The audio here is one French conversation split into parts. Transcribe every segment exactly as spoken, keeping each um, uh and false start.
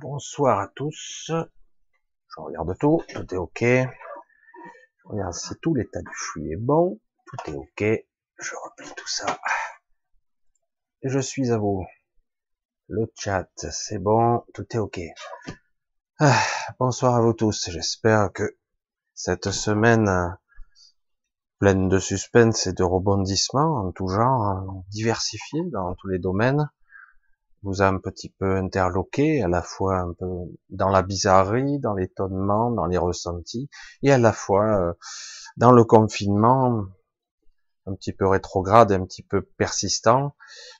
Bonsoir à tous. Je regarde tout, tout est ok. Je regarde si tout l'état du flux est bon, tout est ok. Je replie tout ça. Et je suis à vous. Le chat, c'est bon, tout est ok. Ah, bonsoir à vous tous. J'espère que cette semaine pleine de suspense et de rebondissements en tout genre, diversifiés dans tous les domaines, vous a un petit peu interloqué, à la fois un peu dans la bizarrerie, dans l'étonnement, dans les ressentis, et à la fois dans le confinement, un petit peu rétrograde, un petit peu persistant,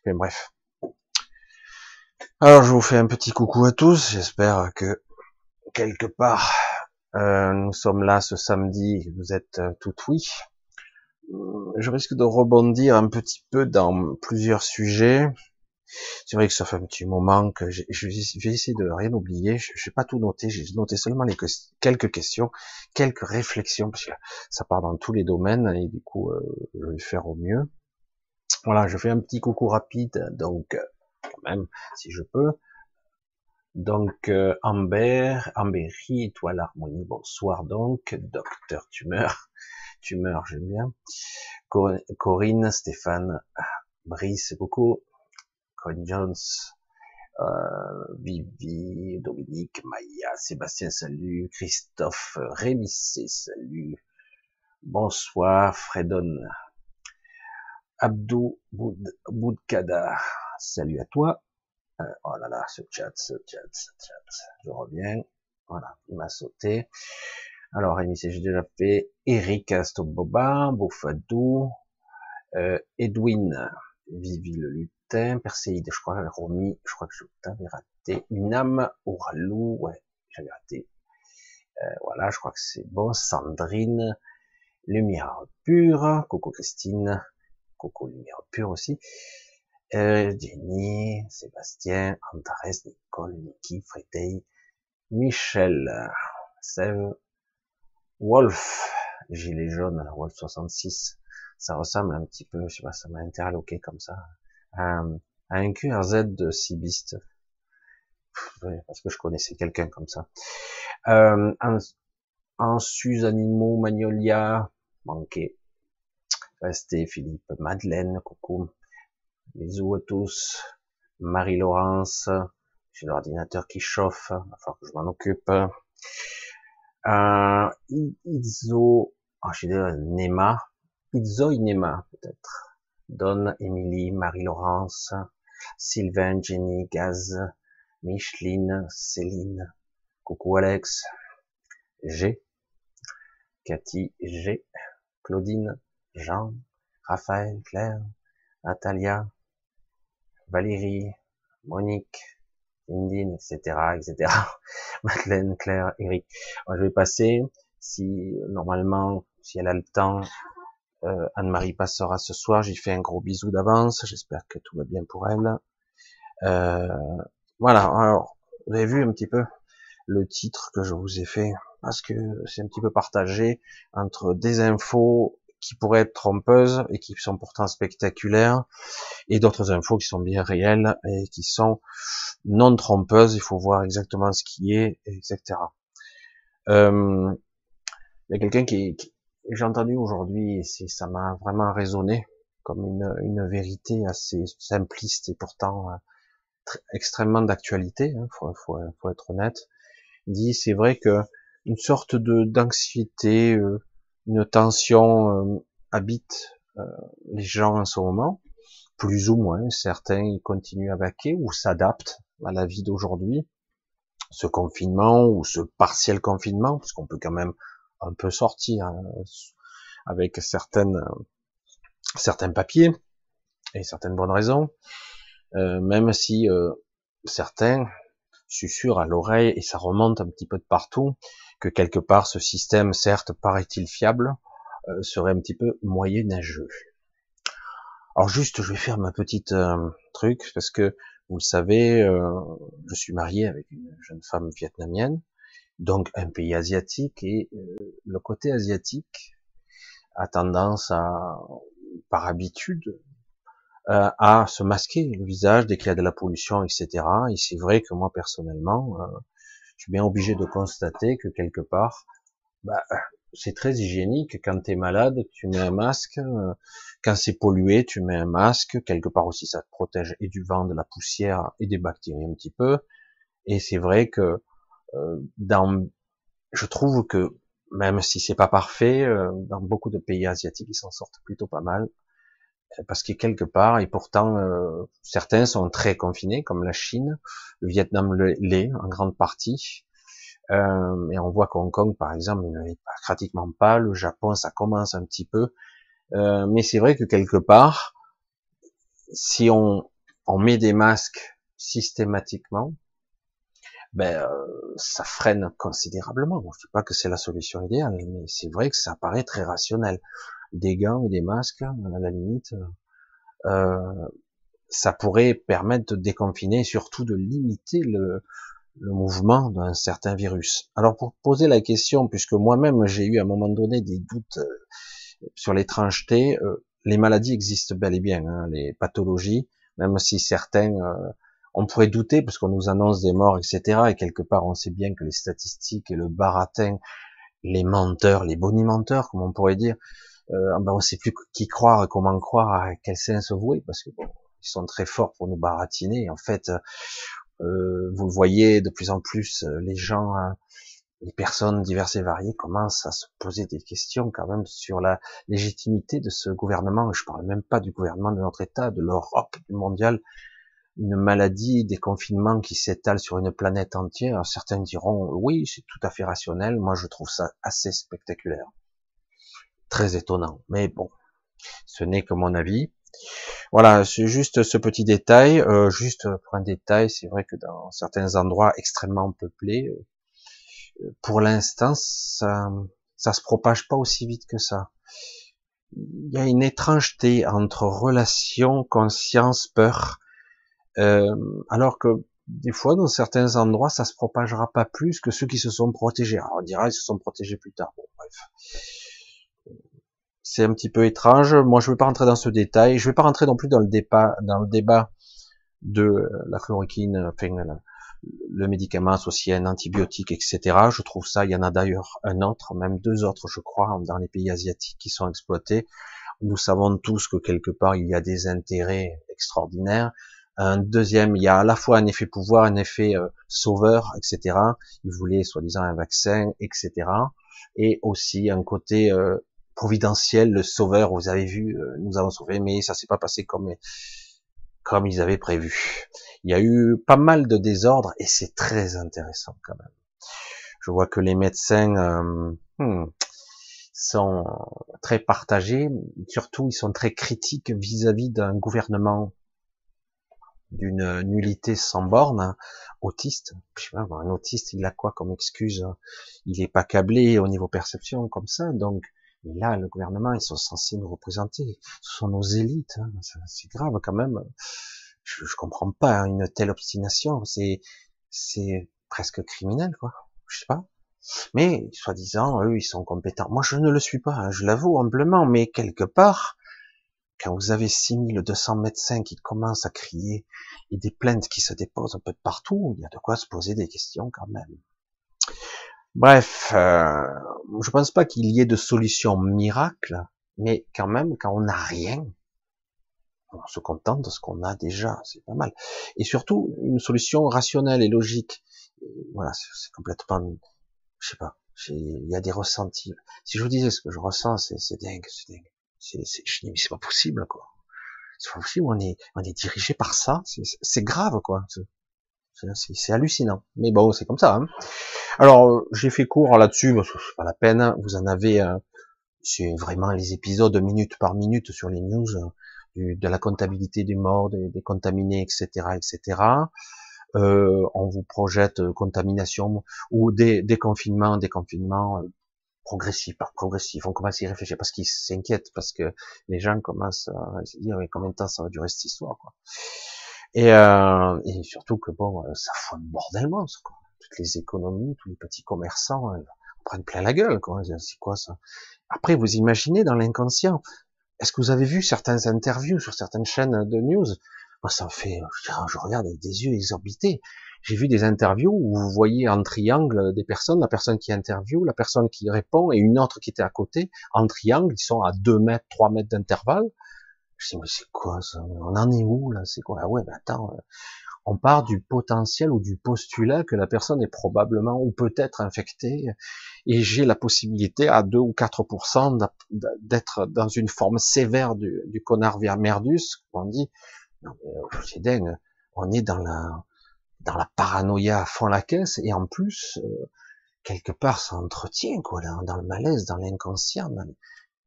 mais bref. Alors je vous fais un petit coucou à tous, j'espère que quelque part, euh, nous sommes là ce samedi, vous êtes tout oui. Je risque de rebondir un petit peu dans plusieurs sujets. C'est vrai que ça fait un petit moment que j'ai, je vais essayer de rien oublier. Je, je n'ai pas tout noté. J'ai noté seulement les que, quelques questions, quelques réflexions, parce que ça part dans tous les domaines et du coup, euh, je vais faire au mieux. Voilà, je fais un petit coucou rapide, donc quand même, si je peux. Donc, euh, Amber, Ambéry, Étoile Harmonie, bonsoir donc, Docteur Tumeur, Tumeur, j'aime bien. Corinne, Stéphane, Brice, beaucoup. Corinne Jones, euh, Vivi, Dominique, Maya, Sébastien, salut, Christophe, Rémi C, salut, bonsoir, Fredon, Abdou Boud, Boudkada, salut à toi, euh, oh là là, ce chat, ce chat, ce chat, je reviens, voilà, il m'a sauté, alors Rémi C, j'ai déjà fait, Eric Astoboba, Bofadou, euh, Edwin, Vivi le Luc, Perséide, je crois, Romy, je crois que je t'avais raté, Unam, Ouralou, ouais, j'avais raté, euh, voilà, je crois que c'est bon, Sandrine, Lumière Pure, Coco Christine, Coco Lumière Pure aussi, euh, Jenny, Sébastien, Antares, Nicole, Niki, Fréteil, Michel, Sève, Wolf, Gilet Jaune, Wolf soixante-six, ça ressemble un petit peu, je sais pas, ça m'a interloqué comme ça, à un Q R Z de Cibiste, parce que je connaissais quelqu'un comme ça, euh, en, en sus animaux, Magnolia, manqué, resté, Philippe, Madeleine, coucou, bisous à tous, Marie-Laurence, j'ai l'ordinateur qui chauffe, il va falloir que je m'en occupe, euh, Izo, oh, j'ai dit Nema, Izo Nema, peut-être, Don, Émilie, Marie-Laurence, Sylvain, Jenny, Gaz, Micheline, Céline, coucou Alex, G, Cathy, G, Claudine, Jean, Raphaël, Claire, Natalia, Valérie, Monique, Indine, et cetera, et cetera, Madeleine, Claire, Eric. Moi, je vais passer, si, normalement, si elle a le temps, Euh, Anne-Marie passera ce soir, j'y fais un gros bisou d'avance, j'espère que tout va bien pour elle. Euh, voilà, alors, vous avez vu un petit peu le titre que je vous ai fait, parce que c'est un petit peu partagé entre des infos qui pourraient être trompeuses et qui sont pourtant spectaculaires, et d'autres infos qui sont bien réelles et qui sont non trompeuses, il faut voir exactement ce qui est, et cetera. Euh, il y a quelqu'un qui... qui j'ai entendu aujourd'hui, et ça m'a vraiment résonné, comme une, une vérité assez simpliste et pourtant euh, très, extrêmement d'actualité, hein, faut, faut, faut être honnête, il dit, c'est vrai que une sorte de d'anxiété, euh, une tension euh, habite euh, les gens en ce moment, plus ou moins, certains ils continuent à vaquer ou s'adaptent à la vie d'aujourd'hui, ce confinement ou ce partiel confinement, parce qu'on peut quand même on peut sortir hein, avec certaines euh, certains papiers et certaines bonnes raisons, euh, même si euh, certains susurrent à l'oreille et ça remonte un petit peu de partout que quelque part ce système, certes paraît-il fiable, euh, serait un petit peu moyenâgeux. Alors juste, je vais faire ma petite euh, truc parce que vous le savez, euh, je suis marié avec une jeune femme vietnamienne. Donc un pays asiatique et euh, le côté asiatique a tendance à, par habitude, euh, à se masquer le visage dès qu'il y a de la pollution, et cetera. Et c'est vrai que moi, personnellement, euh, je suis bien obligé de constater que quelque part, bah, c'est très hygiénique. Quand t'es malade, tu mets un masque. Quand c'est pollué, tu mets un masque. Quelque part aussi, ça te protège et du vent, de la poussière et des bactéries un petit peu. Et c'est vrai que euh, dans, je trouve que même si c'est pas parfait, euh, dans beaucoup de pays asiatiques, ils s'en sortent plutôt pas mal. Parce que quelque part, et pourtant, euh, certains sont très confinés, comme la Chine, le Vietnam l'est en grande partie. Euh, et on voit qu'Hong Kong, par exemple, ne l'est pratiquement pas. Le Japon, ça commence un petit peu. Euh, mais c'est vrai que quelque part, si on, on met des masques systématiquement, ben, euh, ça freine considérablement. Je dis pas que c'est la solution idéale, mais c'est vrai que ça paraît très rationnel. Des gants et des masques, à la limite, euh, ça pourrait permettre de déconfiner, et surtout de limiter le, le mouvement d'un certain virus. Alors pour poser la question, puisque moi-même j'ai eu à un moment donné des doutes sur l'étrangeté, euh, les maladies existent bel et bien, hein, les pathologies, même si certains, euh, on pourrait douter parce qu'on nous annonce des morts, et cetera. Et quelque part, on sait bien que les statistiques et le baratin, les menteurs, les bonimenteurs, comme on pourrait dire, Euh, ben on sait plus qui croire et comment croire, à quel sens vouer, parce que bon, ils sont très forts pour nous baratiner. Et en fait, euh, vous le voyez de plus en plus, les gens, les personnes diverses et variées commencent à se poser des questions quand même sur la légitimité de ce gouvernement. Je parle même pas du gouvernement de notre État, de l'Europe, du mondial. Une maladie, des confinements qui s'étalent sur une planète entière. Certains diront oui, c'est tout à fait rationnel. Moi, je trouve ça assez spectaculaire. Très étonnant, mais bon, ce n'est que mon avis. Voilà, c'est juste ce petit détail, euh, juste pour un détail, c'est vrai que dans certains endroits extrêmement peuplés, euh, pour l'instant, ça, ça se propage pas aussi vite que ça. Il y a une étrangeté entre relation, conscience, peur, euh, alors que des fois, dans certains endroits, ça se propagera pas plus que ceux qui se sont protégés. Alors, on dira, ils se sont protégés plus tard. Bon, bref. C'est un petit peu étrange. Moi, je ne vais pas rentrer dans ce détail. Je ne vais pas rentrer non plus dans le débat, dans le débat de la chloroquine, enfin, le médicament associé à un antibiotique, et cetera. Je trouve ça. Il y en a d'ailleurs un autre, même deux autres, je crois, dans les pays asiatiques qui sont exploités. Nous savons tous que quelque part, il y a des intérêts extraordinaires. Un deuxième, il y a à la fois un effet pouvoir, un effet euh, sauveur, et cetera. Ils voulaient, soi-disant, un vaccin, et cetera. Et aussi un côté euh, providentiel, le sauveur, vous avez vu, nous avons sauvé, mais ça s'est pas passé comme, comme ils avaient prévu. Il y a eu pas mal de désordres, et c'est très intéressant quand même. Je vois que les médecins euh, hmm, sont très partagés, surtout ils sont très critiques vis-à-vis d'un gouvernement d'une nullité sans borne, autiste. Je sais pas, un autiste, il a quoi comme excuse? Il est pas câblé au niveau perception comme ça, donc mais là, le gouvernement, ils sont censés nous représenter. Ce sont nos élites. Hein. C'est grave quand même. Je, je comprends pas hein, une telle obstination. C'est, c'est presque criminel, quoi. Je sais pas. Mais soi-disant, eux, ils sont compétents. Moi, je ne le suis pas. Hein. Je l'avoue humblement. Mais quelque part, quand vous avez six mille deux cents médecins qui commencent à crier et des plaintes qui se déposent un peu de partout, il y a de quoi se poser des questions quand même. Bref, euh, je pense pas qu'il y ait de solution miracle, mais quand même, quand on n'a rien, on se contente de ce qu'on a déjà, c'est pas mal. Et surtout, une solution rationnelle et logique. Voilà, c'est complètement, je sais pas, il y a des ressentis. Si je vous disais ce que je ressens, c'est, c'est dingue, c'est dingue. C'est, c'est, je dis, mais c'est pas possible, quoi. C'est pas possible, on est, on est dirigé par ça, c'est, c'est grave, quoi. C'est, C'est, c'est hallucinant, mais bon, c'est comme ça. Hein. Alors, j'ai fait court là-dessus, parce que c'est pas la peine. Vous en avez, euh, c'est vraiment les épisodes minute par minute sur les news euh, du, de la comptabilité des morts, des, des contaminés, et cetera, et cetera. Euh, on vous projette euh, contamination ou des déconfinements, déconfinements euh, progressifs, par progressifs. On commence à y réfléchir parce qu'ils s'inquiètent, parce que les gens commencent à se dire mais combien de temps ça va durer cette histoire, quoi. Et, euh, et surtout que bon, ça fout un bordel monstre, quoi. Toutes les économies, tous les petits commerçants, ils prennent plein la gueule, quoi. C'est quoi ça? Après, vous imaginez dans l'inconscient, Est-ce que vous avez vu certaines interviews sur certaines chaînes de news? Moi, ça me fait, je regarde avec des yeux exorbités. J'ai vu des interviews où vous voyez en triangle des personnes, la personne qui interviewe, la personne qui répond et une autre qui était à côté. En triangle, ils sont à deux mètres, trois mètres d'intervalle. Je me dis, mais c'est quoi ça? On en est où là? C'est quoi? Ah ouais, ben attends, on part du potentiel ou du postulat que la personne est probablement ou peut-être infectée et j'ai la possibilité à deux ou quatre pour cent d'être dans une forme sévère du, du connard merdus, on dit. Non mais c'est dingue, on est dans la dans la paranoïa à fond la caisse et en plus euh, quelque part ça entretient quoi là, dans le malaise, dans l'inconscient, dans le...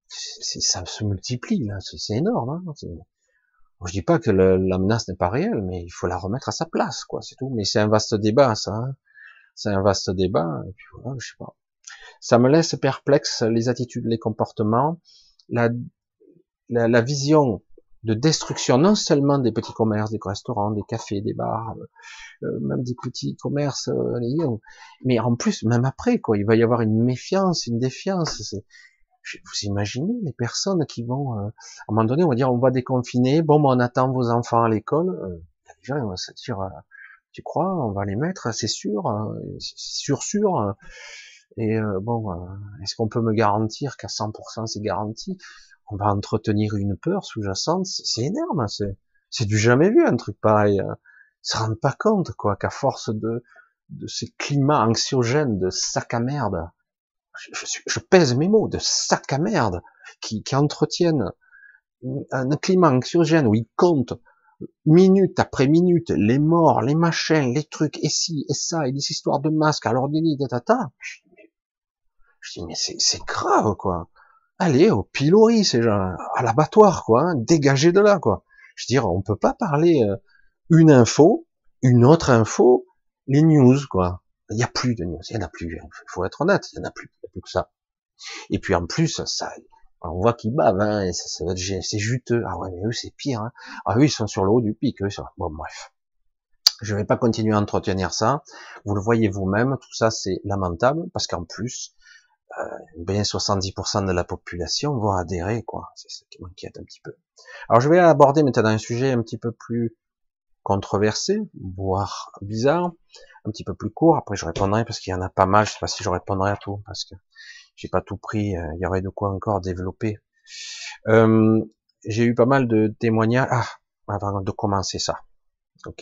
ça se multiplie là, c'est énorme. Hein, je dis pas que le, la menace n'est pas réelle, mais il faut la remettre à sa place quoi, c'est tout. Mais c'est un vaste débat ça, hein. C'est un vaste débat. Et puis voilà, je sais pas. Ça me laisse perplexe les attitudes, les comportements, la la, la vision de destruction, non seulement des petits commerces, des restaurants, des cafés, des bars, euh, même des petits commerces, euh, les liens, mais en plus, même après, quoi, il va y avoir une méfiance, une défiance, c'est, vous imaginez les personnes qui vont, euh, à un moment donné, on va dire, on va déconfiner, bon, ben, on attend vos enfants à l'école, euh, déjà, on va se dire, euh, tu crois, on va les mettre, c'est sûr, euh, c'est sûr, sûr, euh, et euh, bon, euh, est-ce qu'on peut me garantir qu'à cent pour cent c'est garanti? On va entretenir une peur sous-jacente, c'est énorme, c'est, c'est du jamais vu un truc pareil. Ils se rendent pas compte quoi, qu'à force de de ces climats anxiogènes, de sac à merde, je, je, je pèse mes mots, de sac à merde, qui, qui entretiennent un climat anxiogène où ils comptent minute après minute les morts, les machins, les trucs, et ci, et ça, et des histoires de masques à l'ordinaire, tatata. Je dis mais c'est, c'est grave quoi. Allez au pilori, ces gens, à l'abattoir, quoi, hein, dégagez de là, quoi. Je veux dire, on peut pas parler euh, une info, une autre info, les news, quoi. Il n'y a plus de news, il n'y en a plus, il faut être honnête, il n'y en a plus, il n'y a plus que ça. Et puis en plus, ça, on voit qu'ils bavent, hein, et ça, ça va être, c'est juteux. Ah ouais, mais eux, c'est pire, hein. Ah eux, ils sont sur le haut du pic, eux, sont... bon, bref. Je vais pas continuer à entretenir ça, vous le voyez vous-même, tout ça, c'est lamentable, parce qu'en plus, Euh, bien soixante-dix pour cent de la population vont adhérer, quoi. C'est ça qui m'inquiète un petit peu. Alors, je vais aborder maintenant un sujet un petit peu plus controversé, voire bizarre, un petit peu plus court. Après, je répondrai parce qu'il y en a pas mal. Je sais pas si je répondrai à tout parce que j'ai pas tout pris. Il y aurait de quoi encore développer. Euh, j'ai eu pas mal de témoignages. Ah, avant de commencer ça. Ok.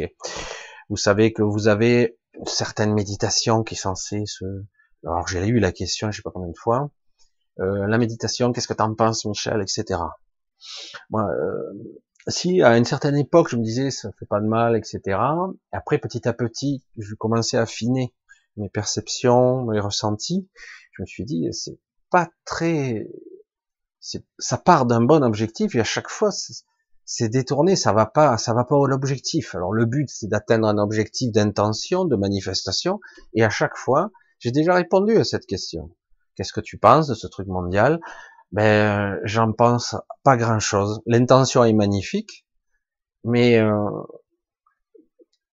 Vous savez que vous avez certaines méditations qui sont censées se alors j'ai eu la question, je sais pas combien de fois, euh, la méditation, qu'est-ce que t'en penses Michel, et cetera. Moi, euh, si à une certaine époque je me disais ça fait pas de mal, et cetera. Après petit à petit, je commençais à affiner mes perceptions, mes ressentis. Je me suis dit c'est pas très, c'est, ça part d'un bon objectif et à chaque fois c'est, c'est détourné, ça va pas, ça va pas à l'objectif. Alors le but c'est d'atteindre un objectif d'intention, de manifestation et à chaque fois j'ai déjà répondu à cette question. Qu'est-ce que tu penses de ce truc mondial? Ben, j'en pense pas grand-chose. L'intention est magnifique, mais euh,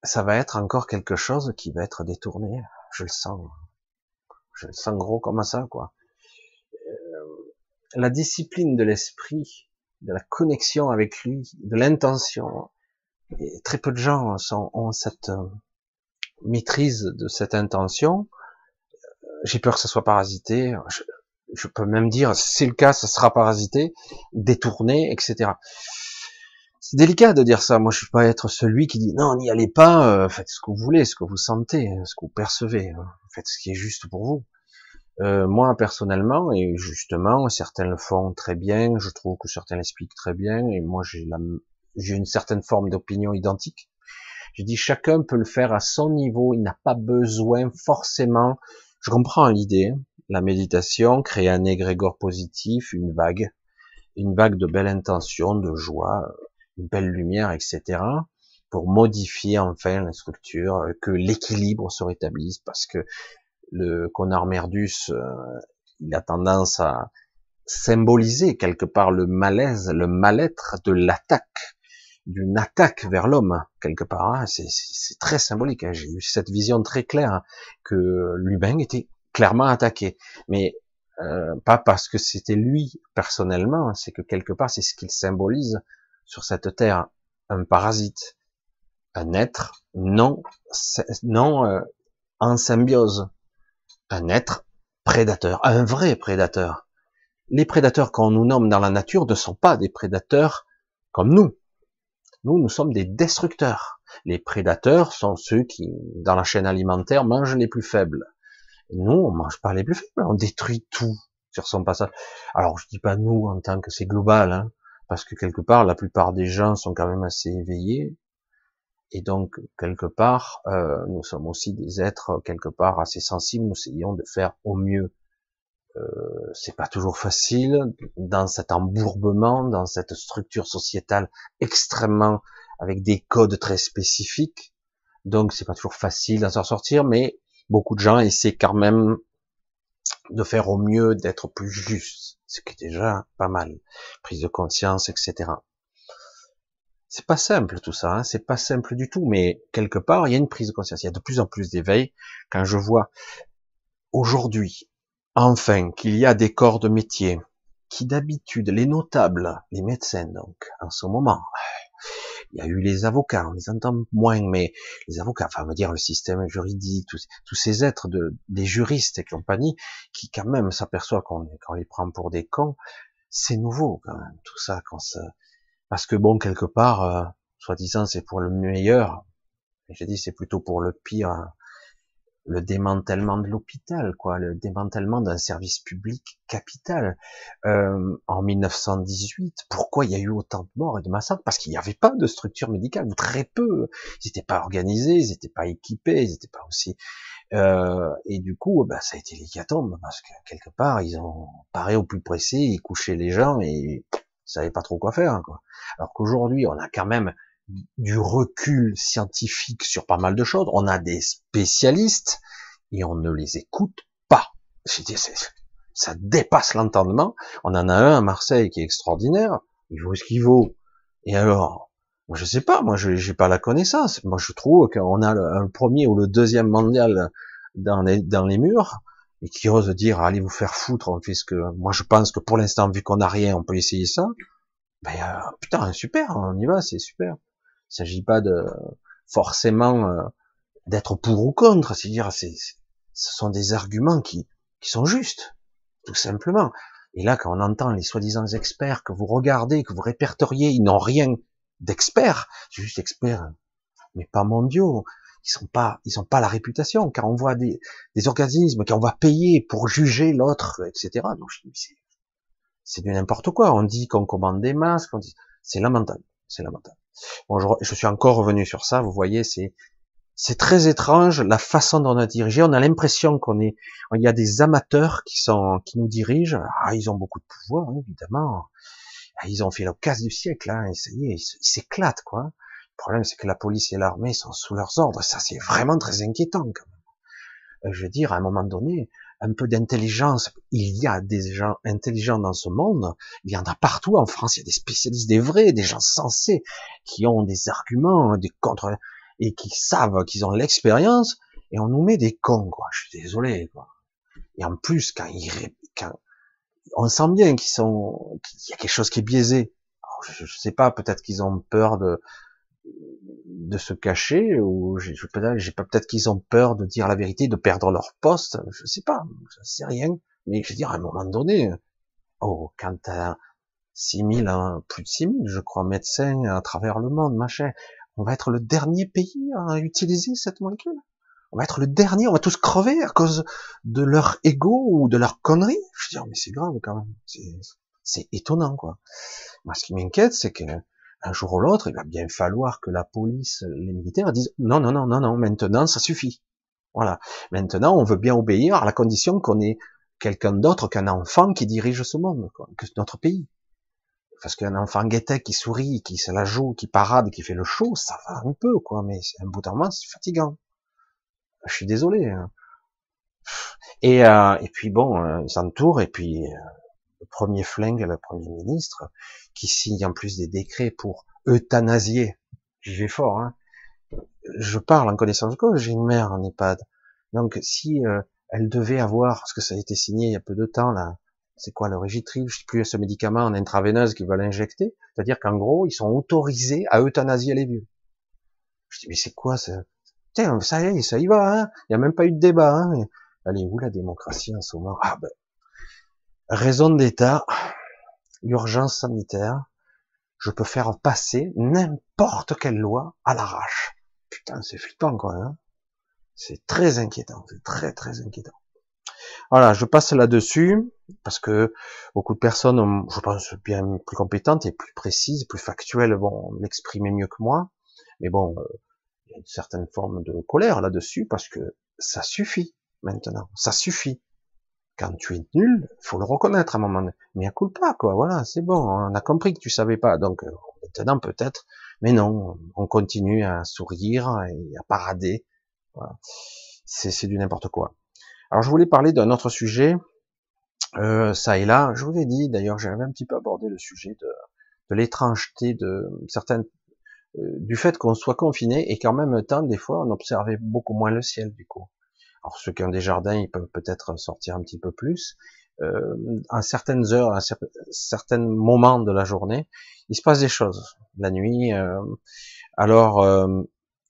ça va être encore quelque chose qui va être détourné. Je le sens. Je le sens gros comme ça, quoi. Euh, la discipline de l'esprit, de la connexion avec lui, de l'intention. Et très peu de gens sont, ont cette euh, maîtrise de cette intention. J'ai peur que ça soit parasité, je, je peux même dire, si c'est le cas, ça sera parasité, détourné, et cetera. C'est délicat de dire ça, moi je ne veux pas être celui qui dit, non, n'y allez pas, euh, faites ce que vous voulez, ce que vous sentez, ce que vous percevez, hein. Faites ce qui est juste pour vous. Euh, moi, personnellement, et justement, certains le font très bien, je trouve que certains l'expliquent très bien, et moi j'ai, la, j'ai une certaine forme d'opinion identique. J'ai dit, chacun peut le faire à son niveau, il n'a pas besoin forcément... Je comprends l'idée, la méditation, créer un égrégore positif, une vague, une vague de belles intentions, de joie, une belle lumière, et cetera, pour modifier enfin la structure, que l'équilibre se rétablisse, parce que le connard merdus, euh, il a tendance à symboliser quelque part le malaise, le mal-être de l'attaque, d'une attaque vers l'homme, quelque part, hein. c'est, c'est, c'est très symbolique, hein. J'ai eu cette vision très claire, hein, que l'humain était clairement attaqué, mais euh, pas parce que c'était lui personnellement, c'est que quelque part c'est ce qu'il symbolise sur cette terre, un parasite, un être non non euh, en symbiose, un être prédateur, un vrai prédateur. Les prédateurs qu'on nous nomme dans la nature ne sont pas des prédateurs comme nous. Nous, nous sommes des destructeurs. Les prédateurs sont ceux qui, dans la chaîne alimentaire, mangent les plus faibles. Nous, on mange pas les plus faibles, on détruit tout sur son passage. Alors, je dis pas nous en tant que c'est global, hein, parce que quelque part, la plupart des gens sont quand même assez éveillés. Et donc, quelque part, euh, nous sommes aussi des êtres, quelque part, assez sensibles. Nous essayons de faire au mieux. Euh, c'est pas toujours facile dans cet embourbement, dans cette structure sociétale extrêmement, avec des codes très spécifiques. Donc, c'est pas toujours facile d'en sortir, mais beaucoup de gens essaient quand même de faire au mieux, d'être plus juste. Ce qui est déjà pas mal. Prise de conscience, et cetera. C'est pas simple tout ça, hein, c'est pas simple du tout, mais quelque part, il y a une prise de conscience, il y a de plus en plus d'éveil. Quand je vois aujourd'hui, enfin, qu'il y a des corps de métier qui d'habitude, les notables, les médecins donc, en ce moment, il y a eu les avocats, on les entend moins, mais les avocats, enfin on va dire le système juridique, tous, tous ces êtres de, des juristes et compagnie, qui quand même s'aperçoivent qu'on qu'on les prend pour des cons, c'est nouveau quand même, tout ça, quand ça... Parce que bon, quelque part, euh, soi-disant, c'est pour le meilleur. J'ai dit, c'est plutôt pour le pire. Hein. Le démantèlement de l'hôpital, quoi. Le démantèlement d'un service public capital. Euh, en mille neuf cent dix-huit, pourquoi il y a eu autant de morts et de massacres? Parce qu'il n'y avait pas de structure médicale, ou très peu. Ils n'étaient pas organisés, ils n'étaient pas équipés, ils n'étaient pas aussi... Euh, et du coup, ben, ça a été l'hécatombe, parce que quelque part, ils ont paré au plus pressé, ils couchaient les gens et... ils savaient pas trop quoi faire, quoi. Alors qu'aujourd'hui, on a quand même du recul scientifique sur pas mal de choses. On a des spécialistes et on ne les écoute pas. J'ai dit, ça dépasse l'entendement. On en a un à Marseille qui est extraordinaire. Il vaut ce qu'il vaut. Et alors, moi, je sais pas. Moi, je j'ai pas la connaissance. Moi, je trouve qu'on a le, le premier ou le deuxième mondial dans les dans les murs. Et qui ose dire, allez vous faire foutre, on fait ce que, moi je pense que pour l'instant, vu qu'on n'a rien, on peut essayer ça, ben, euh, putain, super, on y va, c'est super. Il s'agit pas de, forcément, euh, d'être pour ou contre, c'est-à-dire, c'est, ce sont des arguments qui, qui sont justes, tout simplement. Et là, quand on entend les soi-disant experts que vous regardez, que vous répertoriez, ils n'ont rien d'experts, c'est juste experts, mais pas mondiaux. Ils sont pas, ils sont pas la réputation. Car on voit des, des organismes qu'on va payer pour juger l'autre, et cetera. Donc c'est, c'est du n'importe quoi. On dit qu'on commande des masques, on dit, c'est lamentable, c'est lamentable. Bon, je, je suis encore revenu sur ça. Vous voyez, c'est, c'est très étrange la façon dont on a dirigé. On a l'impression qu'on est, il y a des amateurs qui sont, qui nous dirigent. Ah, ils ont beaucoup de pouvoir, évidemment. Ah, ils ont fait la casse du siècle, hein. Et ça y est, ils, ils s'éclatent, quoi. Le problème, c'est que la police et l'armée sont sous leurs ordres. Ça, c'est vraiment très inquiétant, quand même. Je veux dire, à un moment donné, un peu d'intelligence. Il y a des gens intelligents dans ce monde. Il y en a partout. En France, il y a des spécialistes, des vrais, des gens sensés, qui ont des arguments, des contre, et qui savent qu'ils ont l'expérience. Et on nous met des cons, quoi. Je suis désolé, quoi. Et en plus, quand ils, quand on sent bien qu'ils sont, qu'il y a quelque chose qui est biaisé. Alors, je, je sais pas, peut-être qu'ils ont peur de, de se cacher, ou je, je, je, peut-être qu'ils ont peur de dire la vérité, de perdre leur poste, je sais pas, je sais rien, mais je veux dire, à un moment donné, oh, quand t'as six mille, hein, plus de six mille, je crois, médecins à travers le monde, machin, on va être le dernier pays à utiliser cette molécule, on va être le dernier, on va tous crever à cause de leur ego ou de leur connerie, je veux dire, mais c'est grave quand même, c'est, c'est étonnant, quoi. Moi, ce qui m'inquiète, c'est que un jour ou l'autre, il va bien falloir que la police, les militaires disent non, non, non, non, non, maintenant ça suffit. Voilà. Maintenant, on veut bien obéir à la condition qu'on ait quelqu'un d'autre qu'un enfant qui dirige ce monde, quoi, que notre pays. Parce qu'un enfant guettait qui sourit, qui se la joue, qui parade, qui fait le show, ça va un peu, quoi, mais un bout d'un moment, c'est fatigant. Je suis désolé. Et, euh, et puis bon, euh, ils s'entourent, et puis. Euh, le premier flingue, le premier ministre, qui signe en plus des décrets pour euthanasier. J'y vais fort, hein. Je parle en connaissance de cause, j'ai une mère en EHPAD. Donc, si euh, elle devait avoir, parce que ça a été signé il y a peu de temps, là, c'est quoi le Régitril, je sais plus, ce médicament en intraveineuse qu'ils veulent injecter, c'est-à-dire qu'en gros, ils sont autorisés à euthanasier les vieux. Je dis, mais c'est quoi ça? Putain, ça y est, ça y va, hein, il n'y a même pas eu de débat, hein, mais elle est où la démocratie en ce moment? Ah ben, raison d'État, l'urgence sanitaire, je peux faire passer n'importe quelle loi à l'arrache. Putain, c'est flippant, quoi, hein. C'est très inquiétant, c'est très très inquiétant. Voilà, je passe là-dessus, parce que beaucoup de personnes, ont, je pense, bien plus compétentes et plus précises, plus factuelles, vont l'exprimer mieux que moi, mais bon, il y a une certaine forme de colère là-dessus, parce que ça suffit, maintenant, ça suffit. Quand tu es nul, faut le reconnaître à un moment donné, mais à coup de pas, quoi, voilà, c'est bon, on a compris que tu savais pas, donc maintenant peut-être, mais non, on continue à sourire et à parader. Voilà. C'est, c'est du n'importe quoi. Alors je voulais parler d'un autre sujet, euh, ça et là, je vous ai dit, d'ailleurs j'avais un petit peu abordé le sujet de, de l'étrangeté de certaines, euh, du fait qu'on soit confiné et qu'en même temps, des fois, on observait beaucoup moins le ciel du coup. Alors ceux qui ont des jardins, ils peuvent peut-être sortir un petit peu plus. Euh, à certaines heures, à cer- certains moments de la journée, il se passe des choses. La nuit, euh, alors... Euh,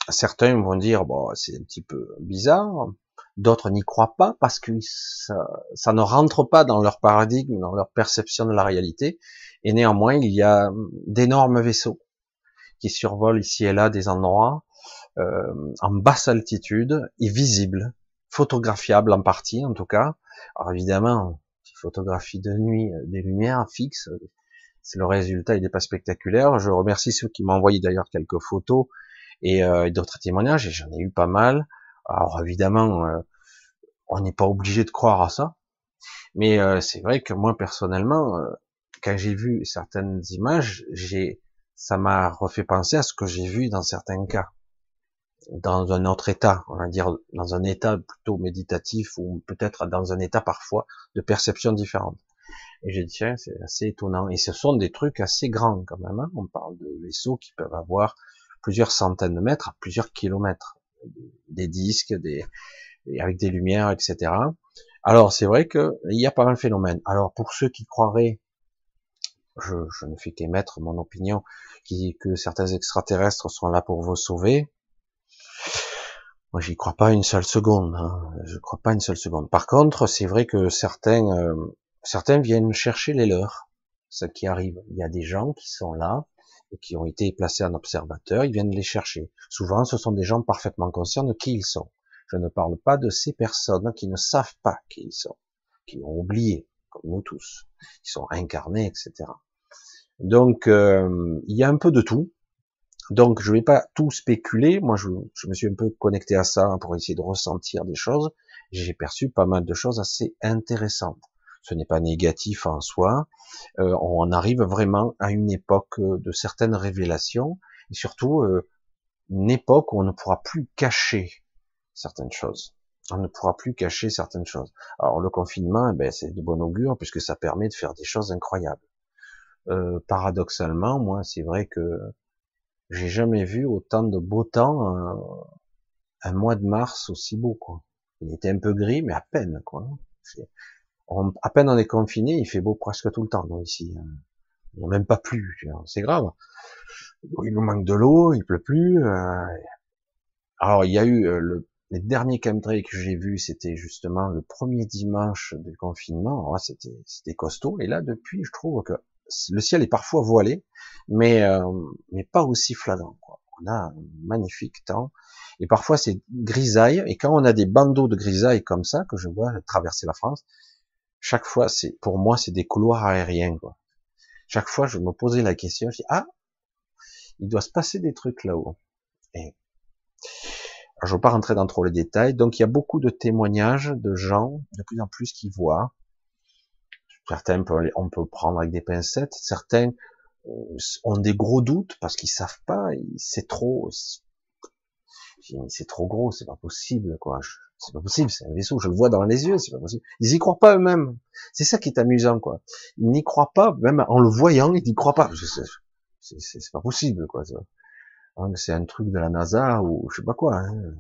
certains vont dire bon c'est un petit peu bizarre, d'autres n'y croient pas parce que ça, ça ne rentre pas dans leur paradigme, dans leur perception de la réalité. Et néanmoins il y a d'énormes vaisseaux qui survolent ici et là des endroits euh, en basse altitude et visibles, photographiables en partie en tout cas. Alors évidemment, si photographie de nuit des lumières fixes, c'est le résultat il n'est pas spectaculaire. Je remercie ceux qui m'ont envoyé d'ailleurs quelques photos. Et euh, d'autres témoignages, et j'en ai eu pas mal. Alors évidemment, euh, on n'est pas obligé de croire à ça, mais euh, c'est vrai que moi personnellement, euh, quand j'ai vu certaines images, j'ai, ça m'a refait penser à ce que j'ai vu dans certains cas, dans un autre état, on va dire dans un état plutôt méditatif ou peut-être dans un état parfois de perception différente. Et j'ai dit tiens, c'est assez étonnant. Et ce sont des trucs assez grands quand même. Hein. On parle de vaisseaux qui peuvent avoir plusieurs centaines de mètres, à plusieurs kilomètres, des disques, des, avec des lumières, et cetera. Alors, c'est vrai qu'il y a pas mal de phénomènes. Alors, pour ceux qui croiraient, je, je ne fais qu'émettre mon opinion, qui, que certains extraterrestres sont là pour vous sauver, moi, j'y crois pas une seule seconde, hein. Je crois pas une seule seconde. Par contre, c'est vrai que certains, euh, certains viennent chercher les leurs, ce qui arrive. Il y a des gens qui sont là, et qui ont été placés en observateur, ils viennent les chercher. Souvent, ce sont des gens parfaitement conscients de qui ils sont. Je ne parle pas de ces personnes qui ne savent pas qui ils sont, qui ont oublié, comme nous tous, qui sont incarnés, et cetera. Donc, euh, il y a un peu de tout. Donc, je ne vais pas tout spéculer. Moi, je, je me suis un peu connecté à ça pour essayer de ressentir des choses. J'ai perçu pas mal de choses assez intéressantes. Ce n'est pas négatif en soi, euh, on arrive vraiment à une époque de certaines révélations, et surtout euh, une époque où on ne pourra plus cacher certaines choses, on ne pourra plus cacher certaines choses. Alors le confinement, eh ben, c'est de bon augure, puisque ça permet de faire des choses incroyables. Euh, paradoxalement, moi c'est vrai que j'ai jamais vu autant de beau temps, euh, un mois de mars aussi beau, quoi. Il était un peu gris, mais à peine, quoi. C'est... On, à peine on est confiné, il fait beau presque tout le temps, nous, ici. Il n'y a même pas plu, c'est grave. Il nous manque de l'eau, il pleut plus. Alors, il y a eu, le, les derniers chemtrails que j'ai vus, c'était justement le premier dimanche du confinement. Alors, c'était, c'était costaud. Et là, depuis, je trouve que le ciel est parfois voilé, mais, euh, mais pas aussi flagrant, quoi. On a un magnifique temps. Et parfois, c'est grisaille. Et quand on a des bandeaux de grisaille comme ça, que je vois traverser la France, chaque fois, c'est, pour moi, c'est des couloirs aériens, quoi. Chaque fois, je me posais la question, je dis, ah, il doit se passer des trucs là-haut. Et, alors, je ne veux pas rentrer dans trop les détails. Donc, il y a beaucoup de témoignages de gens, de plus en plus, qui voient. Certains, peuvent, on peut prendre avec des pincettes. Certains ont des gros doutes parce qu'ils savent pas. C'est trop, c'est trop gros, c'est pas possible, quoi. Je, c'est pas possible, c'est un vaisseau, je le vois dans les yeux, c'est pas possible. Ils y croient pas eux-mêmes. C'est ça qui est amusant, quoi. Ils n'y croient pas, même en le voyant, ils n'y croient pas. C'est, c'est, c'est pas possible, quoi. c'est un truc de la NASA ou je sais pas quoi. Hein.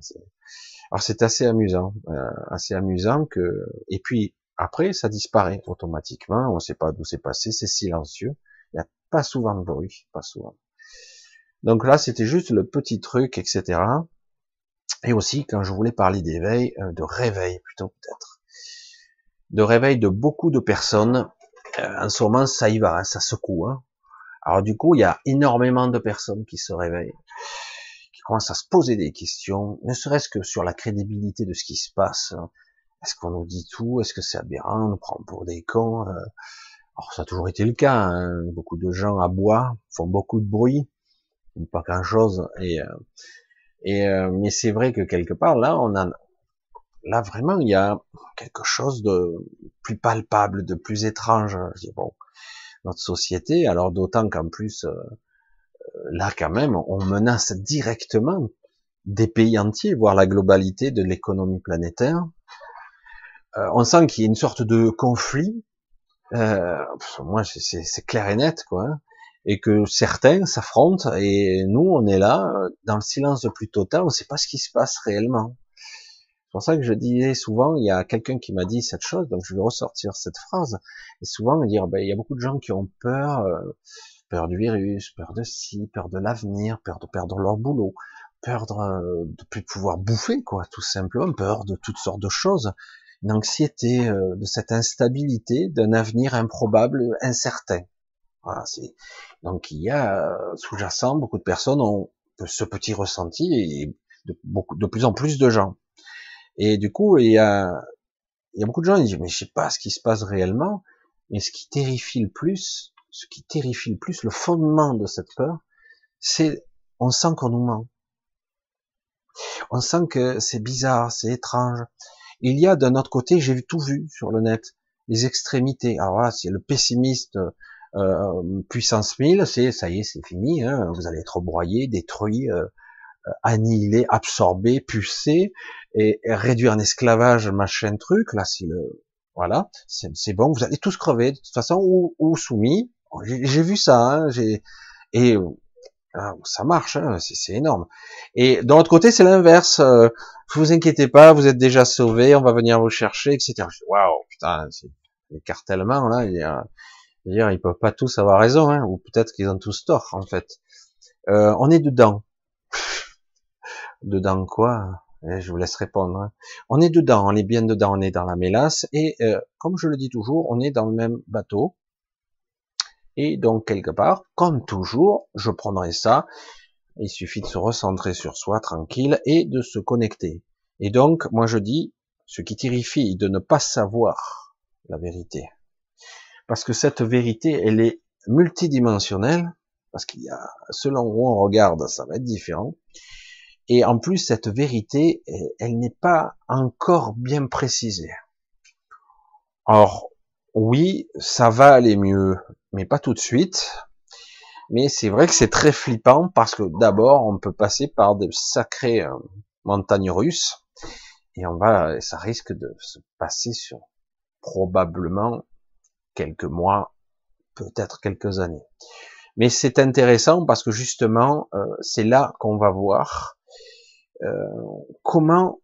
Alors c'est assez amusant, euh, assez amusant que. Et puis après, ça disparaît automatiquement. On ne sait pas d'où c'est passé. C'est silencieux. Il n'y a pas souvent de bruit, pas souvent. Donc là, c'était juste le petit truc, et cetera. Et aussi quand je voulais parler d'éveil, euh, de réveil plutôt peut-être, de réveil de beaucoup de personnes. Euh, en ce moment, ça y va, hein, ça secoue. Hein. Alors du coup, il y a énormément de personnes qui se réveillent, qui commencent à se poser des questions, ne serait-ce que sur la crédibilité de ce qui se passe. Est-ce qu'on nous dit tout? Est-ce que c'est aberrant? On nous prend pour des cons? Alors ça a toujours été le cas. Hein. Beaucoup de gens aboient, font beaucoup de bruit, pas grand-chose. Et, et mais c'est vrai que quelque part là, on a, là vraiment, il y a quelque chose de plus palpable, de plus étrange. Je dis bon. Notre société, alors d'autant qu'en plus, euh, là quand même, on menace directement des pays entiers, voire la globalité de l'économie planétaire. Euh, on sent qu'il y a une sorte de conflit, euh, moi c'est, c'est clair et net, quoi, et que certains s'affrontent, et nous on est là, dans le silence le plus total, on ne sait pas ce qui se passe réellement. C'est pour ça que je disais souvent, il y a quelqu'un qui m'a dit cette chose, donc je vais ressortir cette phrase, et souvent me dire, ben, il y a beaucoup de gens qui ont peur, euh, peur du virus, peur de ci, peur de l'avenir, peur de perdre leur boulot, peur de ne plus pouvoir bouffer, quoi, tout simplement, peur de toutes sortes de choses, une anxiété, euh, de cette instabilité, d'un avenir improbable, incertain. Voilà, c'est... Donc il y a, euh, sous-jacent, beaucoup de personnes ont ce petit ressenti, et de, beaucoup, de plus en plus de gens. Et du coup, il y a, il y a beaucoup de gens qui disent, mais je sais pas ce qui se passe réellement, mais ce qui terrifie le plus, ce qui terrifie le plus, le fondement de cette peur, c'est, on sent qu'on nous ment. On sent que c'est bizarre, c'est étrange. Il y a d'un autre côté, j'ai tout vu sur le net, les extrémités. Alors là, c'est le pessimiste, euh, puissance mille, c'est, ça y est, c'est fini, hein, vous allez être broyé, détruit, euh, annihiler, absorber, pucer et réduire en esclavage machin truc, là c'est le voilà, c'est, c'est bon, vous allez tous crever de toute façon ou, ou soumis, j'ai, j'ai vu ça, hein, j'ai et ah, ça marche, hein, c'est, c'est énorme. Et de l'autre côté c'est l'inverse, euh, vous inquiétez pas, vous êtes déjà sauvés, on va venir vous chercher, et cetera. Waouh, putain, c'est l'écartèlement là, il a, c'est-à-dire ils peuvent pas tous avoir raison, hein, ou peut-être qu'ils ont tous tort en fait. Euh, on est dedans. Dedans quoi? Je vous laisse répondre. On est dedans, on est bien dedans, on est dans la mélasse, et euh, comme je le dis toujours, on est dans le même bateau, et donc quelque part, comme toujours, je prendrai ça, il suffit de se recentrer sur soi, tranquille, et de se connecter. Et donc, moi je dis, ce qui terrifie, de ne pas savoir la vérité, parce que cette vérité, elle est multidimensionnelle, parce qu'il y a, selon où on regarde, ça va être différent. Et en plus, cette vérité, elle n'est pas encore bien précisée. Or, oui, ça va aller mieux, mais pas tout de suite. Mais c'est vrai que c'est très flippant parce que d'abord, on peut passer par de sacrées montagnes russes et on va, ça risque de se passer sur probablement quelques mois, peut-être quelques années. Mais c'est intéressant parce que justement, euh, c'est là qu'on va voir. Euh, comment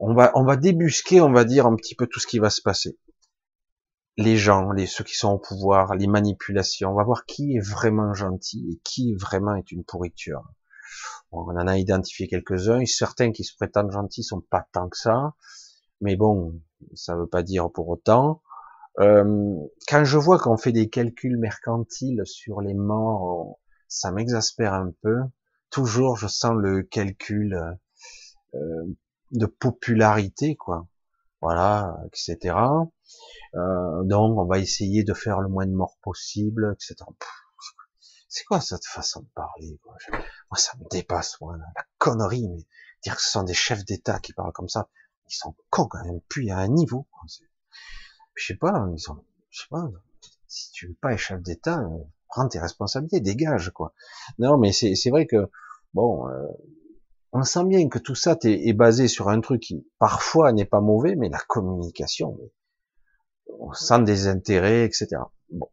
on va on va débusquer, on va dire un petit peu tout ce qui va se passer. Les gens, les ceux qui sont au pouvoir, les manipulations, on va voir qui est vraiment gentil et qui vraiment est une pourriture. Bon, on en a identifié quelques-uns, et certains qui se prétendent gentils sont pas tant que ça, mais bon, ça veut pas dire pour autant. Euh, quand je vois qu'on fait des calculs mercantiles sur les morts, ça m'exaspère un peu. Toujours, je sens le calcul euh, de popularité, quoi. Voilà, et cetera. Euh, donc, on va essayer de faire le moins de morts possible, et cetera. Pff, c'est quoi cette façon de parler, quoi? Je, moi, ça me dépasse, moi, la connerie. Mais dire que ce sont des chefs d'État qui parlent comme ça, ils sont cons quand même. Puis à un niveau, quoi. Je sais pas, ils sont, je sais pas. Si tu veux pas être chef d'État. Prends tes responsabilités, dégage, quoi. Non, mais c'est, c'est vrai que, bon, euh, on sent bien que tout ça est basé sur un truc qui, parfois, n'est pas mauvais, mais la communication, on sent des intérêts, et cetera. Bon,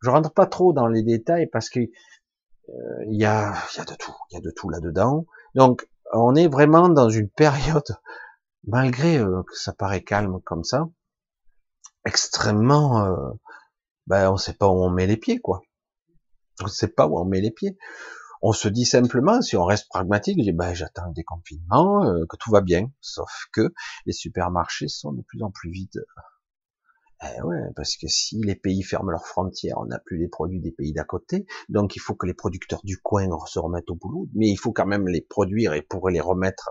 je rentre pas trop dans les détails, parce que euh, y a, y a de tout, il y a de tout là-dedans. Donc, on est vraiment dans une période, malgré euh, que ça paraît calme comme ça, extrêmement, euh, ben, on sait pas où on met les pieds, quoi. On sait pas où on met les pieds. On se dit simplement, si on reste pragmatique, ben, j'attends le déconfinement, euh, que tout va bien, sauf que les supermarchés sont de plus en plus vides. Eh ouais, parce que si les pays ferment leurs frontières, on n'a plus les produits des pays d'à côté, donc il faut que les producteurs du coin se remettent au boulot, mais il faut quand même les produire et pour les remettre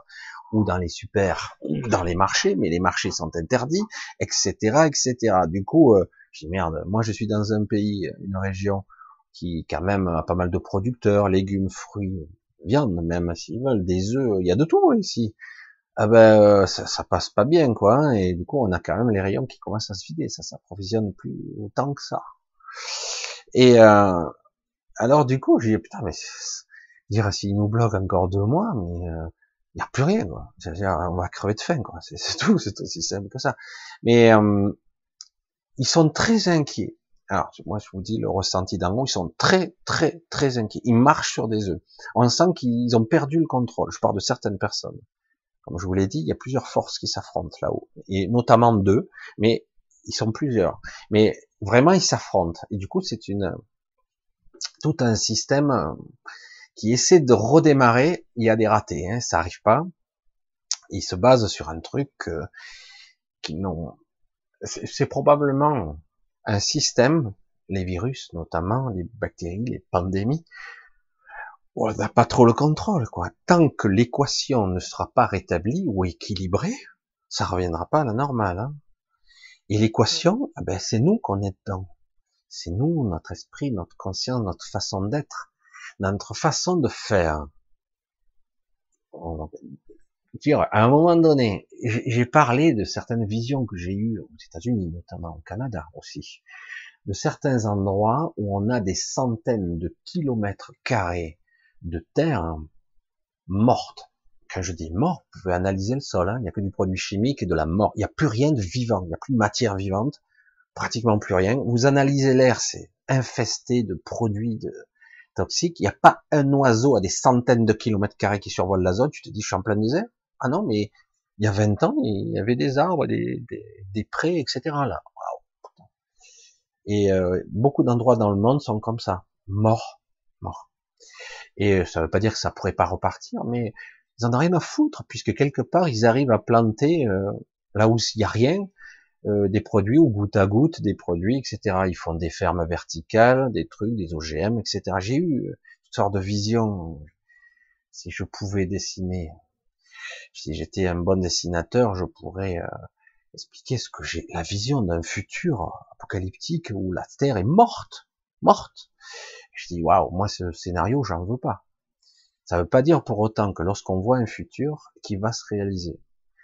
ou dans les super, ou dans les marchés, mais les marchés sont interdits, et cetera, et cetera. Du coup, euh, je dis merde, moi je suis dans un pays, une région qui quand même a pas mal de producteurs, légumes, fruits, viande même s'ils veulent, des œufs, il y a de tout ici. Ah ben, ça, ça passe pas bien, quoi, hein, et du coup, on a quand même les rayons qui commencent à se vider, ça s'approvisionne plus autant que ça. Et euh, alors, du coup, j'ai dit, putain, mais dire s'ils nous bloquent encore deux mois, mais il euh, n'y a plus rien, quoi. C'est-à-dire, on va crever de faim, quoi, c'est tout, c'est aussi simple que ça. Mais euh, ils sont très inquiets. Alors, moi, je vous dis, le ressenti d'en haut, ils sont très, très, très inquiets. Ils marchent sur des œufs. On sent qu'ils ont perdu le contrôle. Je parle de certaines personnes. Comme je vous l'ai dit, il y a plusieurs forces qui s'affrontent là-haut, et notamment deux, mais ils sont plusieurs. Mais vraiment, ils s'affrontent. Et du coup, c'est une tout un système qui essaie de redémarrer. Il y a des ratés, hein, ça arrive pas. Ils se basent sur un truc euh, qui n'ont. C'est probablement un système, les virus notamment, les bactéries, les pandémies. On n'a pas trop le contrôle, quoi. Tant que l'équation ne sera pas rétablie ou équilibrée, ça reviendra pas à la normale, hein. Et l'équation, ben, c'est nous qu'on est dedans. C'est nous, notre esprit, notre conscience, notre façon d'être, notre façon de faire. On... Dire, à un moment donné, j'ai parlé de certaines visions que j'ai eues aux États-Unis, notamment au Canada aussi, de certains endroits où on a des centaines de kilomètres carrés de terre morte. Quand je dis mort, vous pouvez analyser le sol, hein. Il n'y a que du produit chimique et de la mort. Il n'y a plus rien de vivant, il n'y a plus de matière vivante, pratiquement plus rien. Vous analysez l'air, c'est infesté de produits de... toxiques. Il n'y a pas un oiseau à des centaines de kilomètres carrés qui survole la zone. Tu te dis, je suis en plein désert. Ah non, mais il y a vingt ans, il y avait des arbres, des, des, des prés, et cetera. Là. Wow. Et euh, beaucoup d'endroits dans le monde sont comme ça, morts, morts. Et ça ne veut pas dire que ça pourrait pas repartir, mais ils en ont rien à foutre, puisque quelque part, ils arrivent à planter, euh, là où il n'y a rien, euh, des produits, ou goutte à goutte, des produits, et cetera. Ils font des fermes verticales, des trucs, des O G M, et cetera. J'ai eu toutes sortes de visions. Si je pouvais dessiner, si j'étais un bon dessinateur, je pourrais euh, expliquer ce que j'ai, la vision d'un futur apocalyptique où la Terre est morte, morte. Je dis, waouh, moi, ce scénario, j'en veux pas. Ça veut pas dire pour autant que lorsqu'on voit un futur, qu'il va se réaliser.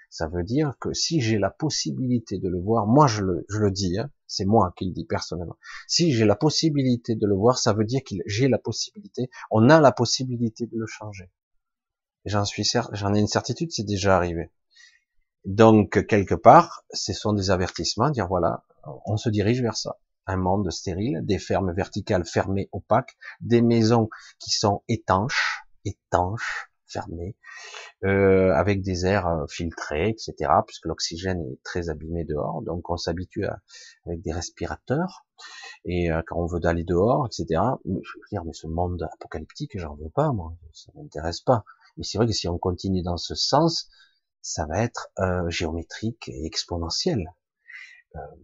Ça veut dire que si j'ai la possibilité de le voir, moi, je le, je le dis, hein, c'est moi qui le dis personnellement. Si j'ai la possibilité de le voir, ça veut dire que j'ai la possibilité, on a la possibilité de le changer. J'en suis certain, j'en ai une certitude, c'est déjà arrivé. Donc, quelque part, ce sont des avertissements, dire voilà, on se dirige vers ça. Un monde stérile, des fermes verticales fermées, opaques, des maisons qui sont étanches, étanches, fermées, euh, avec des airs filtrés, et cetera, puisque l'oxygène est très abîmé dehors, donc on s'habitue à, avec des respirateurs, et euh, quand on veut aller dehors, et cetera, mais, je veux dire, mais ce monde apocalyptique, j'en veux pas, moi, ça m'intéresse pas. Mais c'est vrai que si on continue dans ce sens, ça va être euh, géométrique et exponentiel.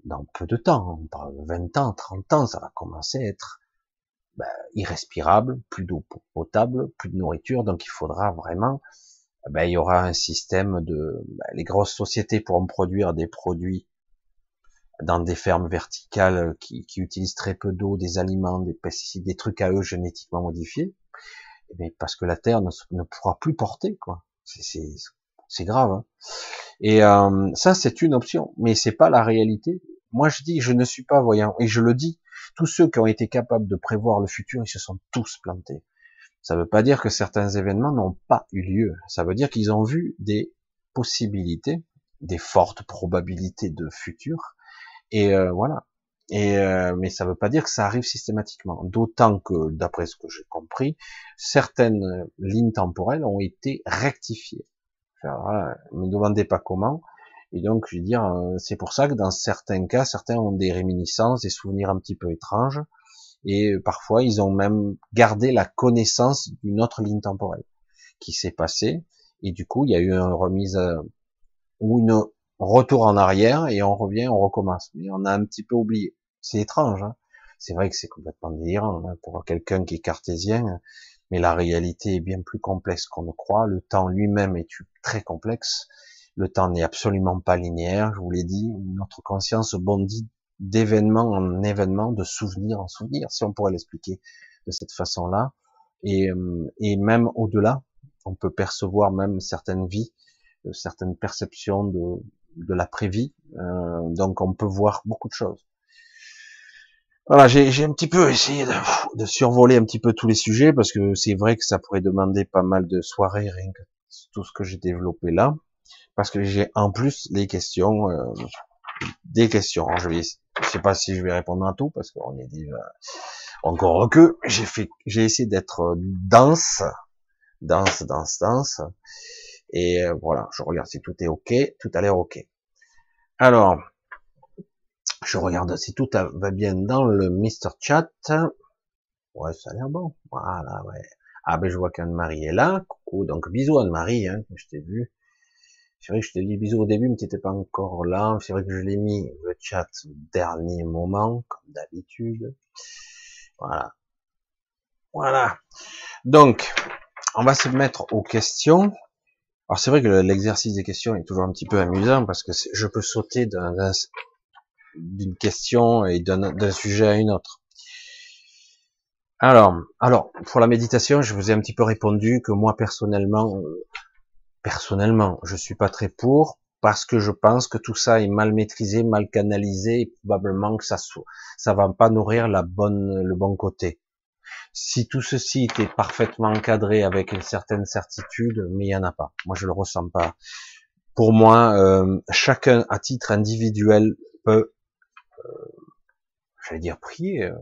Dans peu de temps, on parle de vingt ans, trente ans, ça va commencer à être ben, irrespirable, plus d'eau potable, plus de nourriture, donc il faudra vraiment, ben, il y aura un système de, ben, les grosses sociétés pourront produire des produits dans des fermes verticales qui, qui utilisent très peu d'eau, des aliments, des pesticides, des trucs à eux génétiquement modifiés, mais parce que la terre ne, ne pourra plus porter, quoi. C'est, c'est, c'est grave, hein. Et euh, ça, c'est une option, mais c'est pas la réalité. Moi, je dis, je ne suis pas voyant, et je le dis. Tous ceux qui ont été capables de prévoir le futur, ils se sont tous plantés. Ça ne veut pas dire que certains événements n'ont pas eu lieu. Ça veut dire qu'ils ont vu des possibilités, des fortes probabilités de futur, et euh, voilà. Et euh, mais ça ne veut pas dire que ça arrive systématiquement. D'autant que, d'après ce que j'ai compris, certaines lignes temporelles ont été rectifiées. Alors, voilà, ne me demandez pas comment. Et donc, je veux dire, euh, c'est pour ça que dans certains cas, certains ont des réminiscences, des souvenirs un petit peu étranges. Et parfois, ils ont même gardé la connaissance d'une autre ligne temporelle qui s'est passée. Et du coup, il y a eu une remise euh, ou une retour en arrière et on revient, on recommence. Mais on a un petit peu oublié. C'est étrange, hein. C'est vrai que c'est complètement délirant, hein, pour quelqu'un qui est cartésien. Mais la réalité est bien plus complexe qu'on ne croit. Le temps lui-même est très complexe. Le temps n'est absolument pas linéaire. Je vous l'ai dit, notre conscience bondit d'événement en événement, de souvenir en souvenir, si on pourrait l'expliquer de cette façon-là. Et, et même au-delà, on peut percevoir même certaines vies, certaines perceptions de, de l'après-vie. Euh, donc on peut voir beaucoup de choses. Voilà, j'ai, j'ai un petit peu essayé de, de survoler un petit peu tous les sujets, parce que c'est vrai que ça pourrait demander pas mal de soirées, rien que tout ce que j'ai développé là, parce que j'ai en plus des questions, euh, des questions. Alors, je vais, je sais pas si je vais répondre à tout, parce qu'on est déjà encore que j'ai fait, j'ai essayé d'être dense, dense, dense, dense, et euh, voilà, je regarde si tout est ok, tout a l'air ok. Alors. Je regarde si tout va bien dans le Mister Chat. Ouais, ça a l'air bon. Voilà, ouais. Ah, ben, je vois qu'Anne-Marie est là. Coucou. Donc, bisous, Anne-Marie, hein. Je t'ai vu. C'est vrai que je t'ai dit bisous au début, mais t'étais pas encore là. C'est vrai que je l'ai mis le chat au dernier moment, comme d'habitude. Voilà. Voilà. Donc, on va se mettre aux questions. Alors, c'est vrai que l'exercice des questions est toujours un petit peu amusant, parce que je peux sauter d'un, d'un d'une question et d'un, d'un sujet à une autre. Alors, alors, pour la méditation, je vous ai un petit peu répondu que moi, personnellement, euh, personnellement, je suis pas très pour, parce que je pense que tout ça est mal maîtrisé, mal canalisé, et probablement que ça ça va pas nourrir la bonne, le bon côté. Si tout ceci était parfaitement encadré avec une certaine certitude, mais il y en a pas. Moi, je le ressens pas. Pour moi, euh, chacun, à titre individuel, peut Euh, j'allais dire prier, euh,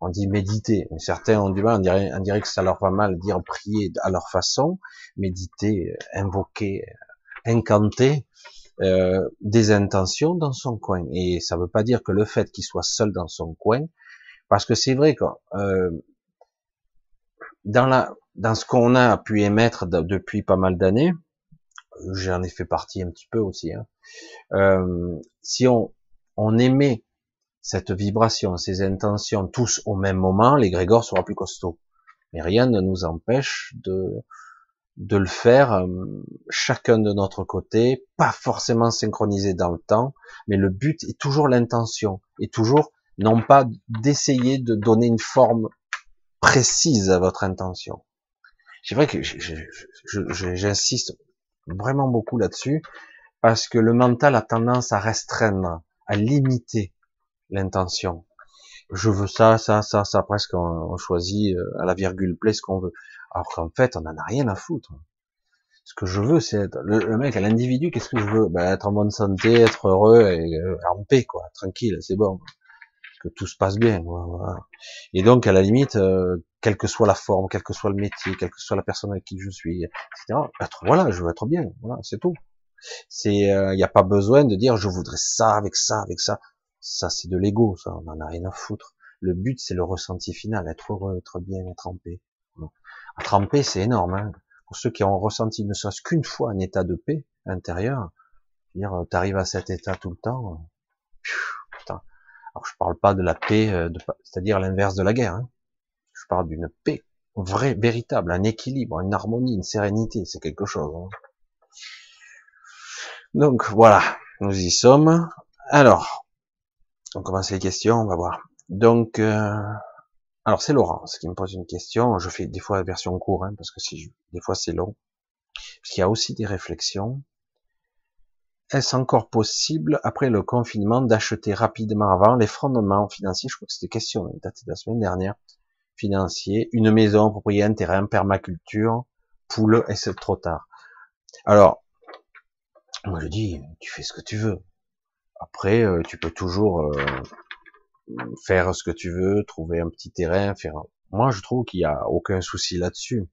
on dit méditer, mais certains ont du mal, on dirait, on dirait que ça leur va mal dire prier à leur façon, méditer, invoquer, incanter euh, des intentions dans son coin, et ça ne veut pas dire que le fait qu'il soit seul dans son coin, parce que c'est vrai que euh, dans, la, dans ce qu'on a pu émettre de, depuis pas mal d'années, j'en ai fait partie un petit peu aussi, hein, euh, si on on émet cette vibration, ces intentions, tous au même moment, l'égrégore sera plus costaud. Mais rien ne nous empêche de, de le faire euh, chacun de notre côté, pas forcément synchronisé dans le temps, mais le but est toujours l'intention, et toujours non pas d'essayer de donner une forme précise à votre intention. C'est vrai que je, je, je, je, j'insiste vraiment beaucoup là-dessus, parce que le mental a tendance à restreindre, à limiter l'intention. Je veux ça, ça, ça, ça, presque on, on choisit à la virgule près ce qu'on veut. Alors qu'en fait, on n'en a rien à foutre. Ce que je veux, c'est être, le, le mec, à l'individu, qu'est-ce que je veux? Ben, être en bonne santé, être heureux, et euh, en paix, quoi, tranquille, c'est bon. Que tout se passe bien. Voilà. Et donc, à la limite, euh, quelle que soit la forme, quel que soit le métier, quelle que soit la personne avec qui je suis, et cetera. Être, voilà, je veux être bien, voilà, c'est tout. C'est, il euh, n'y a pas besoin de dire je voudrais ça avec ça avec ça. Ça c'est de l'ego, ça on en a rien à foutre. Le but c'est le ressenti final, être heureux, être bien, être en paix. Bon. Être en paix c'est énorme. Hein. Pour ceux qui ont ressenti ne serait-ce qu'une fois un état de paix intérieure, dire t'arrives à cet état tout le temps. Pfiou, putain. Alors je parle pas de la paix, de, c'est-à-dire l'inverse de la guerre. Hein. Je parle d'une paix vraie, véritable, un équilibre, une harmonie, une sérénité, c'est quelque chose. Hein. Donc voilà, nous y sommes. Alors, on commence les questions, on va voir. Donc, euh, alors c'est Laurence qui me pose une question. Je fais des fois la version courte, hein, parce que si je, des fois c'est long. Parce qu'il y a aussi des réflexions. Est-ce encore possible après le confinement d'acheter rapidement avant l'effondrement financier? Je crois que c'était question datée de la semaine dernière. Financier, une maison, propriété, un terrain, permaculture, poules, et c'est trop tard. Alors. Moi je dis, tu fais ce que tu veux. Après, tu peux toujours euh, faire ce que tu veux, trouver un petit terrain, faire... Moi, je trouve qu'il n'y a aucun souci là-dessus.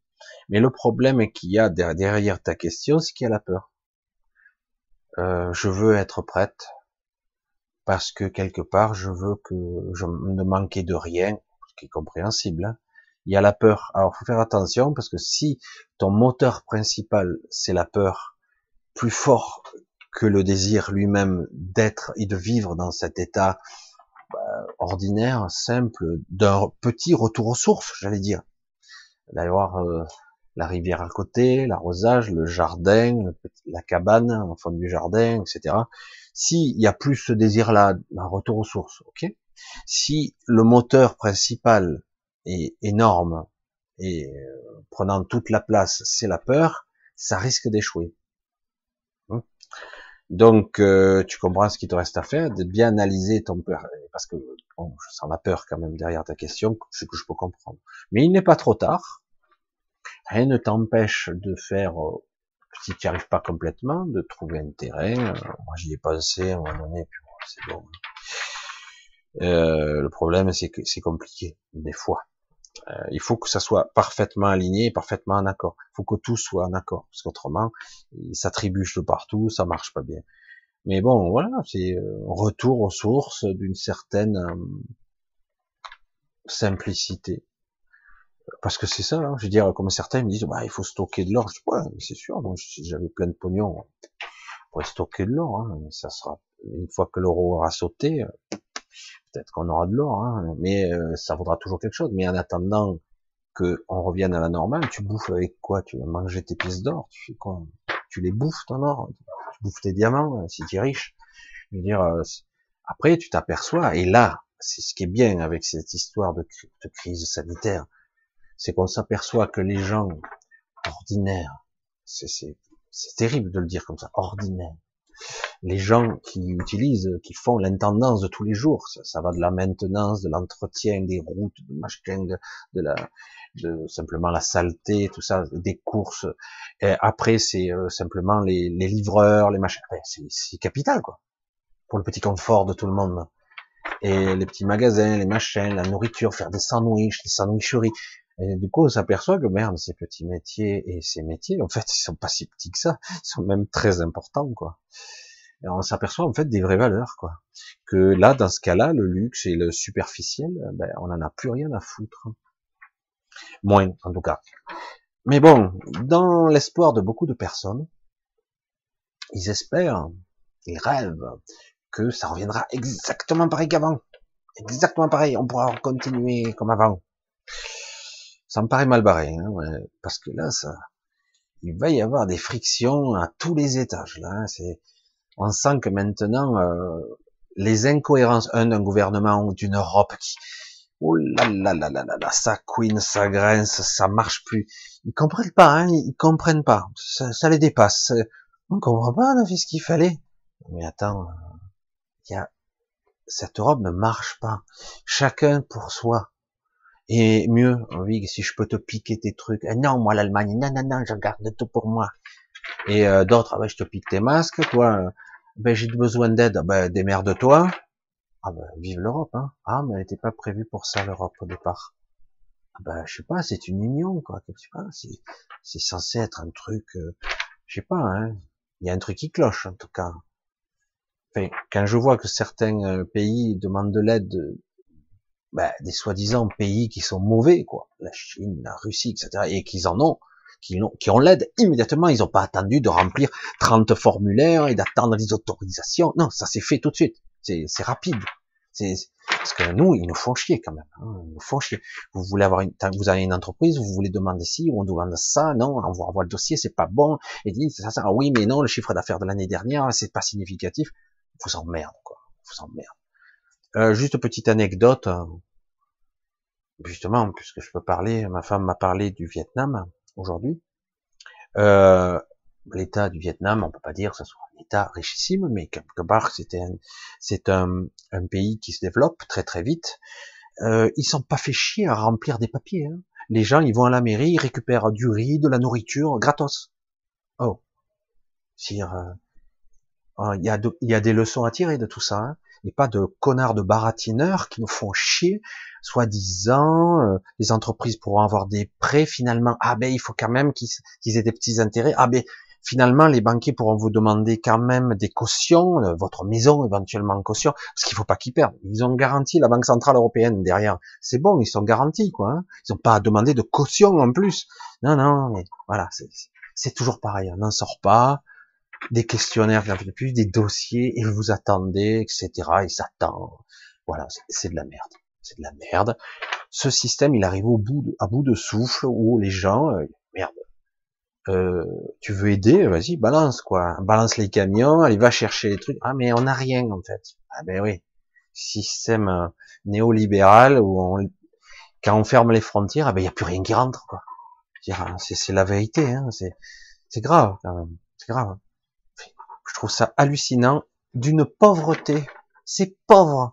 Mais le problème qu'il y a derrière ta question, c'est qu'il y a la peur. Euh, je veux être prête, parce que quelque part, je veux que je ne manque de rien, ce qui est compréhensible, hein. Il y a la peur. Alors, faut faire attention, parce que si ton moteur principal, c'est la peur, plus fort que le désir lui-même d'être et de vivre dans cet état bah, ordinaire, simple, d'un petit retour aux sources, j'allais dire. D'avoir euh, la rivière à côté, l'arrosage, le jardin, le petit, la cabane en fond du jardin, et cetera. S'il y a plus ce désir-là, un retour aux sources, ok. Si le moteur principal est énorme et euh, prenant toute la place, c'est la peur, ça risque d'échouer. Hein, donc, euh, tu comprends ce qu'il te reste à faire, de bien analyser ton peur, parce que bon, je sens la peur quand même derrière ta question, ce que je peux comprendre. Mais il n'est pas trop tard. Rien ne t'empêche de faire, euh, si tu n'y arrives pas complètement, de trouver un terrain. Euh, moi, j'y ai pensé à un moment donné, puis bon, c'est bon. Euh, le problème, c'est que c'est compliqué des fois. Euh, il faut que ça soit parfaitement aligné, parfaitement en accord. Il faut que tout soit en accord, parce qu'autrement, ça trébuche de partout, ça marche pas bien. Mais bon, voilà, c'est un retour aux sources d'une certaine euh, simplicité. Parce que c'est ça, hein. Je veux dire, comme certains me disent, bah, il faut stocker de l'or. Je dis, ouais, mais c'est sûr, donc, si j'avais plein de pognon, on pourrait stocker de l'or, hein, mais ça sera, une fois que l'euro aura sauté, peut-être qu'on aura de l'or, hein, mais euh, ça vaudra toujours quelque chose. Mais en attendant qu'on revienne à la normale, tu bouffes avec quoi? Tu vas manger tes pièces d'or, tu fais quoi? Tu les bouffes, ton or, tu bouffes tes diamants, hein, si tu es riche. Je veux dire, euh, après, tu t'aperçois, et là, c'est ce qui est bien avec cette histoire de, de crise sanitaire, c'est qu'on s'aperçoit que les gens ordinaires, c'est, c'est, c'est terrible de le dire comme ça, ordinaires, les gens qui utilisent, qui font l'intendance de tous les jours, ça, ça va de la maintenance, de l'entretien, des routes, de machin, de, de la, de simplement la saleté, tout ça, des courses. Et après, c'est euh, simplement les, les livreurs, les machins. Enfin, c'est, c'est capital, quoi, pour le petit confort de tout le monde. Et les petits magasins, les machins, la nourriture, faire des sandwichs, des sandwicheries. Et du coup, on s'aperçoit que merde, ces petits métiers et ces métiers, en fait, ils sont pas si petits que ça. Ils sont même très importants, quoi. Et on s'aperçoit en fait des vraies valeurs, quoi. Que là, dans ce cas-là, le luxe et le superficiel, ben, on en a plus rien à foutre. Moins, en tout cas. Mais bon, dans l'espoir de beaucoup de personnes, ils espèrent, ils rêvent que ça reviendra exactement pareil qu'avant. Exactement pareil. On pourra continuer comme avant. Ça me paraît mal barré, hein, parce que là, ça, il va y avoir des frictions à tous les étages. Là, c'est, on sent que maintenant, euh, les incohérences, un d'un gouvernement ou d'une Europe qui, oh là là là là là, ça couine, ça grince, ça marche plus. Ils comprennent pas, hein, ils comprennent pas. Ça, ça les dépasse. On comprend pas, on a fait ce qu'il fallait. Mais attends, il y a, cette Europe ne marche pas. Chacun pour soi. Et mieux, oui, si je peux te piquer tes trucs. Eh non, moi, l'Allemagne, non, non, non, je garde tout pour moi. Et euh, d'autres, ah ben, je te pique tes masques, toi, ben, j'ai besoin d'aide, ben, démerde-toi. Ah ben, vive l'Europe, hein. Ah, mais elle n'était pas prévue pour ça, l'Europe, au départ. Ah ben, je sais pas, c'est une union, quoi. Je sais pas, c'est, c'est censé être un truc, euh, je sais pas, hein. Il y a un truc qui cloche, en tout cas. Enfin, quand je vois que certains pays demandent de l'aide, ben, des soi-disant pays qui sont mauvais, quoi, la Chine, la Russie, et cetera, et qu'ils en ont, qui ont, qui ont l'aide immédiatement, ils n'ont pas attendu de remplir trente formulaires et d'attendre les autorisations, non, ça s'est fait tout de suite, c'est, c'est rapide, c'est, parce que nous, ils nous font chier quand même, hein. Ils nous font chier, vous voulez avoir une, vous avez une entreprise, vous voulez demander ci, on demande ça, non, on va avoir le dossier, c'est pas bon, et dit, ça, ça, oui, mais non, le chiffre d'affaires de l'année dernière, c'est pas significatif, vous emmerde, quoi, vous emmerde. Euh, juste petite anecdote, justement, puisque je peux parler, ma femme m'a parlé du Vietnam aujourd'hui. Euh, l'état du Vietnam, on peut pas dire que ce soit un état richissime, mais quelque part, c'était un, c'est un, un pays qui se développe très très vite. Euh, ils sont pas fait chier à remplir des papiers, hein. Les gens, ils vont à la mairie, ils récupèrent du riz, de la nourriture, gratos. Oh, il euh, y, y a des leçons à tirer de tout ça, hein. et pas de connards de baratineurs qui nous font chier, soi-disant, euh, les entreprises pourront avoir des prêts, finalement, ah ben il faut quand même qu'ils, qu'ils aient des petits intérêts, ah ben finalement les banquiers pourront vous demander quand même des cautions, euh, votre maison éventuellement en caution, parce qu'il faut pas qu'ils perdent, ils ont garanti la Banque Centrale Européenne derrière, c'est bon, ils sont garantis quoi, hein, ils n'ont pas à demander de caution en plus, non non, mais voilà, c'est, c'est toujours pareil, on n'en sort pas, des questionnaires, plus des dossiers, et vous attendez, et cetera. Et ça attend. Voilà, c'est de la merde. C'est de la merde. Ce système, il arrive au bout, de, à bout de souffle, où les gens, euh, merde. Euh, tu veux aider, vas-y, balance quoi. Balance les camions, allez, va chercher les trucs. Ah mais on n'a rien en fait. Ah ben oui. Système euh, néolibéral où on, quand on ferme les frontières, ah ben il y a plus rien qui rentre quoi. C'est, c'est la vérité. Hein. C'est, c'est grave quand même. C'est grave. Hein. Je trouve ça hallucinant, d'une pauvreté, c'est pauvre,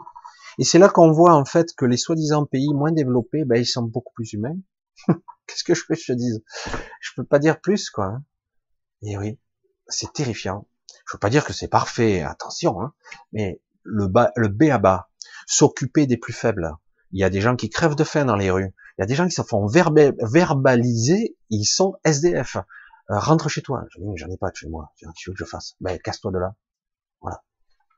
et c'est là qu'on voit en fait que les soi-disant pays moins développés, ben ils sont beaucoup plus humains, qu'est-ce que je peux te dire, je peux pas dire plus quoi, et oui, c'est terrifiant, je veux pas dire que c'est parfait, attention, hein. Mais le bas, le b à bas, s'occuper des plus faibles, il y a des gens qui crèvent de faim dans les rues, il y a des gens qui se font verba- verbaliser, ils sont S D F, Euh, rentre chez toi. Je dis, j'en ai pas de chez moi. Tu veux que je fasse? Ben, casse-toi de là. Voilà.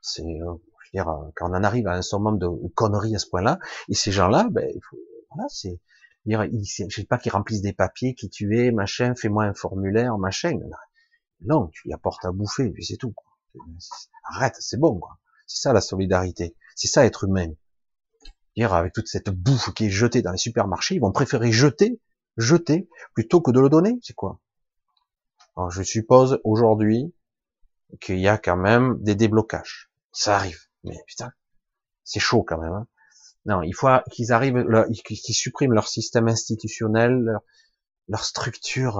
C'est, euh, je veux dire, euh, quand on en arrive à un summum de conneries à ce point-là, et ces gens-là, ben, il faut, voilà, c'est, dire, ils, c'est, je sais pas, qu'ils remplissent des papiers, qui tu es, machin, fais-moi un formulaire, machin. Non, tu lui apportes à bouffer, puis c'est tout. Arrête, c'est bon, quoi. C'est ça, la solidarité. C'est ça, être humain. Dire, avec toute cette bouffe qui est jetée dans les supermarchés, ils vont préférer jeter, jeter, plutôt que de le donner. C'est quoi? Alors je suppose aujourd'hui qu'il y a quand même des déblocages. Ça arrive, mais putain, c'est chaud quand même. Hein. Non, il faut qu'ils arrivent, qu'ils suppriment leur système institutionnel, leur, leur structure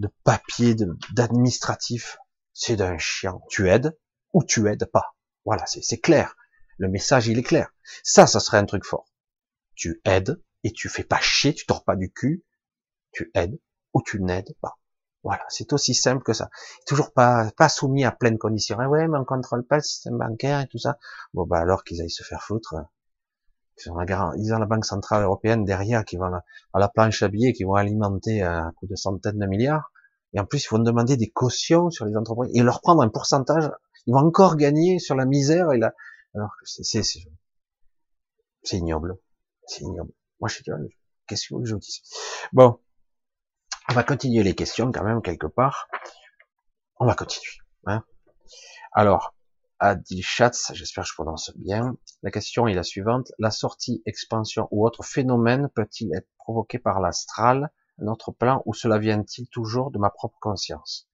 de papier, de, d'administratif. C'est d'un chiant. Tu aides ou tu aides pas. Voilà, c'est, c'est clair. Le message, il est clair. Ça, ça serait un truc fort. Tu aides et tu fais pas chier, tu tords pas du cul. Tu aides ou tu n'aides pas. Voilà, c'est aussi simple que ça. Toujours pas, pas soumis à pleines conditions. Ah ouais, mais on contrôle pas le système bancaire et tout ça. Bon, bah, alors qu'ils aillent se faire foutre. Ils ont la, ils ont la Banque Centrale Européenne derrière, qui vont à la, à la planche à billets, qui vont alimenter un coup de centaines de milliards. Et en plus, ils vont demander des cautions sur les entreprises et leur prendre un pourcentage. Ils vont encore gagner sur la misère et la, alors que c'est, c'est, c'est, c'est ignoble. C'est ignoble. Moi, je sais pas, qu'est-ce que je vous dis? Bon. On va continuer les questions quand même quelque part. On va continuer. Hein. Alors, Adilchatz, j'espère que je prononce bien. La question est la suivante. La sortie, expansion ou autre phénomène peut-il être provoqué par l'astral, notre plan, ou cela vient-il toujours de ma propre conscience?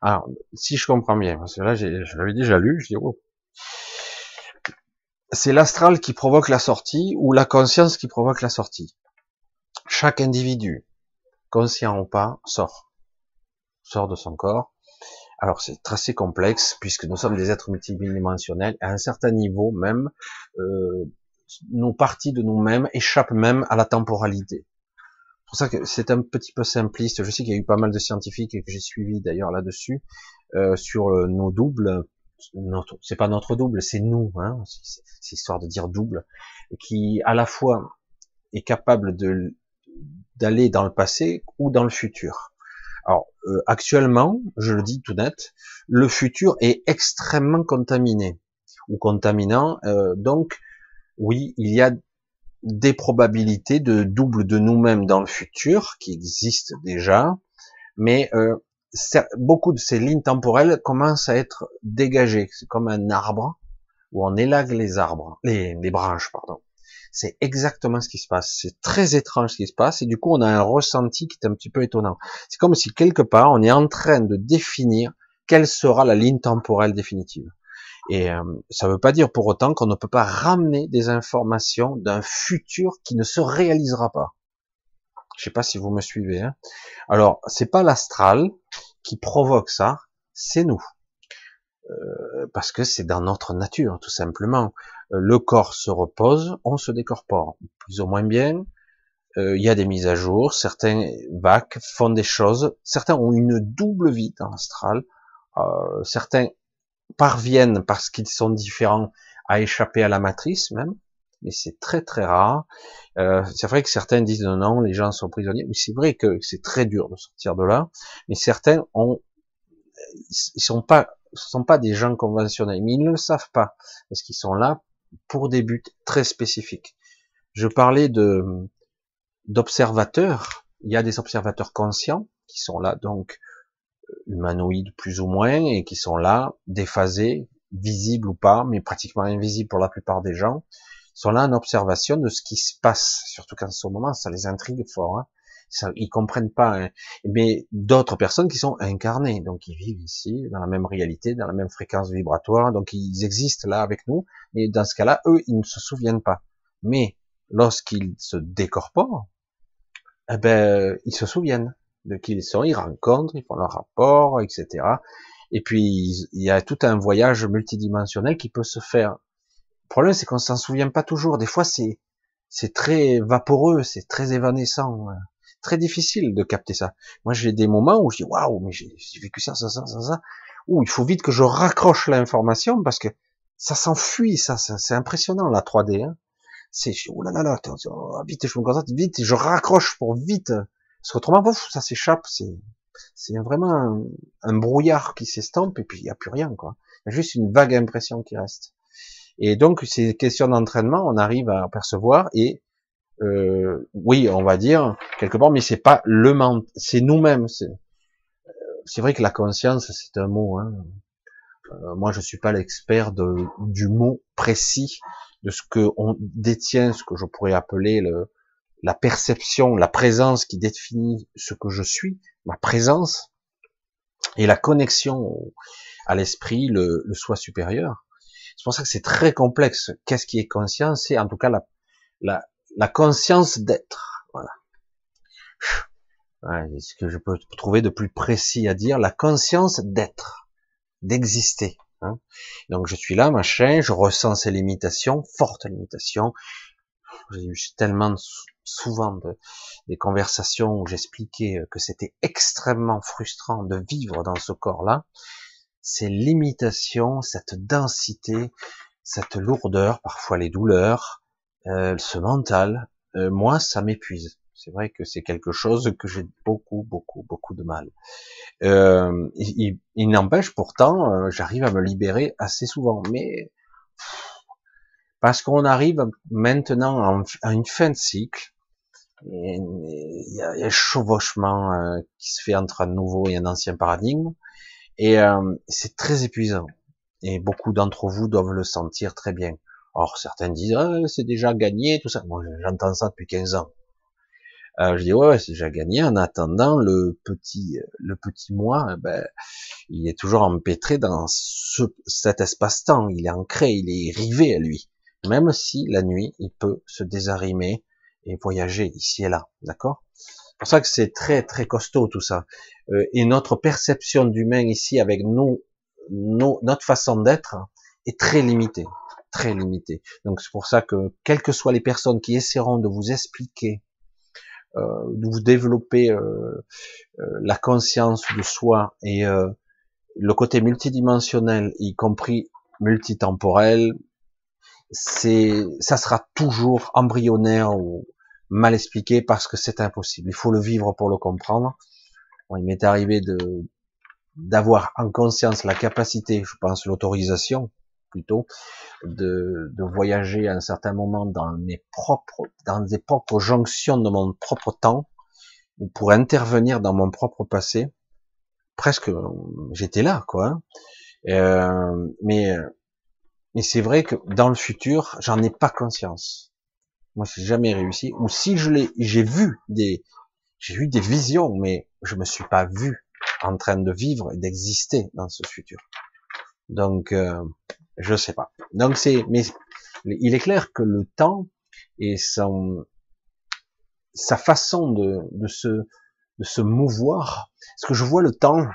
Alors, si je comprends bien, parce que là, j'ai, je l'avais déjà lu, je dis oh. C'est l'astral qui provoque la sortie ou la conscience qui provoque la sortie. Chaque individu, conscient ou pas, sort. Sort de son corps. Alors, c'est assez complexe, puisque nous sommes des êtres multidimensionnels. À un certain niveau, même, euh, nos parties de nous-mêmes échappent même à la temporalité. C'est pour ça que c'est un petit peu simpliste. Je sais qu'il y a eu pas mal de scientifiques, et que j'ai suivi d'ailleurs là-dessus, euh, sur nos doubles. Notre, c'est pas notre double, c'est nous, hein. C'est, c'est histoire de dire double. Qui, à la fois, est capable de d'aller dans le passé ou dans le futur. Alors, euh, actuellement, je le dis tout net, le futur est extrêmement contaminé, ou contaminant, euh, donc, oui, il y a des probabilités de double de nous-mêmes dans le futur, qui existent déjà, mais euh, beaucoup de ces lignes temporelles commencent à être dégagées, c'est comme un arbre, où on élague les arbres, les, les branches, pardon. C'est exactement ce qui se passe. C'est très étrange ce qui se passe. Et du coup, on a un ressenti qui est un petit peu étonnant. C'est comme si quelque part, on est en train de définir quelle sera la ligne temporelle définitive. Et euh, ça ne veut pas dire pour autant qu'on ne peut pas ramener des informations d'un futur qui ne se réalisera pas. Je ne sais pas si vous me suivez. Hein. Alors, c'est pas l'astral qui provoque ça, c'est nous. Euh, parce que c'est dans notre nature, tout simplement. Le corps se repose, on se décorpore, plus ou moins bien, euh, il y a des mises à jour, certains vaquent, font des choses, certains ont une double vie dans l'astral, euh, certains parviennent, parce qu'ils sont différents, à échapper à la matrice même, mais c'est très très rare. Euh, c'est vrai que certains disent non, non, les gens sont prisonniers, mais c'est vrai que c'est très dur de sortir de là, mais certains ont, ils sont pas, ce sont pas des gens conventionnels, mais ils ne le savent pas, parce qu'ils sont là pour des buts très spécifiques. Je parlais de d'observateurs, il y a des observateurs conscients qui sont là, donc humanoïdes plus ou moins, et qui sont là, déphasés, visibles ou pas, mais pratiquement invisibles pour la plupart des gens, sont là en observation de ce qui se passe, surtout qu'en ce moment, ça les intrigue fort, hein. Ça, ils comprennent pas, hein. Mais d'autres personnes qui sont incarnées, donc ils vivent ici, dans la même réalité, dans la même fréquence vibratoire, donc ils existent là avec nous, et dans ce cas-là, eux, ils ne se souviennent pas. Mais lorsqu'ils se décorporent, eh ben, ils se souviennent de qui ils sont, ils rencontrent, ils font leur rapport, et cetera. Et puis, il y a tout un voyage multidimensionnel qui peut se faire. Le problème, c'est qu'on s'en souvient pas toujours. Des fois, c'est, c'est très vaporeux, c'est très évanescent, très difficile de capter ça. Moi, j'ai des moments où je dis, waouh, mais j'ai, j'ai vécu ça, ça, ça, ça, ça. Ouh, il faut vite que je raccroche l'information parce que ça s'enfuit, ça, ça c'est impressionnant, la trois D, hein. C'est, oh là là là, vite, je me concentre, vite, je raccroche pour vite. Parce qu'autrement, bouf, ça s'échappe, c'est, c'est vraiment un, un brouillard qui s'estompe, et puis il n'y a plus rien, quoi. Il y a juste une vague impression qui reste. Et donc, ces questions d'entraînement, on arrive à percevoir, et, euh, oui, on va dire, quelque part, mais c'est pas le mental, c'est nous-mêmes, c'est, euh, c'est vrai que la conscience, c'est un mot, hein. Euh, moi, je suis pas l'expert de, du mot précis, de ce que on détient, ce que je pourrais appeler le, la perception, la présence qui définit ce que je suis, ma présence, et la connexion à l'esprit, le, le soi supérieur. C'est pour ça que c'est très complexe. Qu'est-ce qui est conscience? C'est en tout cas la, la, la conscience d'être. Voilà. Ouais, ce que je peux trouver de plus précis à dire, la conscience d'être, d'exister. Hein. Donc je suis là, machin, je ressens ces limitations, fortes limitations. J'ai eu tellement de, souvent de, des conversations où j'expliquais que c'était extrêmement frustrant de vivre dans ce corps-là. Ces limitations, cette densité, cette lourdeur, parfois les douleurs, euh, ce mental, euh, moi, ça m'épuise. C'est vrai que c'est quelque chose que j'ai beaucoup, beaucoup, beaucoup de mal. Euh, il, il n'empêche pourtant, euh, j'arrive à me libérer assez souvent, mais... parce qu'on arrive maintenant à une fin de cycle, et il y a un chevauchement qui se fait entre un nouveau et un ancien paradigme, et c'est très épuisant, et beaucoup d'entre vous doivent le sentir très bien. Or, certains disent, ah, c'est déjà gagné, tout ça. Moi, j'entends ça depuis quinze ans. Alors, je dis, ouais, ouais, c'est déjà gagné, en attendant, le petit le petit moi, ben, il est toujours empêtré dans ce, cet espace-temps, il est ancré, il est rivé à lui. Même si la nuit, il peut se désarimer et voyager ici et là, d'accord? C'est pour ça que c'est très très costaud tout ça. Euh, et notre perception d'humain ici, avec nous, nos, notre façon d'être, est très limitée, très limitée. Donc c'est pour ça que, quelles que soient les personnes qui essaieront de vous expliquer, euh, de vous développer euh, euh, la conscience de soi et euh, le côté multidimensionnel, y compris multitemporel, c'est, ça sera toujours embryonnaire ou mal expliqué parce que c'est impossible. Il faut le vivre pour le comprendre. Bon, il m'est arrivé de, d'avoir en conscience la capacité, je pense l'autorisation plutôt, de, de voyager à un certain moment dans mes propres, dans des propres jonctions de mon propre temps, ou pour intervenir dans mon propre passé. Presque, j'étais là, quoi. Euh, mais, Mais c'est vrai que dans le futur, j'en ai pas conscience. Moi, j'ai jamais réussi. Ou si je l'ai, j'ai vu des, j'ai eu des visions, mais je me suis pas vu en train de vivre et d'exister dans ce futur. Donc, euh, je sais pas. Donc c'est, mais il est clair que le temps et son, sa façon de, de se, de se mouvoir, parce que je vois le temps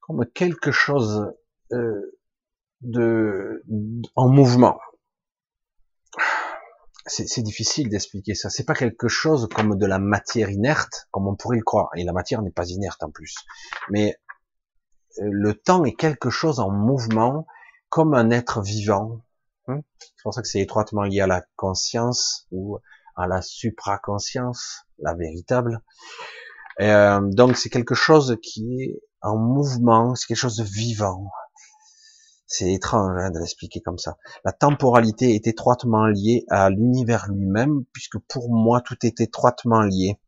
comme quelque chose. Euh, De, de en mouvement. C'est, c'est difficile d'expliquer ça. C'est pas quelque chose comme de la matière inerte, comme on pourrait le croire. Et la matière n'est pas inerte en plus. Mais le temps est quelque chose en mouvement comme un être vivant. C'est pour ça que c'est étroitement lié à la conscience ou à la supraconscience, la véritable. Euh, donc c'est quelque chose qui est en mouvement, c'est quelque chose de vivant. C'est étrange hein, de l'expliquer comme ça. La temporalité est étroitement liée à l'univers lui-même, puisque pour moi tout est étroitement lié.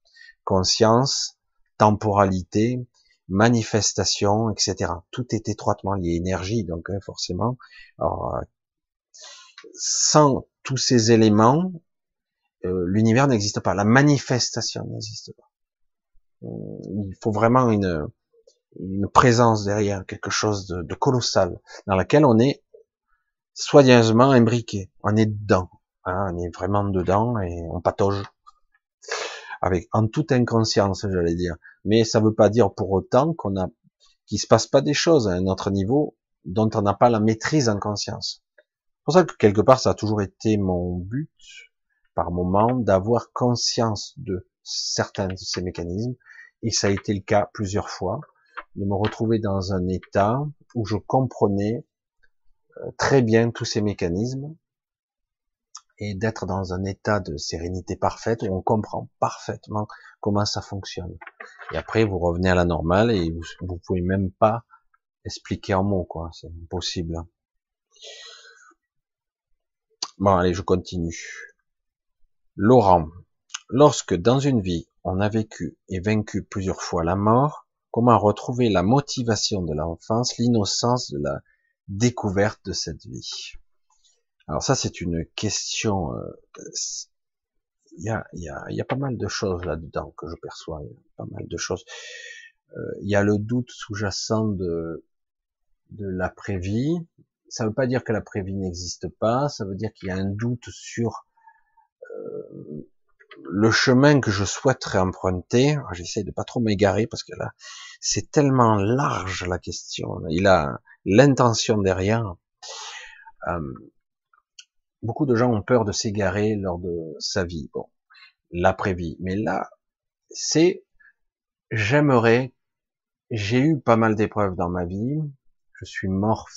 Conscience, temporalité, manifestation, et cetera. Tout est étroitement lié. Énergie, donc hein, forcément. Alors, sans tous ces éléments, euh, l'univers n'existe pas. La manifestation n'existe pas. Il faut vraiment une, une présence derrière, quelque chose de, de colossal, dans laquelle on est soigneusement imbriqué. On est dedans. Hein, on est vraiment dedans et on patauge. Avec, en toute inconscience, j'allais dire. Mais ça ne veut pas dire pour autant qu'on a, qu'il se passe pas des choses à un autre niveau dont on n'a pas la maîtrise en conscience. C'est pour ça que quelque part, ça a toujours été mon but, par moment, d'avoir conscience de certains de ces mécanismes. Et ça a été le cas plusieurs fois, de me retrouver dans un état où je comprenais très bien tous ces mécanismes et d'être dans un état de sérénité parfaite où on comprend parfaitement comment ça fonctionne. Et après, vous revenez à la normale et vous, vous pouvez même pas expliquer en mots, quoi. C'est impossible. Bon, allez, je continue. Laurent, lorsque dans une vie, on a vécu et vaincu plusieurs fois la mort, comment retrouver la motivation de l'enfance, l'innocence de la découverte de cette vie? Alors ça, c'est une question... Il y a, il y a, il y a pas mal de choses là-dedans que je perçois, il y a pas mal de choses. Il y a le doute sous-jacent de, de l'après-vie. Ça ne veut pas dire que l'après-vie n'existe pas, ça veut dire qu'il y a un doute sur... Euh, le chemin que je souhaiterais emprunter. J'essaie de pas trop m'égarer parce que là, c'est tellement large la question. Il a l'intention derrière. Euh, beaucoup de gens ont peur de s'égarer lors de sa vie. Bon, l'après-vie. Mais là, c'est, j'aimerais, j'ai eu pas mal d'épreuves dans ma vie. Je suis mort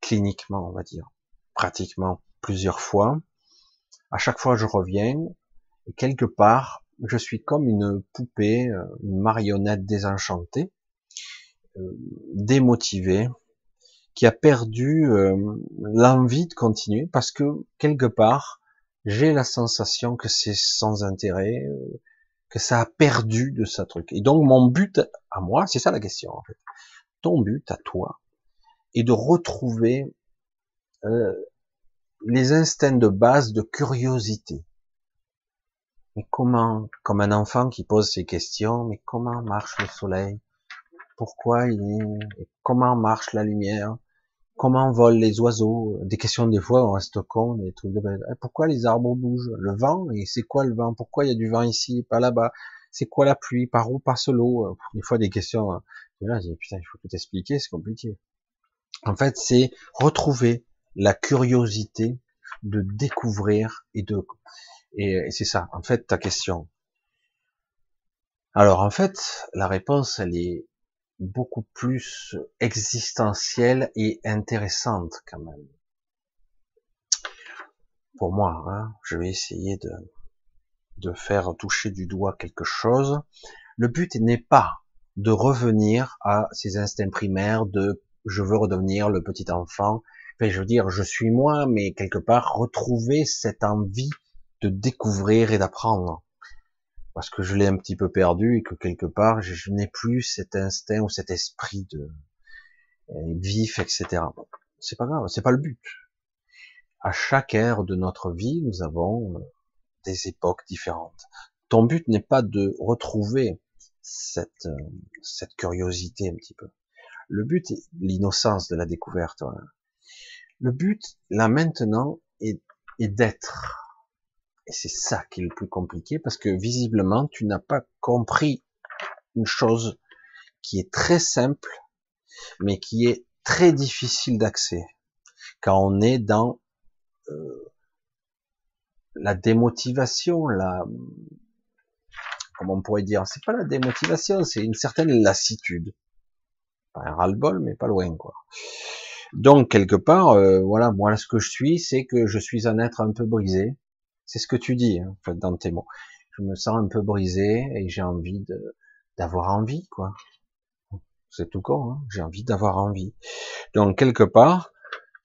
cliniquement, on va dire, pratiquement plusieurs fois. À chaque fois, je reviens. Et quelque part, je suis comme une poupée, une marionnette désenchantée, euh, démotivée, qui a perdu euh, l'envie de continuer, parce que quelque part, j'ai la sensation que c'est sans intérêt, euh, que ça a perdu de sa truc. Et donc mon but à moi, c'est ça la question en fait, ton but à toi, est de retrouver euh, les instincts de base de curiosité. Mais comment, comme un enfant qui pose ses questions, mais comment marche le soleil? Pourquoi il est, comment marche la lumière? Comment volent les oiseaux? Des questions, des fois, on reste con, des trucs de bête. Pourquoi les arbres bougent? Le vent? Et c'est quoi le vent? Pourquoi il y a du vent ici, pas là-bas? C'est quoi la pluie? Par où passe l'eau? Des fois, des questions, et là, je dis, putain, il faut tout expliquer, c'est compliqué. En fait, c'est retrouver la curiosité de découvrir et de, Et c'est ça, en fait, ta question. Alors, en fait, la réponse, elle est beaucoup plus existentielle et intéressante, quand même. Pour moi, hein, je vais essayer de, de faire toucher du doigt quelque chose. Le but n'est pas de revenir à ces instincts primaires de « je veux redevenir le petit enfant », enfin, je veux dire « je suis moi », mais quelque part, retrouver cette envie de découvrir et d'apprendre, parce que je l'ai un petit peu perdu et que quelque part je, je n'ai plus cet instinct ou cet esprit de euh, vif, et cetera. Bon, c'est pas grave, c'est pas le but. À chaque ère de notre vie, nous avons des époques différentes. Ton but n'est pas de retrouver cette euh, cette curiosité un petit peu. Le but, est l'innocence de la découverte. Voilà. Le but là maintenant est, est d'être. Et c'est ça qui est le plus compliqué, parce que visiblement, tu n'as pas compris une chose qui est très simple, mais qui est très difficile d'accès. Quand on est dans euh, la démotivation, la, comment on pourrait dire, c'est pas la démotivation, c'est une certaine lassitude. Pas un ras-le-bol, mais pas loin, quoi. Donc quelque part, euh, voilà, moi là, ce que je suis, c'est que je suis un être un peu brisé. C'est ce que tu dis, hein, en fait, dans tes mots. Je me sens un peu brisé et j'ai envie de d'avoir envie, quoi. C'est tout court, hein, j'ai envie d'avoir envie. Donc quelque part,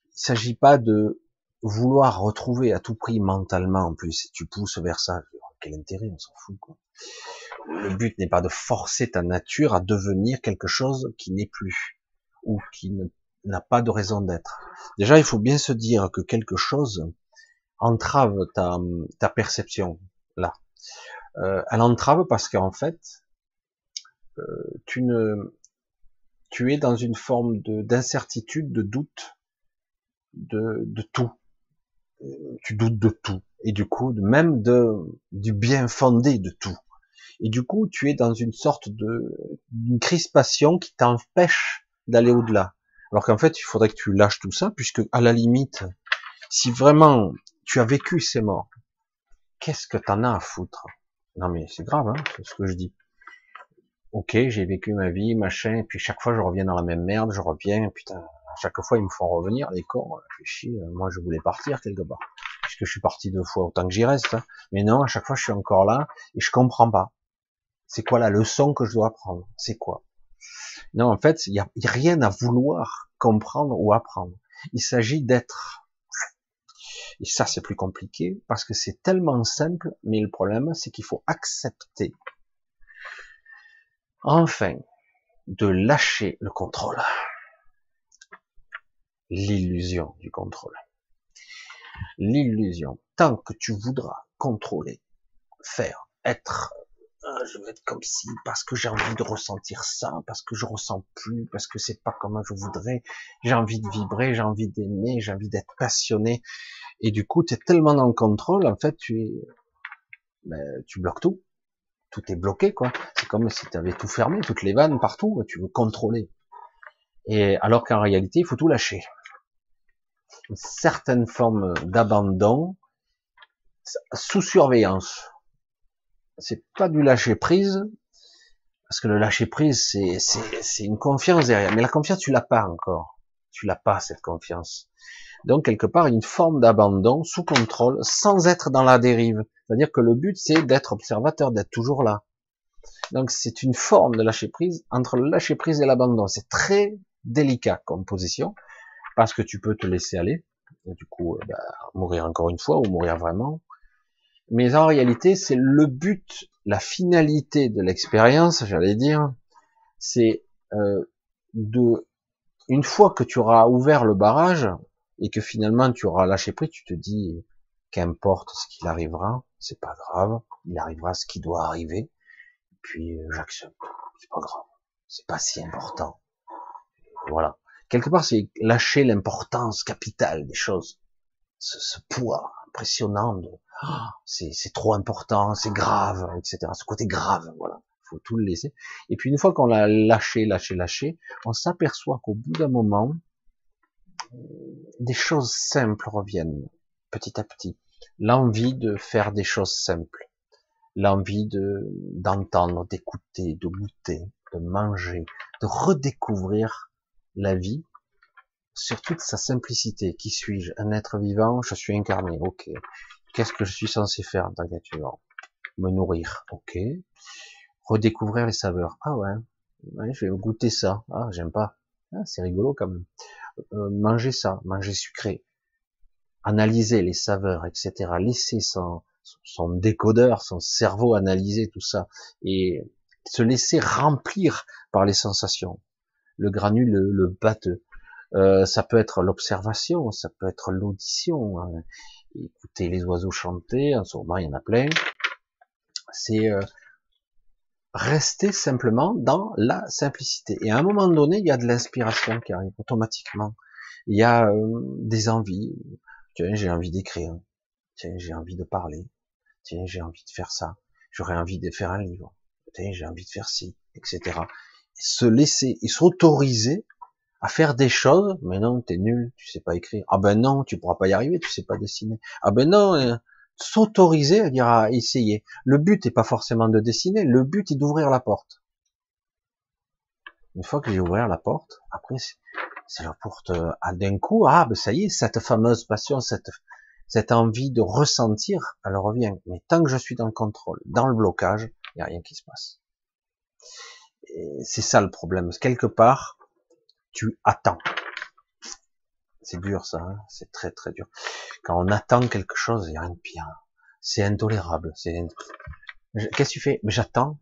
il s'agit pas de vouloir retrouver à tout prix mentalement, en plus, si tu pousses vers ça, quel intérêt, on s'en fout, quoi. Le but n'est pas de forcer ta nature à devenir quelque chose qui n'est plus, ou qui n'a pas de raison d'être. Déjà, il faut bien se dire que quelque chose entrave ta, ta perception, là. Euh, elle entrave parce qu'en fait, euh, tu ne, tu es dans une forme de, d'incertitude, de doute, de, de tout. Tu doutes de tout. Et du coup, même de, du bien fondé de tout. Et du coup, tu es dans une sorte de, d'une crispation qui t'empêche d'aller au-delà. Alors qu'en fait, il faudrait que tu lâches tout ça, puisque à la limite, si vraiment tu as vécu ces morts, qu'est-ce que t'en as à foutre? Non mais c'est grave, hein, c'est ce que je dis. Ok, j'ai vécu ma vie, machin, et puis chaque fois je reviens dans la même merde, je reviens, putain, à chaque fois ils me font revenir, les cons, je chie, moi je voulais partir quelque part. Puisque je suis parti deux fois, autant que j'y reste, hein. Mais non, à chaque fois je suis encore là, et je comprends pas. C'est quoi la leçon que je dois apprendre? C'est quoi? Non, en fait, il n'y a, y a rien à vouloir comprendre ou apprendre. Il s'agit d'être. Et ça, c'est plus compliqué, parce que c'est tellement simple, mais le problème, c'est qu'il faut accepter, enfin, de lâcher le contrôle. L'illusion du contrôle. L'illusion. Tant que tu voudras contrôler, faire, être... Ah, je veux être comme si, parce que j'ai envie de ressentir ça, parce que je ressens plus, parce que c'est pas comme je voudrais, j'ai envie de vibrer, j'ai envie d'aimer, j'ai envie d'être passionné, et du coup, tu es tellement dans le contrôle, en fait, tu es, ben, tu bloques tout, tout est bloqué, quoi, c'est comme si tu avais tout fermé, toutes les vannes, partout, tu veux contrôler, et alors qu'en réalité, il faut tout lâcher, une certaine forme d'abandon, sous surveillance. C'est pas du lâcher prise, parce que le lâcher prise, c'est, c'est, c'est une confiance derrière. Mais la confiance, tu l'as pas encore. Tu l'as pas, cette confiance. Donc, quelque part, une forme d'abandon sous contrôle, sans être dans la dérive. C'est-à-dire que le but, c'est d'être observateur, d'être toujours là. Donc, c'est une forme de lâcher prise entre le lâcher prise et l'abandon. C'est très délicat comme position, parce que tu peux te laisser aller, et du coup, bah, mourir encore une fois, ou mourir vraiment. Mais en réalité, c'est le but, la finalité de l'expérience, j'allais dire, c'est euh, de, une fois que tu auras ouvert le barrage, et que finalement tu auras lâché prise, tu te dis, qu'importe ce qu'il arrivera, c'est pas grave, il arrivera ce qui doit arriver, et puis euh, j'accepte, c'est pas grave, c'est pas si important. Voilà. Quelque part, c'est lâcher l'importance capitale des choses, ce, ce poids impressionnant de... Oh, c'est, c'est trop important, c'est grave, et cetera. Ce côté grave, voilà. Faut tout le laisser. Et puis, une fois qu'on l'a lâché, lâché, lâché, on s'aperçoit qu'au bout d'un moment, des choses simples reviennent, petit à petit. L'envie de faire des choses simples. L'envie de, d'entendre, d'écouter, de goûter, de manger, de redécouvrir la vie sur toute sa simplicité. Qui suis-je? Un être vivant? Je suis incarné. Ok. Qu'est-ce que je suis censé faire dans la nature? Me nourrir, ok. Redécouvrir les saveurs. Ah ouais, ouais, je vais goûter ça. Ah, j'aime pas. Ah, c'est rigolo quand même. Euh, manger ça, manger sucré. Analyser les saveurs, et cetera. Laisser son, son décodeur, son cerveau analyser tout ça. Et se laisser remplir par les sensations. Le granuleux, le pâteux. Euh, ça peut être l'observation, ça peut être l'audition. Hein. Écouter les oiseaux chanter, en ce moment il y en a plein, c'est euh, rester simplement dans la simplicité. Et à un moment donné, il y a de l'inspiration qui arrive automatiquement. Il y a euh, des envies. Tiens, j'ai envie d'écrire. Tiens, j'ai envie de parler. Tiens, j'ai envie de faire ça. J'aurais envie de faire un livre. Tiens, j'ai envie de faire ci, et cetera. Et se laisser, et s'autoriser à faire des choses, mais non, t'es nul, tu sais pas écrire, ah ben non, tu pourras pas y arriver, tu sais pas dessiner, ah ben non, euh, s'autoriser à dire, à essayer, le but est pas forcément de dessiner, le but est d'ouvrir la porte, une fois que j'ai ouvert la porte, après, ça leur porte à d'un coup, ah ben ça y est, cette fameuse passion, cette, cette envie de ressentir, elle revient. Mais tant que je suis dans le contrôle, dans le blocage, il n'y a rien qui se passe. Et c'est ça le problème. Quelque part, tu attends. C'est dur ça, hein, c'est très très dur. Quand on attend quelque chose, il n'y a rien de pire. C'est intolérable. C'est... Qu'est-ce que tu fais? Mais j'attends.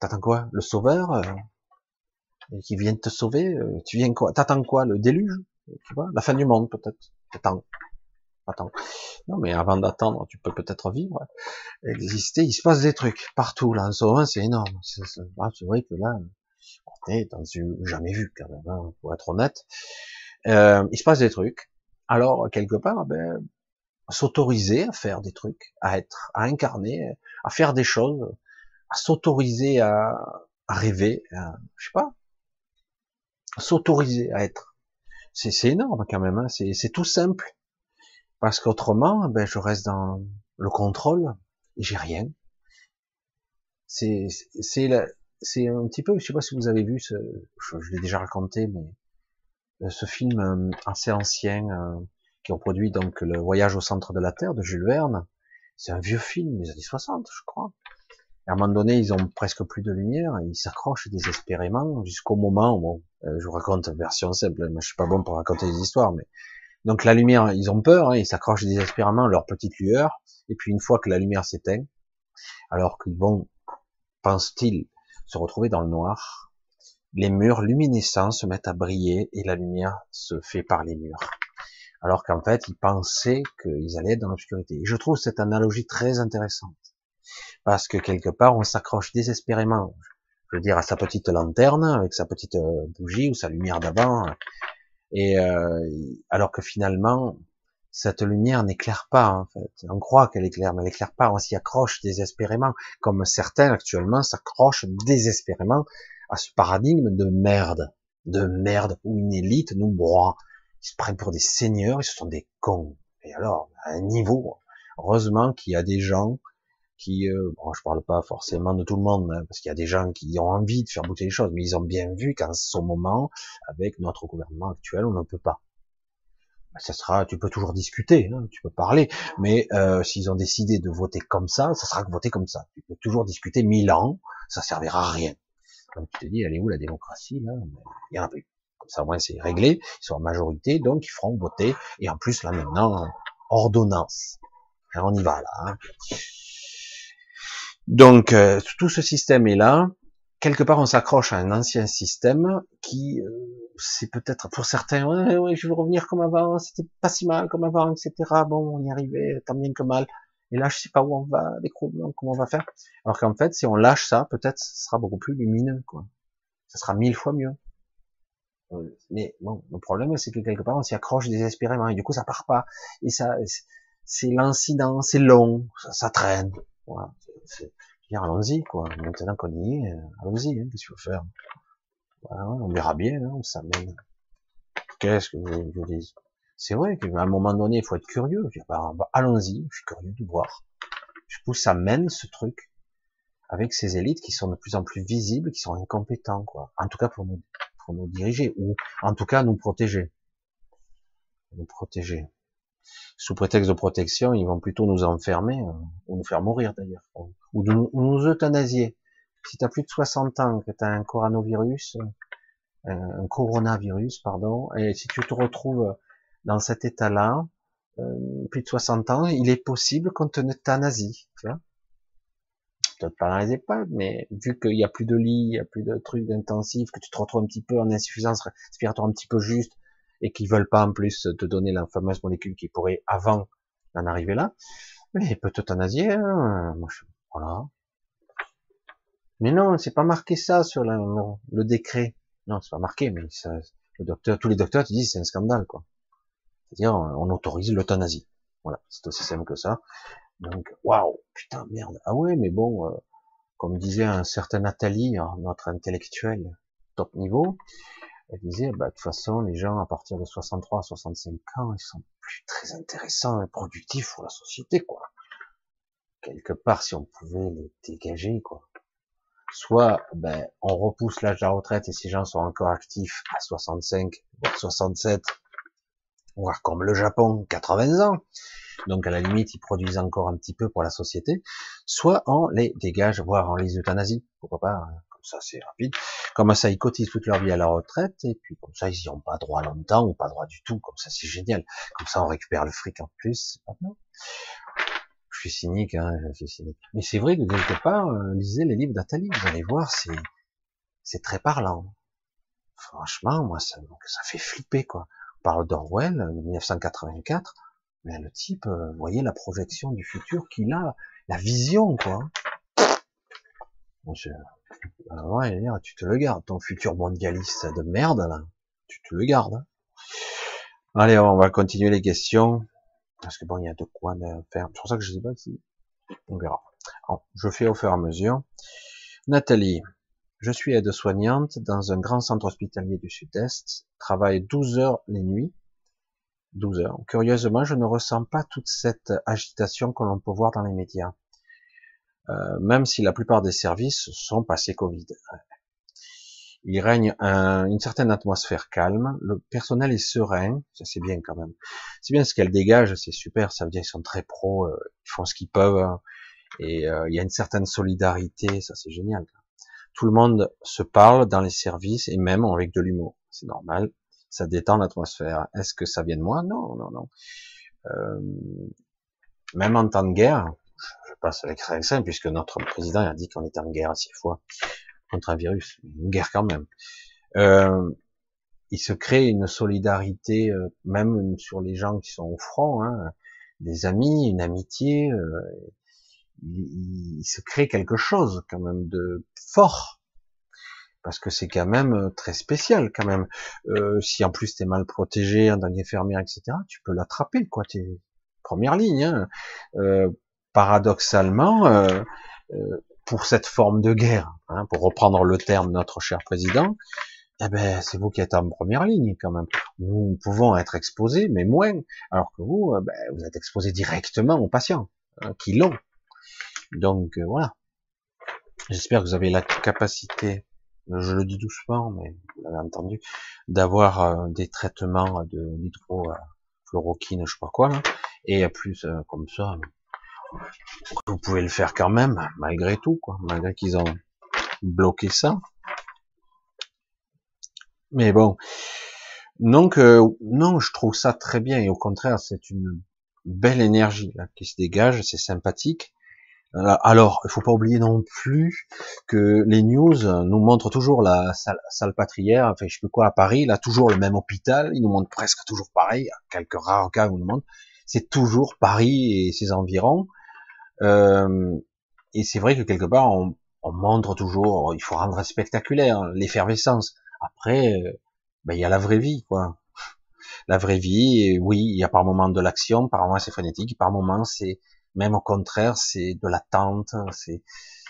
T'attends quoi? Le sauveur euh, qui vient te sauver. Euh, tu viens quoi? T'attends quoi? Le déluge? Tu vois? La fin du monde peut-être. T'attends. Attends. Non mais avant d'attendre, tu peux peut-être vivre, exister. Il se passe des trucs partout là. En ce moment, c'est énorme. C'est, c'est... Ah, c'est vrai que là, on est dans une jamais vu quand même. Hein, pour être honnête, euh, il se passe des trucs. Alors quelque part, ben s'autoriser à faire des trucs, à être, à incarner, à faire des choses, à s'autoriser à, à rêver, à, je sais pas, à s'autoriser à être. C'est, c'est énorme quand même, hein. c'est, c'est tout simple, parce qu'autrement, ben je reste dans le contrôle et j'ai rien. C'est, c'est, la, c'est un petit peu, je sais pas si vous avez vu, ce, je, je l'ai déjà raconté, mais ce film assez ancien. Qui ont produit donc le Voyage au centre de la Terre de Jules Verne. C'est un vieux film des années soixante, je crois. Et à un moment donné, ils ont presque plus de lumière et ils s'accrochent désespérément jusqu'au moment où, bon, euh, je vous raconte une version simple, je suis pas bon pour raconter des histoires, mais donc la lumière, ils ont peur, hein, ils s'accrochent désespérément à leur petite lueur. Et puis une fois que la lumière s'éteint, alors qu'ils vont, pensent-ils, se retrouver dans le noir, les murs luminescents se mettent à briller et la lumière se fait par les murs. Alors qu'en fait, ils pensaient qu'ils allaient être dans l'obscurité. Et je trouve cette analogie très intéressante. Parce que quelque part, on s'accroche désespérément, je veux dire, à sa petite lanterne, avec sa petite bougie ou sa lumière d'avant. Et euh, alors que finalement, cette lumière n'éclaire pas, en fait. On croit qu'elle éclaire, mais elle n'éclaire pas. On s'y accroche désespérément. Comme certains, actuellement, s'accrochent désespérément à ce paradigme de merde. De merde, où une élite nous broie. Ils se prennent pour des seigneurs, ils se sont des cons. Et alors, à un niveau, heureusement qu'il y a des gens qui, euh, bon, je parle pas forcément de tout le monde, hein, parce qu'il y a des gens qui ont envie de faire bouger les choses, mais ils ont bien vu qu'en ce moment, avec notre gouvernement actuel, on ne peut pas. Ça sera, tu peux toujours discuter, hein, tu peux parler, mais euh, s'ils ont décidé de voter comme ça, ça sera voté comme ça. Tu peux toujours discuter mille ans, ça servira à rien. Donc tu te dis, elle est où la démocratie là? Il y en a plus. Comme ça, au moins, c'est réglé. Ils sont en majorité, donc ils feront voter. Et en plus, là, maintenant, ordonnance. Alors, on y va, là. Hein. Donc, euh, tout ce système est là. Quelque part, on s'accroche à un ancien système qui, euh, c'est peut-être, pour certains, ouais, ouais, je veux revenir comme avant, c'était pas si mal comme avant, et cetera. Bon, on y arrivait, tant bien que mal. Et là, je sais pas où on va, comment on va faire. Alors qu'en fait, si on lâche ça, peut-être, ce sera beaucoup plus lumineux, quoi. Ça sera mille fois mieux. Mais bon, le problème, c'est que quelque part, on s'y accroche désespérément, et du coup, ça part pas, et ça, c'est l'incident, c'est long, ça, ça traîne, voilà, c'est, c'est, je veux dire, allons-y, quoi, maintenant qu'on y est, allons-y, hein, qu'est-ce qu'il faut faire, voilà, on verra bien, hein, où ça mène, qu'est-ce que je, je dis, c'est vrai qu'à un moment donné, il faut être curieux, je dis, bah, bah, allons-y, je suis curieux de voir, où ça mène, ce truc, avec ces élites qui sont de plus en plus visibles, qui sont incompétents, quoi, en tout cas pour nous, pour nous diriger, ou en tout cas nous protéger. Nous protéger. Sous prétexte de protection, ils vont plutôt nous enfermer, euh, ou nous faire mourir d'ailleurs, ou, ou, de, ou nous euthanasier. Si tu as plus de soixante ans, que tu as un coronavirus, euh, un coronavirus, pardon, et si tu te retrouves dans cet état-là, euh, plus de soixante ans, il est possible qu'on te euthanasie, tu vois. Peut-être pas dans les EHPAD, mais vu qu'il n'y a plus de lit, il n'y a plus de trucs d'intensif, que tu te retrouves un petit peu en insuffisance respiratoire un petit peu juste, et qu'ils veulent pas en plus te donner la fameuse molécule qui pourrait, avant d'en arriver là, mais peut-être euthanasier, hein, voilà. Mais non, c'est pas marqué ça sur la, non, le décret. Non, c'est pas marqué, mais ça, le docteur, tous les docteurs te disent c'est un scandale, quoi. C'est-à-dire, on, on autorise l'euthanasie. Voilà, c'est aussi simple que ça. Donc, waouh, putain, merde. Ah ouais, mais bon, euh, comme disait un certain Nathalie, hein, notre intellectuel top niveau, elle disait, bah de toute façon, les gens à partir de soixante-trois à soixante-cinq ans, ils sont plus très intéressants et productifs pour la société, quoi. Quelque part, si on pouvait les dégager, quoi. soit ben, on repousse l'âge de la retraite et ces gens sont encore actifs à soixante-cinq, voire soixante-sept, voire comme le Japon, quatre-vingts ans, donc à la limite ils produisent encore un petit peu pour la société, soit on les dégage, voire on les euthanasie, pourquoi pas, hein, comme ça c'est rapide, comme ça ils cotisent toute leur vie à la retraite, et puis comme ça ils n'y ont pas droit longtemps, ou pas droit du tout, comme ça c'est génial, comme ça on récupère le fric en plus, c'est pas mal. Je suis cynique, hein, je suis cynique. Mais c'est vrai que quelque part, euh, lisez les livres d'Atali, vous allez voir, c'est, c'est très parlant. Franchement, moi, ça, ça fait flipper, quoi. On parle d'Orwell, mille neuf cent quatre-vingt-quatre, mais le type, euh, voyez la projection du futur qu'il a, la vision, quoi. Bon, je, alors, ouais, tu te le gardes, ton futur mondialiste de merde, là. Tu te le gardes. Hein. Allez, on va continuer les questions. Parce que bon, il y a de quoi faire. C'est pour ça que je sais pas si... On verra. Alors, je fais au fur et à mesure. Nathalie. Je suis aide-soignante dans un grand centre hospitalier du Sud-Est. Travaille douze heures les nuits. douze heures. Curieusement, je ne ressens pas toute cette agitation que l'on peut voir dans les médias. Euh, même si la plupart des services sont passés Covid. Il règne un, une certaine atmosphère calme, le personnel est serein, ça c'est bien quand même, c'est bien ce qu'elle dégage, c'est super, ça veut dire qu'ils sont très pros, euh, ils font ce qu'ils peuvent, hein. Et euh, il y a une certaine solidarité, ça c'est génial. Tout le monde se parle dans les services, et même avec de l'humour, c'est normal, ça détend l'atmosphère. Est-ce que ça vient de moi? Non, non, non. Euh, même en temps de guerre, je passe avec rien simple, puisque notre président a dit qu'on était en guerre six fois, contre un virus, une guerre quand même. Euh, il se crée une solidarité, euh, même sur les gens qui sont au front, hein, des amis, une amitié. Euh, il, il se crée quelque chose quand même de fort, parce que c'est quand même très spécial quand même. Euh, si en plus t'es mal protégé, dans les fermières, et cetera, tu peux l'attraper, quoi. T'es première ligne. Hein. Euh, paradoxalement. Euh, euh, pour cette forme de guerre, hein, pour reprendre le terme de notre cher président, eh ben, c'est vous qui êtes en première ligne, quand même. Nous pouvons être exposés, mais moins, alors que vous, ben, vous êtes exposés directement aux patients, hein, qui l'ont. Donc, euh, voilà. J'espère que vous avez la capacité, je le dis doucement, mais vous l'avez entendu, d'avoir euh, des traitements de l'hydrofluoroquine, je sais pas quoi, là, et plus euh, comme ça... Vous pouvez le faire quand même, malgré tout, quoi, malgré qu'ils ont bloqué ça. Mais bon, donc euh, non, je trouve ça très bien et au contraire, c'est une belle énergie là qui se dégage, c'est sympathique. Alors, il faut pas oublier non plus que les news nous montrent toujours la salle, salle patrière, enfin je sais plus quoi à Paris, là toujours le même hôpital, ils nous montrent presque toujours pareil, à quelques rares cas où on nous montre. C'est toujours Paris et ses environs. Euh, et c'est vrai que quelque part, on, on montre toujours, il faut rendre spectaculaire l'effervescence. Après, ben, il y a la vraie vie, quoi. La vraie vie, oui, il y a par moment de l'action, par moment c'est frénétique, par moment c'est, même au contraire, c'est de l'attente, c'est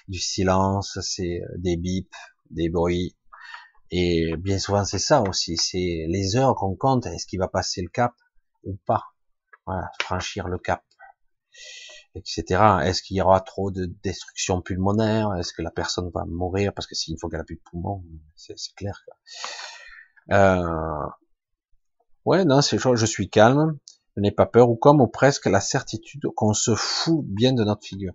du silence, c'est des bips, des bruits. Et bien souvent, c'est ça aussi, c'est les heures qu'on compte, est-ce qu'il va passer le cap ou pas? Voilà, franchir le cap, et cetera. Est-ce qu'il y aura trop de destruction pulmonaire? Est-ce que la personne va mourir? Parce que s'il faut qu'elle a plus de poumons, c'est clair. Quoi. Euh... Ouais, non, c'est chaud. Je suis calme, je n'ai pas peur, ou comme ou presque la certitude qu'on se fout bien de notre figure.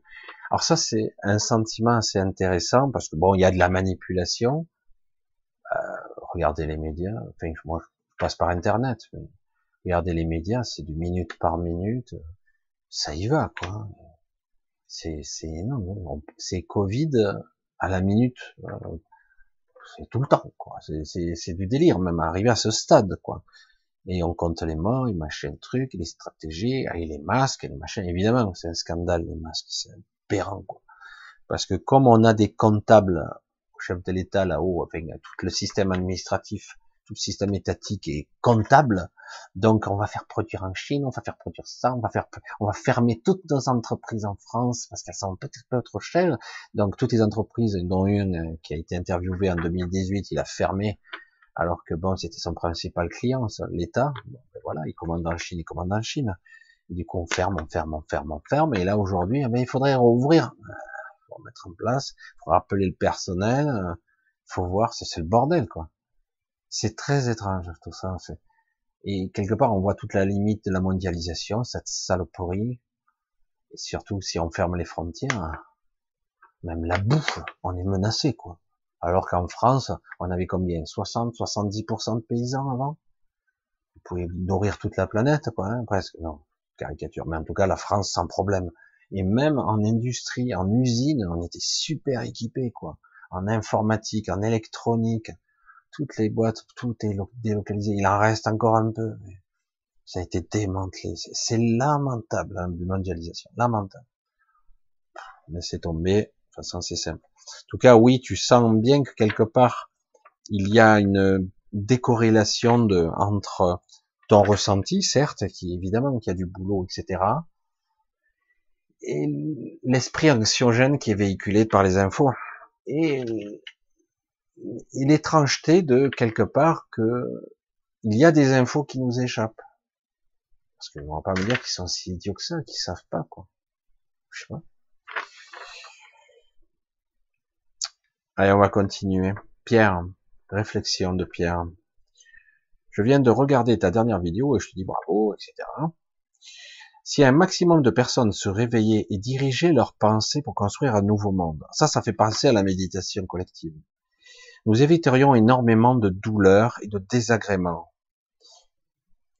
Alors ça, c'est un sentiment assez intéressant, parce que bon, il y a de la manipulation. Euh, regardez les médias. Enfin, moi, je passe par Internet, mais... Regardez les médias, c'est du minute par minute, ça y va, quoi. C'est, c'est énorme. C'est Covid à la minute, c'est tout le temps, quoi. C'est, c'est, c'est du délire, même arrivé à ce stade, quoi. Et on compte les morts, les machins de trucs, les stratégies, et les masques, et les machins. Évidemment, c'est un scandale, les masques, c'est aberrant, quoi. Parce que comme on a des comptables, au chef de l'État là-haut, avec tout le système administratif, tout le système étatique est comptable, donc on va faire produire en Chine, on va faire produire ça, on va faire, on va fermer toutes nos entreprises en France parce qu'elles sont peut-être pas trop chères. Donc toutes les entreprises, dont une qui a été interviewée en deux mille dix-huit, il a fermé, alors que bon, c'était son principal client, l'État. Bon, ben voilà, il commande en Chine, il commande en Chine. Et du coup, on ferme, on ferme, on ferme, on ferme. Et là aujourd'hui, eh ben, il faudrait rouvrir. faut mettre en place, faut rappeler le personnel, faut voir, c'est, c'est le bordel, quoi. C'est très étrange, tout ça, en fait. Et quelque part, on voit toute la limite de la mondialisation, cette saloperie, et surtout si on ferme les frontières, même la bouffe, on est menacé, quoi. Alors qu'en France, on avait combien, soixante, soixante-dix pour cent de paysans avant? Vous pouvez nourrir toute la planète, quoi, hein, presque. Non, caricature. Mais en tout cas, la France, sans problème. Et même en industrie, en usine, on était super équipés, quoi. En informatique, en électronique, toutes les boîtes, tout est délocalisé. Il en reste encore un peu. Mais ça a été démantelé. C'est lamentable, hein, la mondialisation. Lamentable. Mais c'est tombé. De toute façon, c'est simple. En tout cas, oui, tu sens bien que quelque part, il y a une décorrélation de, entre ton ressenti, certes, qui évidemment qu'il y a du boulot, et cetera, et l'esprit anxiogène qui est véhiculé par les infos, et, et l'étrangeté de quelque part que il y a des infos qui nous échappent, parce qu'on ne va pas me dire qu'ils sont si idiots que ça, qu'ils savent pas, quoi. Je sais pas. Allez, on va continuer. Pierre, réflexion de Pierre. Je viens de regarder ta dernière vidéo et je te dis bravo, et cetera. Si un maximum de personnes se réveillaient et dirigeaient leurs pensées pour construire un nouveau monde, ça, ça fait penser à la méditation collective. Nous éviterions énormément de douleurs et de désagréments.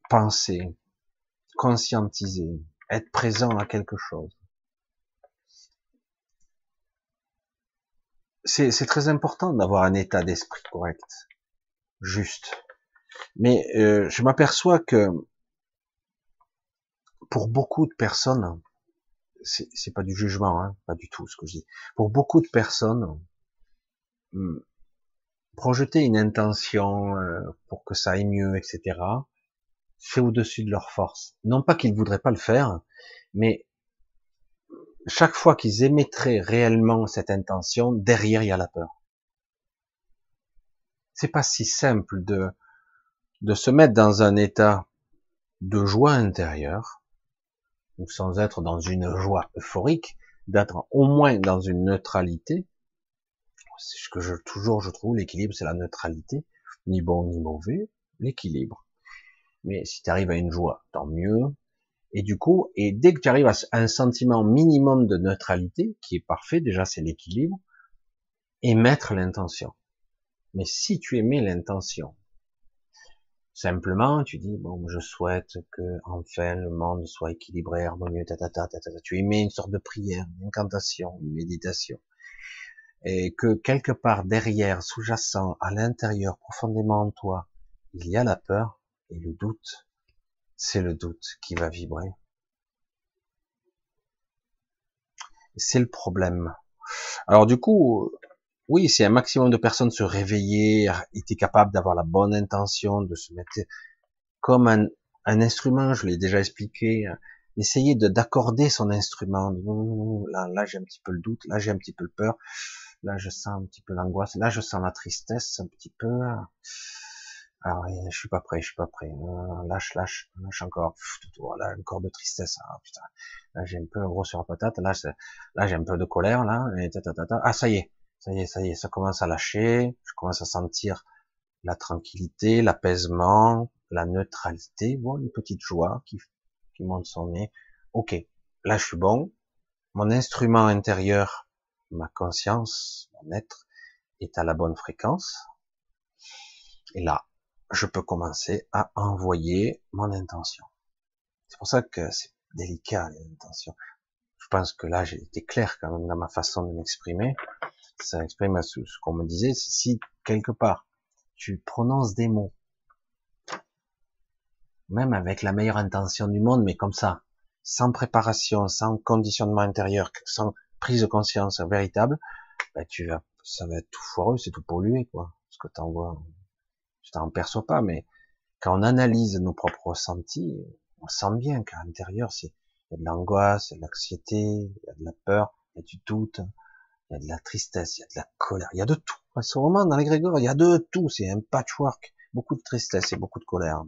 Penser, conscientiser, être présent à quelque chose. C'est, c'est très important d'avoir un état d'esprit correct, juste. Mais euh, je m'aperçois que pour beaucoup de personnes, c'est, c'est pas du jugement, hein, pas du tout ce que je dis. Pour beaucoup de personnes, hmm, projeter une intention euh, pour que ça aille mieux, et cetera, c'est au-dessus de leur force. Non pas qu'ils voudraient pas le faire, mais chaque fois qu'ils émettraient réellement cette intention, derrière, il y a la peur. C'est pas si simple de, de se mettre dans un état de joie intérieure, ou sans être dans une joie euphorique, d'être au moins dans une neutralité. C'est ce que je, toujours, je trouve, l'équilibre, c'est la neutralité. Ni bon, ni mauvais, l'équilibre. Mais si tu arrives à une joie, tant mieux. Et du coup, et dès que tu arrives à un sentiment minimum de neutralité, qui est parfait, déjà c'est l'équilibre, émettre l'intention. Mais si tu émets l'intention, simplement tu dis, bon, je souhaite que enfin le monde soit équilibré, harmonieux, tatata, tatata, tu émets une sorte de prière, une incantation, une méditation, et que quelque part derrière, sous-jacent, à l'intérieur, profondément en toi, il y a la peur et le doute. C'est le doute qui va vibrer. C'est le problème. Alors du coup, oui, si un maximum de personnes se réveillaient, étaient capables d'avoir la bonne intention, de se mettre comme un, un instrument, je l'ai déjà expliqué, d'essayer de, d'accorder son instrument. Là, là, j'ai un petit peu le doute, là, j'ai un petit peu le peur, là, je sens un petit peu l'angoisse, là, je sens la tristesse un petit peu... Alors, je suis pas prêt, je suis pas prêt. Lâche, lâche, lâche encore. Voilà, encore de tristesse. Ah, putain. Là, j'ai un peu un gros sur la patate. Là, c'est... là, j'ai un peu de colère. Là, et tatatata. Ah, ça y est, ça y est, ça y est, ça commence à lâcher. Je commence à sentir la tranquillité, l'apaisement, la neutralité. Bon, une petite joie qui qui monte son nez. Ok, là, je suis bon. Mon instrument intérieur, ma conscience, mon être, est à la bonne fréquence. Et là, je peux commencer à envoyer mon intention. C'est pour ça que c'est délicat, les intentions. Je pense que là, j'ai été clair quand même dans ma façon de m'exprimer. Ça exprime ce qu'on me disait. Si, quelque part, tu prononces des mots, même avec la meilleure intention du monde, mais comme ça, sans préparation, sans conditionnement intérieur, sans prise de conscience véritable, ben tu vas, ça va être tout foireux, c'est tout pollué, quoi. Ce que t'envoies. Je t'en perçois pas, mais quand on analyse nos propres ressentis, on sent bien qu'à l'intérieur, c'est, il y a de l'angoisse, il y a de l'anxiété, il y a de la peur, il y a du doute, il y a de la tristesse, il y a de la colère, il y a de tout. À ce moment, dans l'égrégore, il y a de tout, c'est un patchwork, beaucoup de tristesse et beaucoup de colère.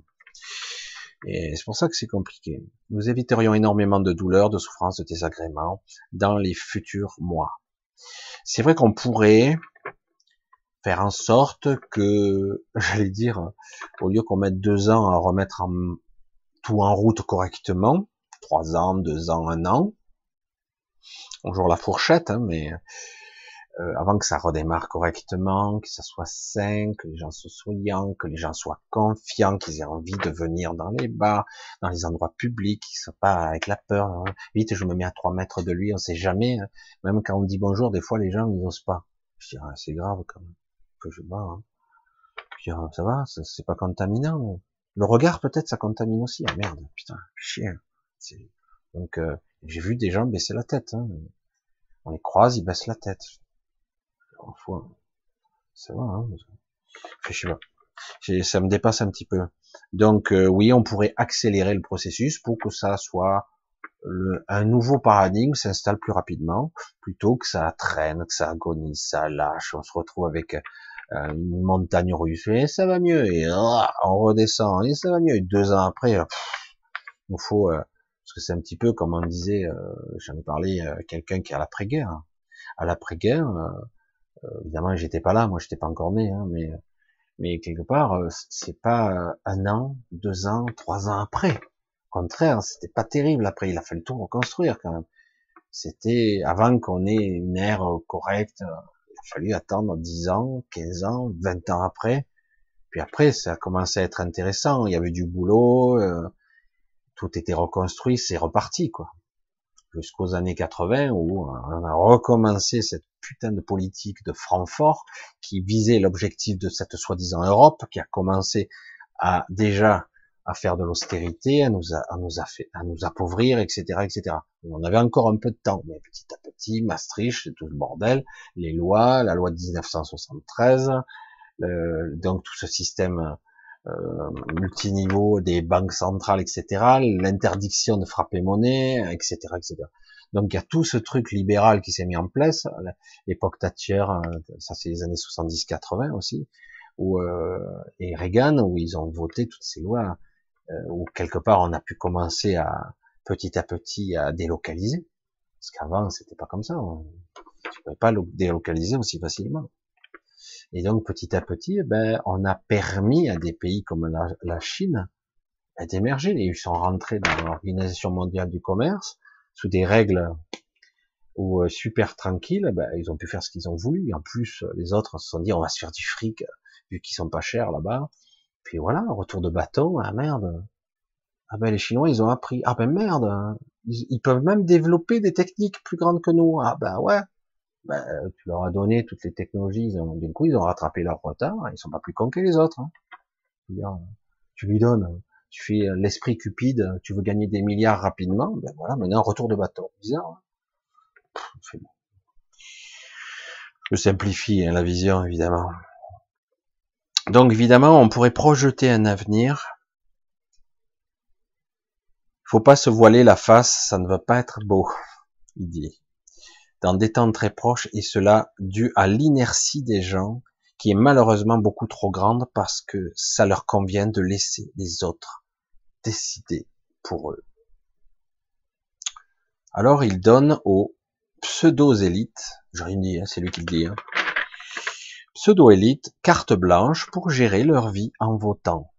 Et c'est pour ça que c'est compliqué. Nous éviterions énormément de douleurs, de souffrances, de désagréments dans les futurs mois. C'est vrai qu'on pourrait faire en sorte que, j'allais dire, au lieu qu'on mette deux ans à remettre en, tout en route correctement, trois ans, deux ans, un an, bonjour la fourchette, hein, mais euh, avant que ça redémarre correctement, que ça soit sain, que les gens soient souriants, que les gens soient confiants, qu'ils aient envie de venir dans les bars, dans les endroits publics, qu'ils soient pas avec la peur, hein. Vite, je me mets à trois mètres de lui, on sait jamais, hein. Même quand on dit bonjour, des fois les gens ils n'osent pas. Je dirais, c'est grave quand même, que je barre. Hein. Je dirais, ça va, c'est pas contaminant. Mais... le regard, peut-être, ça contamine aussi. Ah merde, putain, chien. Donc, euh, j'ai vu des gens baisser la tête. Hein. On les croise, ils baissent la tête. Enfin, ça va, hein. Je sais pas. Ça me dépasse un petit peu. Donc, euh, oui, on pourrait accélérer le processus pour que ça soit... Le, un nouveau paradigme s'installe plus rapidement, plutôt que ça traîne, que ça agonise, ça lâche, on se retrouve avec euh, une montagne russe, et ça va mieux, et euh, on redescend, et ça va mieux, et deux ans après, euh, pff, il nous faut, euh, parce que c'est un petit peu comme on disait, euh, j'en ai parlé, euh, quelqu'un qui est à l'après-guerre, à l'après-guerre, euh, euh, évidemment j'étais pas là, moi j'étais pas encore né, hein, mais, mais quelque part, euh, c'est pas euh, un an, deux ans, trois ans après. Au contraire, c'était pas terrible. Après, il a fallu tout reconstruire quand même. C'était avant qu'on ait une ère correcte. Il a fallu attendre dix ans, quinze ans, vingt ans après. Puis après, ça a commencé à être intéressant. Il y avait du boulot, euh, tout était reconstruit, c'est reparti quoi. Jusqu'aux années quatre-vingts où on a recommencé cette putain de politique de Francfort qui visait l'objectif de cette soi-disant Europe qui a commencé à déjà à faire de l'austérité, à nous, a, à nous a fait, à nous appauvrir, et cetera, et cetera. On avait encore un peu de temps, mais petit à petit, Maastricht, tout le bordel, les lois, la loi de mille neuf cent soixante-treize, euh, donc tout ce système euh, multiniveau des banques centrales, et cetera, l'interdiction de frapper monnaie, et cetera, et cetera. Donc il y a tout ce truc libéral qui s'est mis en place, l'époque Thatcher, ça c'est les années soixante-dix quatre-vingts aussi, où, euh, et Reagan, où ils ont voté toutes ces lois. Où quelque part on a pu commencer à petit à petit à délocaliser, parce qu'avant c'était pas comme ça, on ne pouvait pas délocaliser aussi facilement. Et donc petit à petit, ben on a permis à des pays comme la, la Chine d'émerger. Ils sont rentrés dans l'Organisation mondiale du commerce sous des règles où super tranquilles, ben ils ont pu faire ce qu'ils ont voulu. Et en plus, les autres se sont dit on va se faire du fric vu qu'ils sont pas chers là-bas. Puis voilà, retour de bâton, ah merde, ah ben les Chinois ils ont appris, ah ben merde, ils, ils peuvent même développer des techniques plus grandes que nous, ah ben ouais, ben, tu leur as donné toutes les technologies, ils ont, du coup ils ont rattrapé leur retard, ils sont pas plus cons que les autres, hein. Tu lui donnes, tu fais l'esprit cupide, tu veux gagner des milliards rapidement, ben voilà, maintenant retour de bâton, bizarre, hein. Pff, bon. Je simplifie hein, la vision évidemment. Donc évidemment, on pourrait projeter un avenir. Faut pas se voiler la face, ça ne va pas être beau, il dit. Dans des temps très proches, et cela dû à l'inertie des gens, qui est malheureusement beaucoup trop grande parce que ça leur convient de laisser les autres décider pour eux. Alors il donne aux pseudo-élites, j'ai rien dit, hein, c'est lui qui le dit, hein. Pseudo-élites, carte blanche pour gérer leur vie en votant.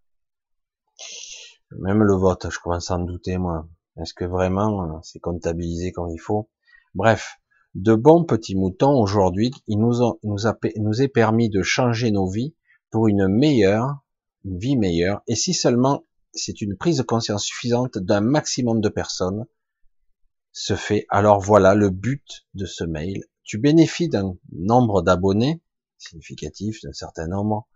Même le vote, je commence à en douter, moi. Est-ce que vraiment c'est comptabilisé comme il faut? Bref, de bons petits moutons, aujourd'hui, il nous, ont, nous, a, nous est permis de changer nos vies pour une meilleure, une vie meilleure, et si seulement c'est une prise de conscience suffisante d'un maximum de personnes, se fait, alors voilà le but de ce mail. Tu bénéficies d'un nombre d'abonnés, significatif d'un certain nombre,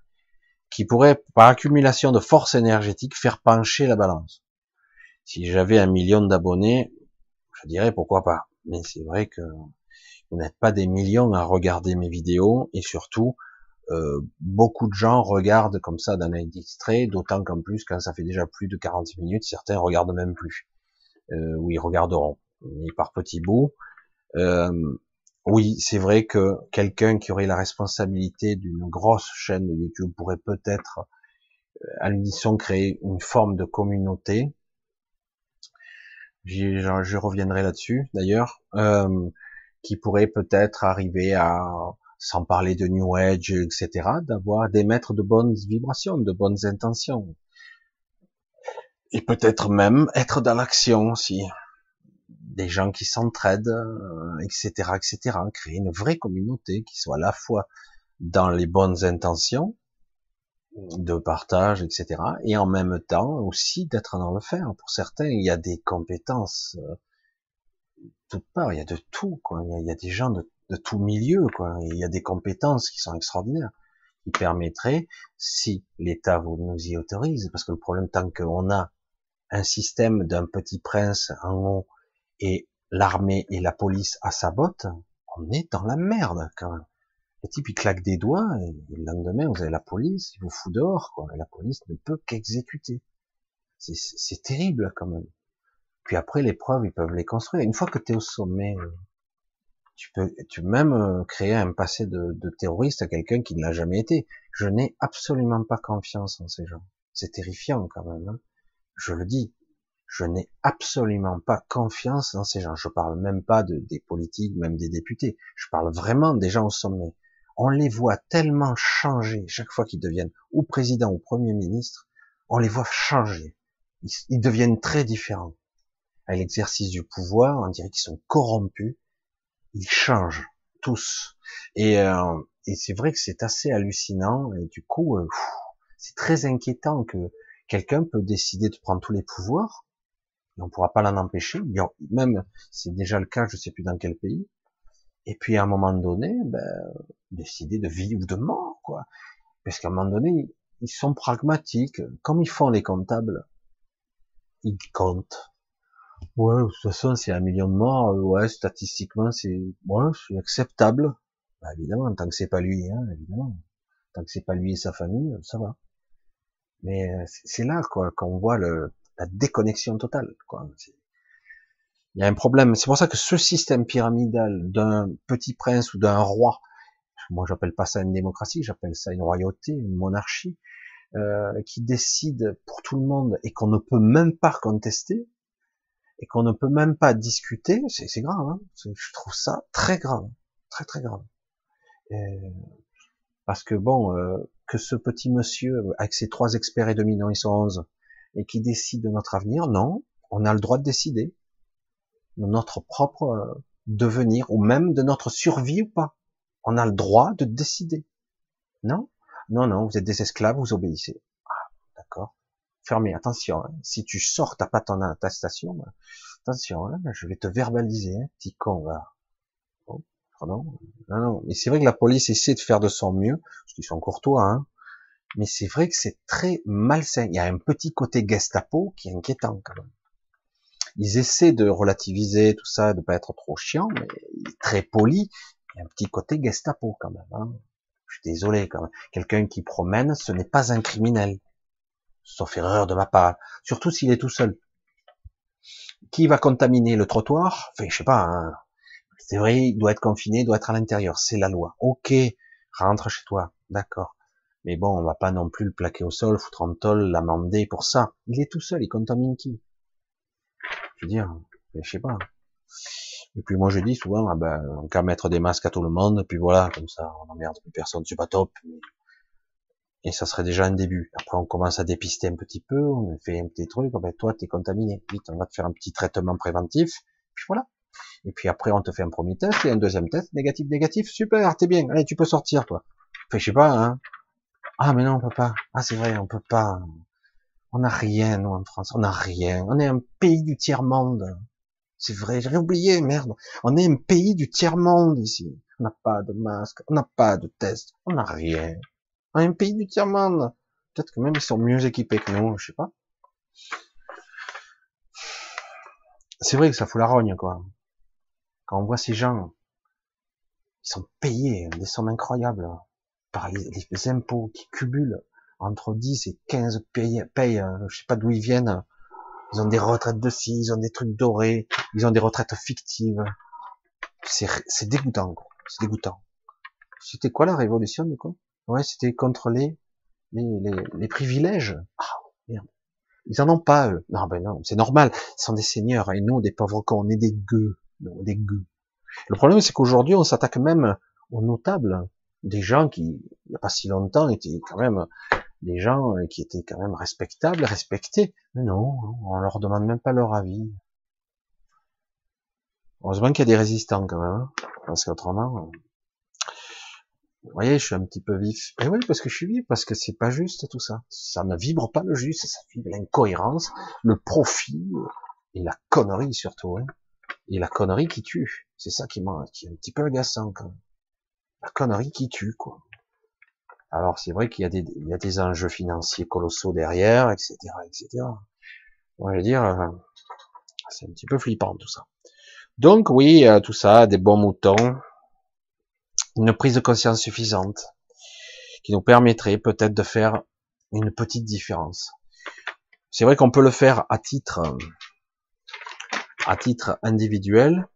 qui pourrait, par accumulation de force énergétique, faire pencher la balance. Si j'avais un million d'abonnés, je dirais pourquoi pas. Mais c'est vrai que vous n'êtes pas des millions à regarder mes vidéos, et surtout, euh, beaucoup de gens regardent comme ça d'un œil distrait, d'autant qu'en plus, quand ça fait déjà plus de quarante minutes, certains regardent même plus. Euh, oui, ils regarderont, mais par petits bouts. Euh, Oui, c'est vrai que quelqu'un qui aurait la responsabilité d'une grosse chaîne de YouTube pourrait peut-être, à l'unisson, créer une forme de communauté. Je reviendrai là-dessus, d'ailleurs, euh, qui pourraient peut-être arriver à, sans parler de New Age, et cetera, d'avoir d'émettre de bonnes vibrations, de bonnes intentions. Et peut-être même être dans l'action aussi. Des gens qui s'entraident, et cetera, et cetera. Créer une vraie communauté qui soit à la fois dans les bonnes intentions, de partage, et cetera. Et en même temps aussi d'être dans le faire. Pour certains, il y a des compétences de toutes parts. Il y a de tout, quoi. Il y a des gens de, de tout milieu, quoi. Il y a des compétences qui sont extraordinaires, qui permettraient, si l'État nous y autorise, parce que le problème, tant qu'on a un système d'un petit prince en haut et l'armée et la police à sa botte, on est dans la merde quand même. Le type, il claque des doigts, et le lendemain, vous avez la police, il vous fout dehors, quoi. Et la police ne peut qu'exécuter. C'est, c'est terrible, quand même. Puis après, les preuves, ils peuvent les construire. Une fois que tu es au sommet, tu peux, tu peux même créer un passé de, de terroriste à quelqu'un qui ne l'a jamais été. Je n'ai absolument pas confiance en ces gens. C'est terrifiant, quand même, hein. Je le dis. Je n'ai absolument pas confiance en ces gens. Je parle même pas de, des politiques, même des députés. Je parle vraiment des gens au sommet. On les voit tellement changer chaque fois qu'ils deviennent ou président ou premier ministre, on les voit changer. Ils, ils deviennent très différents. À l'exercice du pouvoir, on dirait qu'ils sont corrompus. Ils changent, tous. Et, euh, et c'est vrai que c'est assez hallucinant. Et du coup, euh, c'est très inquiétant que quelqu'un peut décider de prendre tous les pouvoirs. Et on ne pourra pas l'en empêcher. Même, c'est déjà le cas, je ne sais plus dans quel pays. Et puis, à un moment donné, ben, décider de vie ou de mort, quoi. Parce qu'à un moment donné, ils sont pragmatiques. Comme ils font les comptables, ils comptent. Ouais, de toute façon, c'est un million de morts. Ouais, statistiquement, c'est, ouais, c'est acceptable. Ben, évidemment, tant que c'est pas lui, hein, évidemment. Tant que c'est pas lui et sa famille, ça va. Mais c'est là, quoi, qu'on voit le, la déconnexion totale, quoi. C'est, il y a un problème. C'est pour ça que ce système pyramidal d'un petit prince ou d'un roi, moi j'appelle pas ça une démocratie, j'appelle ça une royauté, une monarchie, euh, qui décide pour tout le monde et qu'on ne peut même pas contester et qu'on ne peut même pas discuter, c'est, c'est grave, hein. C'est, je trouve ça très grave, très très grave. Et, parce que bon, euh, que ce petit monsieur avec ses trois experts et demi, non ils sont onze, et qui décide de notre avenir, non, on a le droit de décider de notre propre devenir, ou même de notre survie ou pas. On a le droit de décider. Non? Non, non, vous êtes des esclaves, vous obéissez. Ah, d'accord. Fermez, attention, hein. Si tu sors, t'as pas ton attestation, bah, attention, hein, je vais te verbaliser, hein, petit con, là. Oh, pardon. Non, non, mais c'est vrai que la police essaie de faire de son mieux, parce qu'ils sont courtois, hein. Mais c'est vrai que c'est très malsain. Il y a un petit côté Gestapo qui est inquiétant, quand même. Ils essaient de relativiser tout ça, de pas être trop chiant, mais très poli. Il y a un petit côté Gestapo quand même. Hein. Je suis désolé quand même. Quelqu'un qui promène, ce n'est pas un criminel, sauf erreur de ma part. Surtout s'il est tout seul. Qui va contaminer le trottoir? Enfin, je sais pas. Hein. C'est vrai, il doit être confiné, il doit être à l'intérieur. C'est la loi. Ok, rentre chez toi, d'accord. Mais bon, on va pas non plus le plaquer au sol, foutre en tôle, l'amender pour ça. Il est tout seul, il contamine qui? Je veux dire, je sais pas. Et puis moi je dis souvent, ah ben, on qu'à mettre des masques à tout le monde, puis voilà, comme ça, on emmerde plus personne, c'est pas top. Et ça serait déjà un début. Après on commence à dépister un petit peu, on fait un petit truc, ah ben toi t'es contaminé, vite on va te faire un petit traitement préventif, puis voilà. Et puis après on te fait un premier test et un deuxième test, négatif, négatif, super, t'es bien, allez tu peux sortir toi. Enfin je sais pas, hein. Ah mais non on peut pas, ah c'est vrai on peut pas. On n'a rien, nous, en France. On n'a rien. On est un pays du tiers-monde. C'est vrai, j'avais oublié, merde. On est un pays du tiers-monde, ici. On n'a pas de masque, on n'a pas de test, on n'a rien. On est un pays du tiers-monde. Peut-être que même ils sont mieux équipés que nous, je sais pas. C'est vrai que ça fout la rogne, quoi. Quand on voit ces gens, ils sont payés des sommes incroyables par les, les impôts qui cumulent. Entre dix et quinze payes, paye, je sais pas d'où ils viennent, ils ont des retraites de scie, ils ont des trucs dorés, ils ont des retraites fictives. C'est, c'est dégoûtant, quoi. C'est dégoûtant. C'était quoi la révolution, du coup? Ouais, c'était contre les, les, les, les privilèges. Ah, merde. Ils en ont pas, eux. Non, ben non, c'est normal. Ils sont des seigneurs, et nous, des pauvres cons, on est des gueux. Non, des gueux. Le problème, c'est qu'aujourd'hui, on s'attaque même aux notables, des gens qui, il n'y a pas si longtemps, étaient quand même des gens qui étaient quand même respectables, respectés. Mais non, on leur demande même pas leur avis. Heureusement qu'il y a des résistants quand même, hein, parce qu'autrement, vous voyez, je suis un petit peu vif. Et oui, parce que je suis vif, parce que c'est pas juste tout ça. Ça ne vibre pas le juste, ça vibre l'incohérence, le profit et la connerie surtout, hein. Et la connerie qui tue, c'est ça qui, qui est un petit peu agaçant quand même. La connerie qui tue, quoi. Alors c'est vrai qu'il y a des, il y a des enjeux financiers colossaux derrière, et cetera, et cetera. On va dire, c'est un petit peu flippant tout ça. Donc oui, tout ça, des bons moutons, une prise de conscience suffisante qui nous permettrait peut-être de faire une petite différence. C'est vrai qu'on peut le faire à titre, à titre individuel,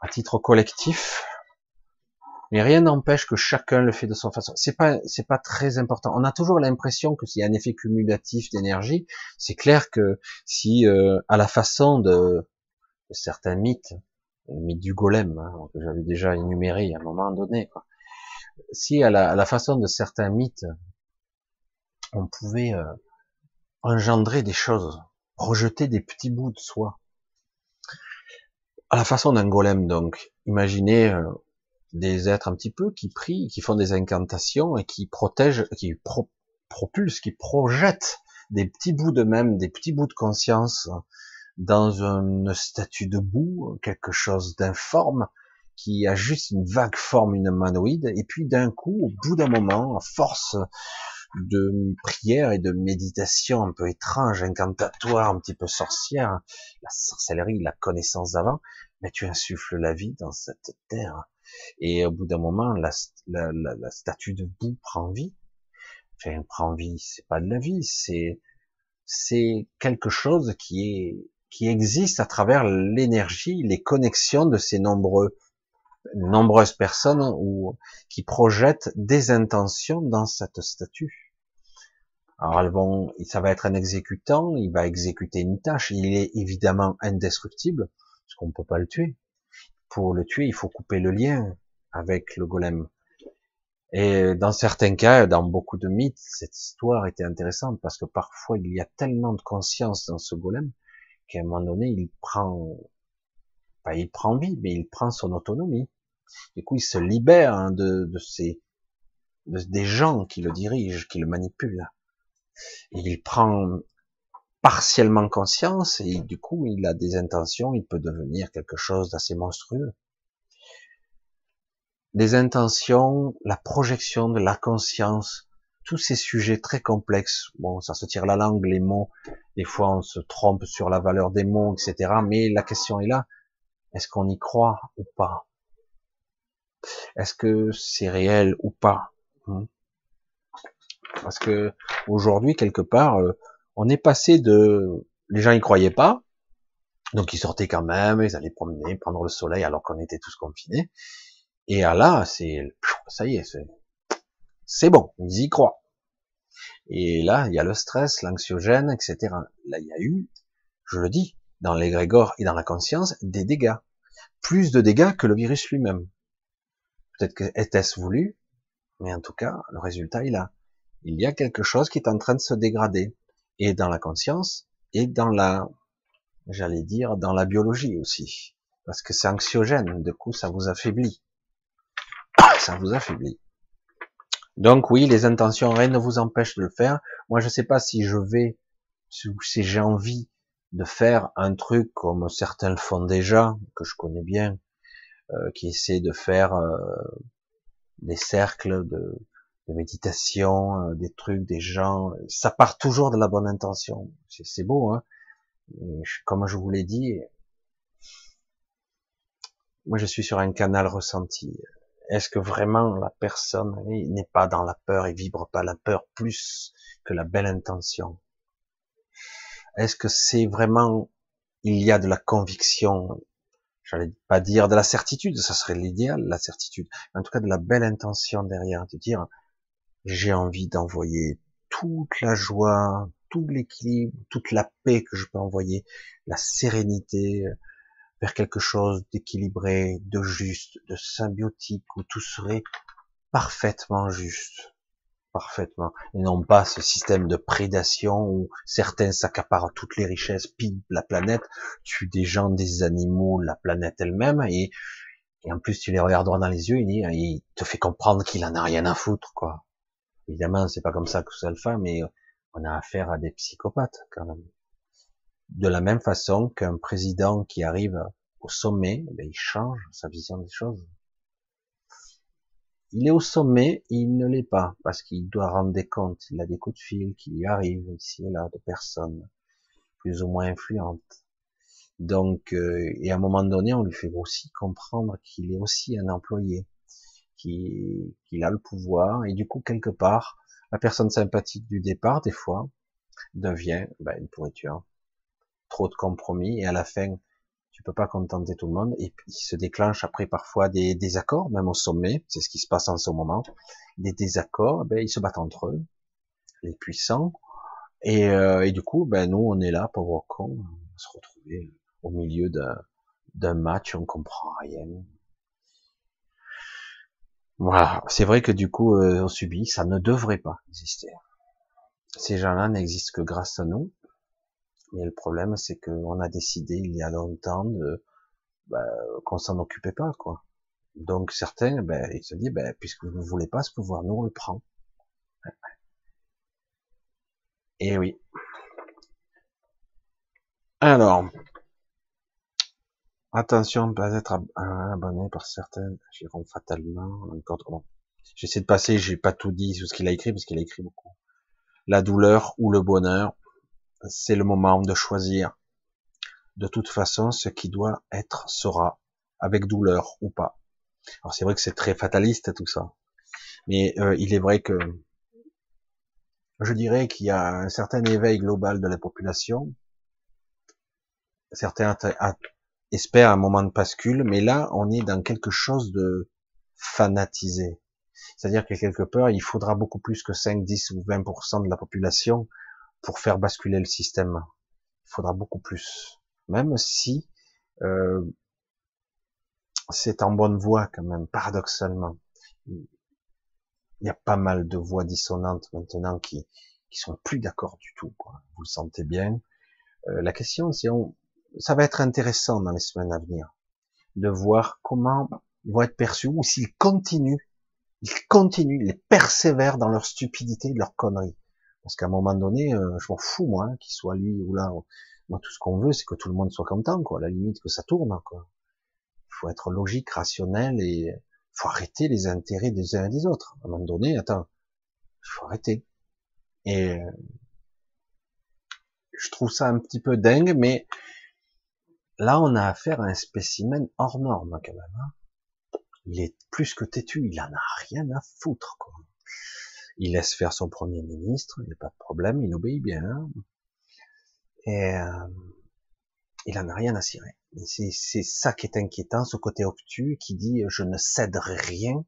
à titre collectif. Mais rien n'empêche que chacun le fait de son façon. C'est pas, c'est pas très important. On a toujours l'impression que s'il y a un effet cumulatif d'énergie, c'est clair que si, euh, à la façon de, de certains mythes, le mythe du golem, hein, que j'avais déjà énuméré à un moment donné, quoi. Si à la, à la façon de certains mythes, on pouvait euh, engendrer des choses, projeter des petits bouts de soi, à la façon d'un golem, donc, imaginez euh, des êtres un petit peu qui prient, qui font des incantations et qui protègent, qui pro propulsent, qui projettent des petits bouts d'eux-mêmes, des petits bouts de conscience dans une statue de boue, quelque chose d'informe qui a juste une vague forme humanoïde, et puis d'un coup, au bout d'un moment, à force de prière et de méditation un peu étrange, incantatoire, un petit peu sorcière, la sorcellerie, la connaissance d'avant, mais tu insuffles la vie dans cette terre. Et au bout d'un moment, la, la, la, la statue de boue prend vie. Enfin, elle prend vie, c'est pas de la vie, c'est c'est quelque chose qui est qui existe à travers l'énergie, les connexions de ces nombreux nombreuses personnes ou qui projettent des intentions dans cette statue. Alors elles vont, ça va être un exécutant, il va exécuter une tâche. Il est évidemment indestructible, parce qu'on ne peut pas le tuer. Pour le tuer, il faut couper le lien avec le golem. Et dans certains cas, dans beaucoup de mythes, cette histoire était intéressante parce que parfois, il y a tellement de conscience dans ce golem qu'à un moment donné, il prend, pas il prend vie, mais il prend son autonomie. Du coup, il se libère de, de ces, de, des gens qui le dirigent, qui le manipulent. Et il prend partiellement conscience et du coup il a des intentions, il peut devenir quelque chose d'assez monstrueux. Les intentions, la projection de la conscience, tous ces sujets très complexes, bon ça se tire la langue, les mots, des fois on se trompe sur la valeur des mots, et cetera. Mais la question est là, est-ce qu'on y croit ou pas? Est-ce que c'est réel ou pas? Parce que aujourd'hui quelque part, on est passé de, les gens y croyaient pas, donc ils sortaient quand même, ils allaient promener, prendre le soleil alors qu'on était tous confinés, et à là, c'est, ça y est, c'est bon, ils y croient. Et là, il y a le stress, l'anxiogène, et cetera. Là, il y a eu, je le dis, dans l'égrégore et dans la conscience, des dégâts. Plus de dégâts que le virus lui-même. Peut-être que était-ce voulu, mais en tout cas, le résultat est là. Il y a quelque chose qui est en train de se dégrader. Et dans la conscience, et dans la, j'allais dire, dans la biologie aussi. Parce que c'est anxiogène, du coup, ça vous affaiblit. Ça vous affaiblit. Donc oui, les intentions, rien ne vous empêche de le faire. Moi, je sais pas si je vais, si j'ai envie de faire un truc comme certains le font déjà, que je connais bien, euh, qui essaient de faire euh, des cercles de... de méditation, des trucs, des gens, ça part toujours de la bonne intention. C'est beau, hein. Et je, comme je vous l'ai dit, moi je suis sur un canal ressenti. Est-ce que vraiment la personne n'est pas dans la peur et vibre pas la peur plus que la belle intention? Est-ce que c'est vraiment, il y a de la conviction, j'allais pas dire de la certitude, ça serait l'idéal, la certitude, en tout cas de la belle intention derrière, de dire j'ai envie d'envoyer toute la joie, tout l'équilibre, toute la paix que je peux envoyer, la sérénité, vers quelque chose d'équilibré, de juste, de symbiotique, où tout serait parfaitement juste, parfaitement, et non pas ce système de prédation où certains s'accaparent toutes les richesses, pillent la planète, tuent des gens, des animaux, la planète elle-même, et, et en plus tu les regardes droit dans les yeux, il, il te fait comprendre qu'il en a rien à foutre, quoi. Évidemment, c'est pas comme ça que ça le fait, mais on a affaire à des psychopathes, quand même. De la même façon qu'un président qui arrive au sommet, ben, il change sa vision des choses. Il est au sommet, il ne l'est pas, parce qu'il doit rendre des comptes. Il a des coups de fil qui lui arrivent ici et là de personnes plus ou moins influentes. Donc, euh, et à un moment donné, on lui fait aussi comprendre qu'il est aussi un employé, qu'il qu'il a le pouvoir, et du coup, quelque part, la personne sympathique du départ, des fois, devient ben, une pourriture. Trop de compromis, et à la fin tu peux pas contenter tout le monde, et puis il se déclenche après parfois des désaccords, même au sommet, c'est ce qui se passe en ce moment, des désaccords, ben ils se battent entre eux, les puissants, et, euh, et du coup ben nous on est là pauvres cons, on va se retrouver au milieu d'un d'un match, on comprend rien. Voilà, c'est vrai que du coup euh, on subit, ça ne devrait pas exister. Ces gens-là n'existent que grâce à nous. Mais le problème, c'est qu'on a décidé il y a longtemps de, bah, qu'on s'en occupait pas, quoi. Donc certains, ben, ils se disent, ben, puisque vous ne voulez pas ce pouvoir, nous on le prend. Et oui. Alors, attention de ne pas être abonné par certaines, j'irai fatalement. Bon, j'essaie de passer, j'ai pas tout dit sur ce qu'il a écrit, parce qu'il a écrit beaucoup. La douleur ou le bonheur. C'est le moment de choisir. De toute façon, ce qui doit être sera, avec douleur ou pas. Alors c'est vrai que c'est très fataliste tout ça, mais euh, il est vrai que je dirais qu'il y a un certain éveil global de la population. Certains espèrent un moment de bascule, mais là on est dans quelque chose de fanatisé. C'est-à-dire que quelque part, il faudra beaucoup plus que cinq, dix ou vingt pour cent de la population pour faire basculer le système. Il faudra beaucoup plus. Même si euh, c'est en bonne voie quand même, paradoxalement. Il y a pas mal de voix dissonantes maintenant qui qui sont plus d'accord du tout, quoi. Vous le sentez bien. Euh, la question, c'est, on, ça va être intéressant dans les semaines à venir de voir comment ils vont être perçus, ou s'ils continuent, ils continuent, ils persévèrent dans leur stupidité, leur connerie. Parce qu'à un moment donné, euh, je m'en fous, moi, hein, qu'il soit lui ou là. Moi, tout ce qu'on veut, c'est que tout le monde soit content, quoi. À la limite, que ça tourne, quoi. Il faut être logique, rationnel, et faut arrêter les intérêts des uns et des autres. À un moment donné, attends, il faut arrêter. Et euh, je trouve ça un petit peu dingue, mais là, on a affaire à un spécimen hors norme, quand même. Hein. Il est plus que têtu, il en a rien à foutre, quoi. Il laisse faire son premier ministre, il n'y a pas de problème, il obéit bien. Hein, et euh, il en a rien à cirer. C'est, c'est ça qui est inquiétant, ce côté obtus qui dit « je ne céderai rien ».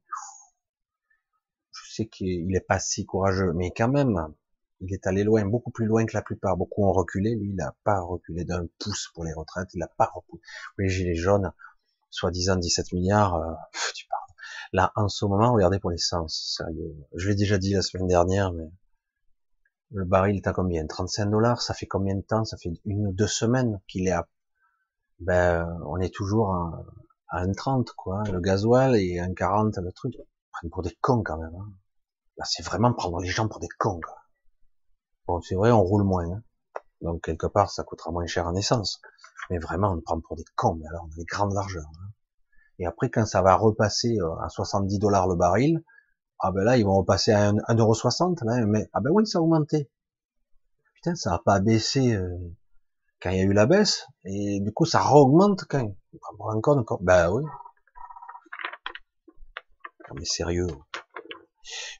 Je sais qu'il n'est pas si courageux, mais quand même, il est allé loin, beaucoup plus loin que la plupart. Beaucoup ont reculé, lui, il n'a pas reculé d'un pouce pour les retraites, il n'a pas reculé. Les gilets jaunes, soi-disant dix-sept milliards, euh, pff, tu parles. Là, en ce moment, regardez pour l'essence, sérieux. Je l'ai déjà dit la semaine dernière, mais le baril est à combien? trente-cinq dollars, ça fait combien de temps? Ça fait une ou deux semaines qu'il est à... Ben, on est toujours à, à un trente, quoi. Le gasoil et un quarante, le truc. Ils prennent pour des cons, quand même. Hein. Là, c'est vraiment prendre les gens pour des cons, quoi. Bon, c'est vrai, on roule moins. Hein. Donc, quelque part, ça coûtera moins cher en essence. Mais vraiment, on prend pour des cons. Mais alors, on a des grandes largeurs. Hein. Et après, quand ça va repasser à soixante-dix dollars le baril, ah ben là, ils vont repasser à un virgule soixante, là, mais, ah ben oui, ça a augmenté. Putain, ça n'a pas baissé euh, quand il y a eu la baisse, et du coup, ça re-augmente quand. Encore, encore. Ben oui. Mais sérieux.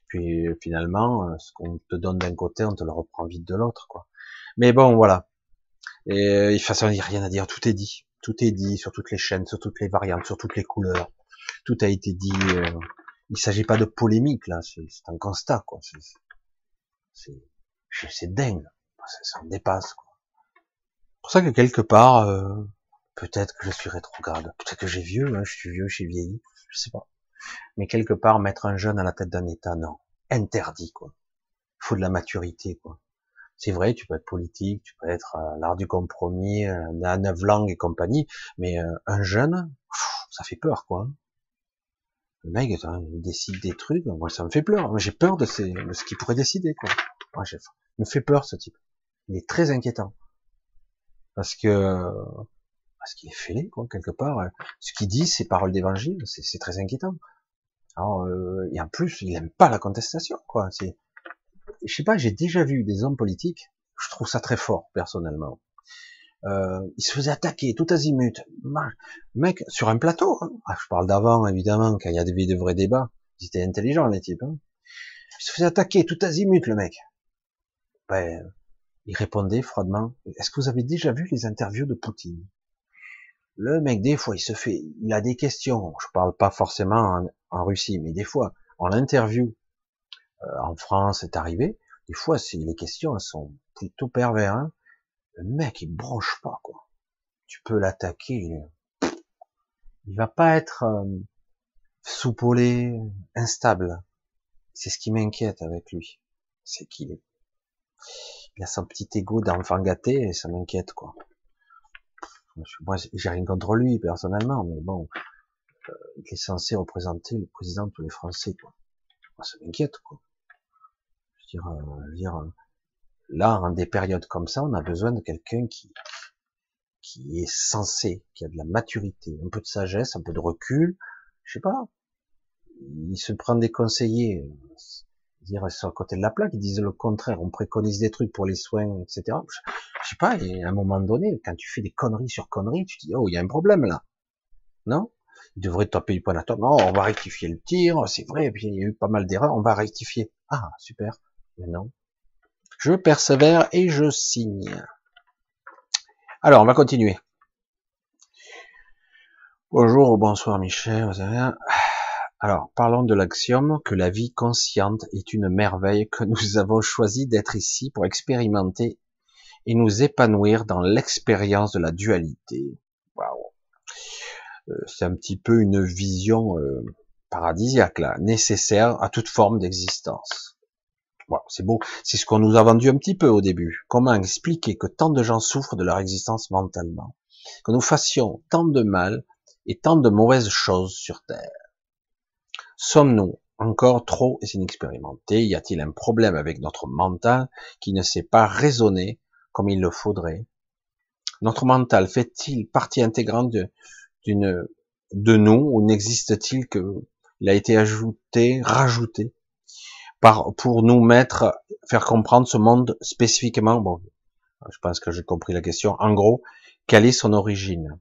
Puis, finalement, ce qu'on te donne d'un côté, on te le reprend vite de l'autre, quoi. Mais bon, voilà. Et, de toute façon, il n'y a rien à dire, tout est dit. Tout est dit sur toutes les chaînes, sur toutes les variantes, sur toutes les couleurs. Tout a été dit. Euh, il ne s'agit pas de polémique, là. C'est, c'est un constat, quoi. C'est, c'est, c'est dingue. Ça, ça me dépasse, quoi. C'est pour ça que quelque part, euh, Peut-être que je suis rétrograde, peut-être que j'ai vieux, hein, je suis vieux, je suis vieilli, je sais pas. Mais quelque part, mettre un jeune à la tête d'un État, non, interdit, quoi. Il faut de la maturité, quoi. C'est vrai, tu peux être politique, tu peux être euh, l'art du compromis, euh, la neuf langues et compagnie, mais euh, un jeune, pff, ça fait peur, quoi. Le mec, il décide des trucs, moi ça me fait peur, j'ai peur de, ces, de ce qu'il pourrait décider, quoi. Moi, j'ai, il me fait peur, ce type. Il est très inquiétant. Parce que... parce qu'il est fêlé, quoi, quelque part. Ce qu'il dit, c'est parole d'évangile, c'est, c'est très inquiétant. Alors, euh, et en plus, il aime pas la contestation, quoi. C'est, je sais pas, j'ai déjà vu des hommes politiques, je trouve ça très fort, personnellement. Euh, ils se faisaient attaquer, tout azimut. Mec, sur un plateau, hein. Ah, je parle d'avant, évidemment, quand il y a des, des vrais débats. Ils étaient intelligents, les types, hein. Ils se faisaient attaquer, tout azimut, le mec. Ben, il répondait froidement, est-ce que vous avez déjà vu les interviews de Poutine? Le mec, des fois, il se fait, il a des questions. Je parle pas forcément en, en Russie, mais des fois, on l'interview. Euh, en France, c'est arrivé. Des fois, c'est, les questions, elles sont plutôt pervers, hein. Le mec, il bronche pas, quoi. Tu peux l'attaquer. Il, il va pas être euh, soupolé, instable. C'est ce qui m'inquiète avec lui. C'est qu'il est, il a son petit égo d'enfant gâté et ça m'inquiète, quoi. Moi, j'ai rien contre lui, personnellement, mais bon, euh, il est censé représenter le président de tous les Français, quoi. Moi, ça m'inquiète, quoi. Je veux dire, euh, je veux dire, là, en des périodes comme ça, on a besoin de quelqu'un qui, qui est sensé, qui a de la maturité, un peu de sagesse, un peu de recul, je sais pas. Il se prend des conseillers, dire, sur le côté de la plaque, ils disent le contraire, on préconise des trucs pour les soins, et cetera. Je sais pas, et à un moment donné, quand tu fais des conneries sur conneries, tu te dis, oh, il y a un problème, là. Non? Il devrait taper du point d'attente. Non, on va rectifier le tir, c'est vrai, et puis il y a eu pas mal d'erreurs, on va rectifier. Ah, super. Mais non. Je persévère et je signe. Alors, on va continuer. Bonjour, bonsoir, Michel. Alors, parlons de l'axiome que la vie consciente est une merveille que nous avons choisi d'être ici pour expérimenter et nous épanouir dans l'expérience de la dualité. Waouh, c'est un petit peu une vision euh, paradisiaque là, nécessaire à toute forme d'existence. Wow, c'est beau, c'est ce qu'on nous a vendu un petit peu au début. Comment expliquer que tant de gens souffrent de leur existence mentalement, que nous fassions tant de mal et tant de mauvaises choses sur Terre? Sommes-nous encore trop inexpérimentés? Y a-t-il un problème avec notre mental qui ne sait pas raisonner comme il le faudrait? Notre mental fait-il partie intégrante de, d'une, de nous, ou n'existe-t-il qu'il a été ajouté, rajouté, par, pour nous mettre, faire comprendre ce monde spécifiquement? Bon, je pense que j'ai compris la question. En gros, quelle est son origine?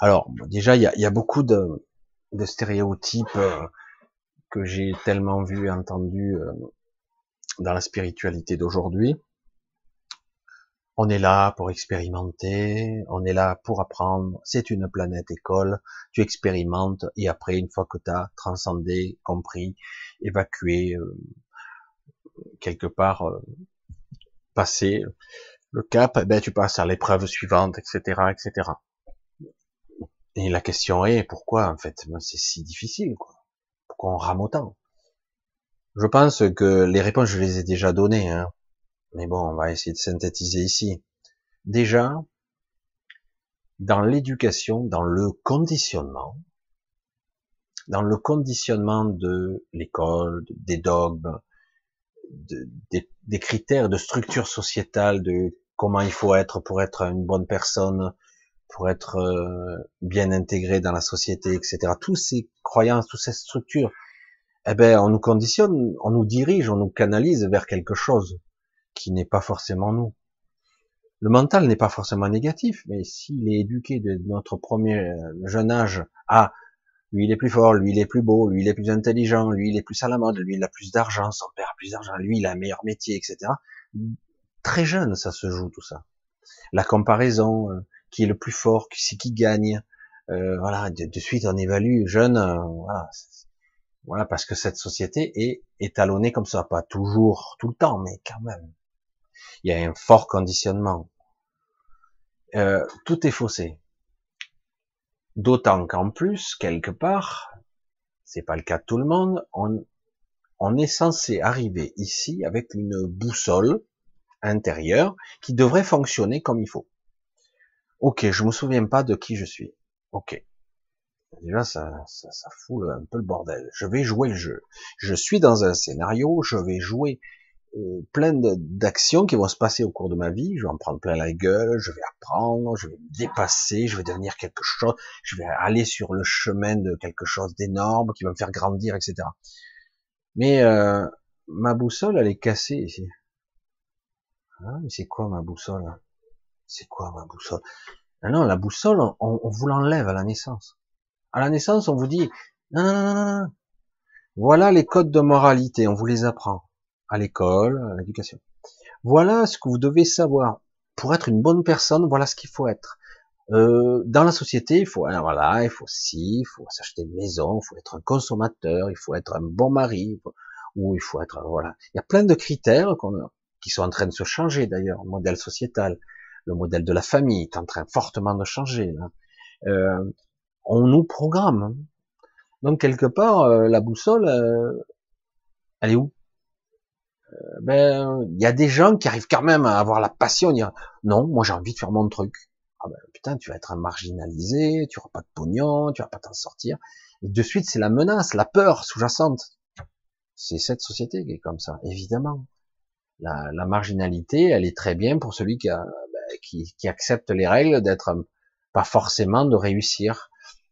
Alors, déjà, il y a, y a beaucoup de... de stéréotypes euh, que j'ai tellement vu et entendu euh, dans la spiritualité d'aujourd'hui. On est là pour expérimenter, on est là pour apprendre, c'est une planète école, tu expérimentes et après, une fois que tu as transcendé, compris, évacué, euh, quelque part euh, passé le cap, eh ben tu passes à l'épreuve suivante, et cetera, et cetera. Et la question est, pourquoi, en fait, c'est si difficile, quoi? Pourquoi on rame autant? Je pense que les réponses, je les ai déjà données, hein. Mais bon, on va essayer de synthétiser ici. Déjà, dans l'éducation, dans le conditionnement, dans le conditionnement de l'école, des dogmes, de, des, des critères de structure sociétale, de comment il faut être pour être une bonne personne, pour être bien intégré dans la société, et cetera. Tous ces croyances, toutes ces structures, eh ben, on nous conditionne, on nous dirige, on nous canalise vers quelque chose qui n'est pas forcément nous. Le mental n'est pas forcément négatif, mais s'il est éduqué de notre premier jeune âge à, lui il est plus fort, lui il est plus beau, lui il est plus intelligent, lui il est plus à la mode, lui il a plus d'argent, son père a plus d'argent, lui il a un meilleur métier, et cetera. Très jeune, ça se joue tout ça. La comparaison, qui est le plus fort, c'est qui gagne, euh, voilà, de, de suite on évalue jeune, euh, voilà, voilà, parce que cette société est étalonnée comme ça, pas toujours, tout le temps, mais quand même, il y a un fort conditionnement. euh, tout est faussé. D'autant qu'en plus, quelque part, c'est pas le cas de tout le monde, on, on est censé arriver ici avec une boussole intérieure qui devrait fonctionner comme il faut. Ok, je me souviens pas de qui je suis. Ok. Déjà, ça, ça, ça fout un peu le bordel. Je vais jouer le jeu. Je suis dans un scénario, je vais jouer euh, plein d'actions qui vont se passer au cours de ma vie. Je vais en prendre plein la gueule, je vais apprendre, je vais me dépasser, je vais devenir quelque chose, je vais aller sur le chemin de quelque chose d'énorme qui va me faire grandir, et cetera. Mais euh, ma boussole, elle est cassée ici. Ah, mais c'est quoi ma boussole? C'est quoi ma boussole? Non, non, la boussole, on, on vous l'enlève à la naissance. À la naissance, on vous dit, non, non, non, non, non, voilà les codes de moralité, on vous les apprend à l'école, à l'éducation. Voilà ce que vous devez savoir. Pour être une bonne personne, voilà ce qu'il faut être. Euh, dans la société, il faut, voilà, il faut ci, il faut s'acheter une maison, il faut être un consommateur, il faut être un bon mari, ou il faut être, voilà. Il y a plein de critères qu'on, qui sont en train de se changer d'ailleurs, le modèle sociétal, le modèle de la famille est en train fortement de changer, là. Euh, on nous programme. Donc, quelque part, euh, la boussole, euh, elle est où? euh, Ben, il y a des gens qui arrivent quand même à avoir la passion, dire, non, moi j'ai envie de faire mon truc. Ah ben, putain, tu vas être un marginalisé, tu n'auras pas de pognon, tu vas pas t'en sortir. Et de suite, c'est la menace, la peur sous-jacente. C'est cette société qui est comme ça, évidemment. La, la marginalité, elle est très bien pour celui qui, a, ben, qui, qui accepte les règles d'être, pas forcément de réussir,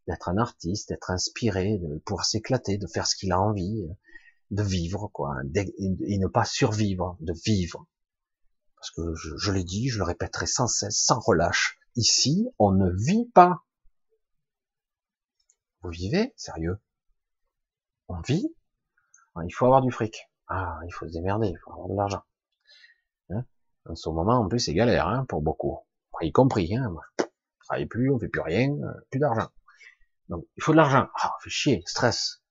d'être un artiste, d'être inspiré, de pouvoir s'éclater, de faire ce qu'il a envie, de vivre, quoi, et ne pas survivre, de vivre. Parce que je, je l'ai dit, je le répéterai sans cesse, sans relâche. Ici, on ne vit pas. Vous vivez? Sérieux? On vit? Il faut avoir du fric. Ah, il faut se démerder, il faut avoir de l'argent. Hein? En ce moment, en plus, c'est galère, hein, pour beaucoup. Y compris, hein. Moi, je ne travaille plus, on ne fait plus rien, plus d'argent. Donc, il faut de l'argent. Ah, oh, fait chier, stress.